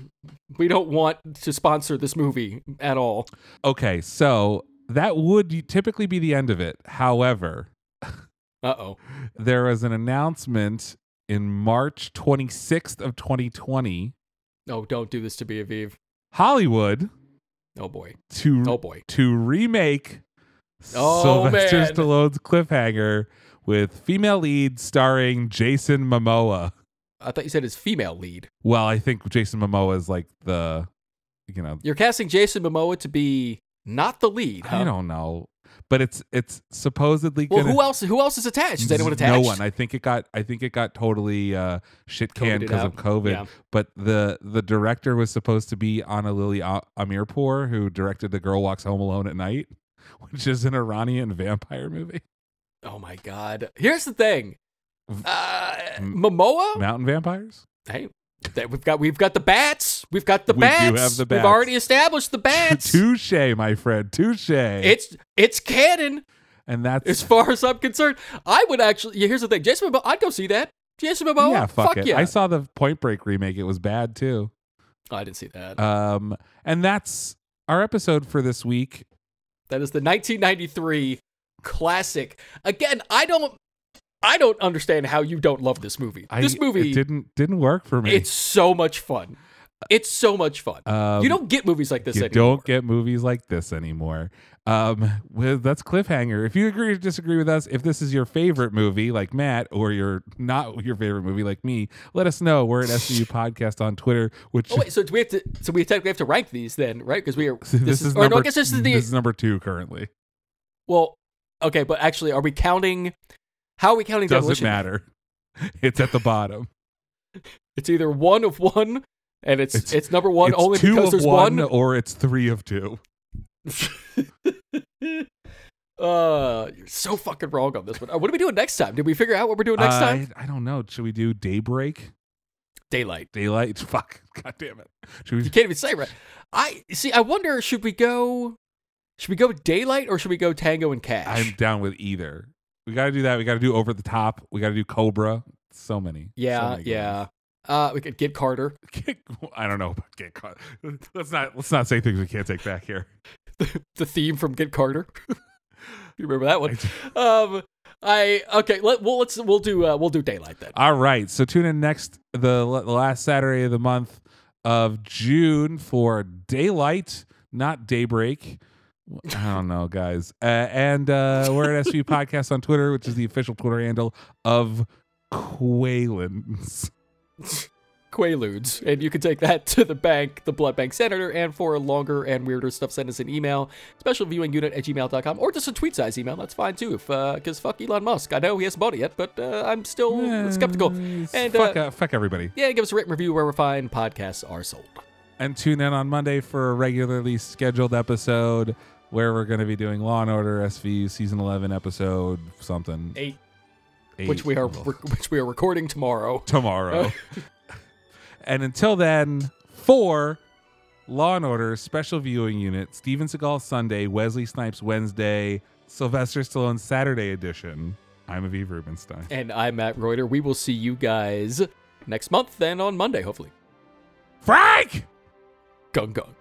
We don't want to sponsor this movie at all. Okay, so that would typically be the end of it. However, uh-oh, there was an announcement in March twenty-sixth of twenty twenty. No, don't do this to me, Aviv. Hollywood. Oh boy. To oh boy. To remake oh, Sylvester man. Stallone's Cliffhanger. With female lead starring Jason Momoa. I thought you said his female lead. Well, I think Jason Momoa is like the, you know. You're casting Jason Momoa to be not the lead, huh? I don't know. But it's it's supposedly Well, gonna, who else who else is attached? Is anyone attached? No one. I think it got I think it got totally uh, shit canned because of COVID. Yeah. But the the director was supposed to be Ana Lily Amirpour, who directed The Girl Walks Home Alone at Night, which is an Iranian vampire movie. Oh my God! Here's the thing, uh, Momoa, mountain vampires. Hey, that we've got we've got the bats. We've got the we bats. We have the bats. We've already established the bats. Touche, my friend. Touche. It's it's canon. And that's as far as I'm concerned. I would actually. Yeah, here's the thing, Jason Momoa. I'd go see that. Jason Momoa. Yeah, fuck, fuck it. Yeah. I saw the Point Break remake. It was bad too. Oh, I didn't see that. Um, and that's our episode for this week. That is the nineteen ninety-three. Classic. Again, I don't I don't understand how you don't love this movie. I, this movie it didn't didn't work for me. It's so much fun. It's so much fun. Um, you don't get movies like this you anymore. You don't get movies like this anymore. Um, well, that's Cliffhanger. If you agree or disagree with us, if this is your favorite movie like Matt or your not your favorite movie like me, let us know. We're at S C U Podcast on Twitter. Which oh, wait, so do we have to so we technically have to rank these then, right? Because we are this, this is, is number, or no, I guess this is the this is number two currently. Well, okay, but actually, are we counting? How are we counting? Doesn't Demolition? matter. It's at the bottom. It's either one of one, and it's it's, it's number one it's only two because of there's one, one, or it's three of two. uh, you're so fucking wrong on this one. What are we doing next time? Did we figure out what we're doing next uh, time? I, I don't know. Should we do Daybreak? Daylight. Daylight. Fuck. God damn it. Should we... You can't even say right. I see. I wonder. Should we go? Should we go Daylight or should we go Tango and Cash? I'm down with either. We got to do that. We got to do Over the Top. We got to do Cobra. So many. Yeah, so many yeah. Uh, we could Get Carter. Get, I don't know about Get Carter. Let's not let's not say things we can't take back here. the, the theme from Get Carter. You remember that one? Um, I okay. Let well let's we'll do uh, we'll do Daylight then. All right. So tune in next the, the last Saturday of the month of June for Daylight, not Daybreak. I don't know, guys. Uh, and uh, we're at S V Podcast on Twitter, which is the official Twitter handle of Quaylen's. Quaaludes, and you can take that to the bank, the Blood Bank Senator, and for longer and weirder stuff, send us an email, special viewing unit at gmail dot com, or just a tweet-size email, that's fine too, if uh, because fuck Elon Musk, I know he hasn't bought it yet, but uh, I'm still yeah, skeptical, and fuck, uh, uh, fuck everybody. Yeah, give us a written review where we find podcasts are sold. And tune in on Monday for a regularly scheduled episode where we're going to be doing Law and Order S V U Season eleven episode something. Eight. Eight. Which we are which we are recording tomorrow. Tomorrow. And until then, for Law and Order Special Viewing Unit, Steven Seagal Sunday, Wesley Snipes Wednesday, Sylvester Stallone Saturday edition, I'm Aviv Rubenstein. And I'm Matt Reuter. We will see you guys next month and on Monday, hopefully. Frank! Gung gung.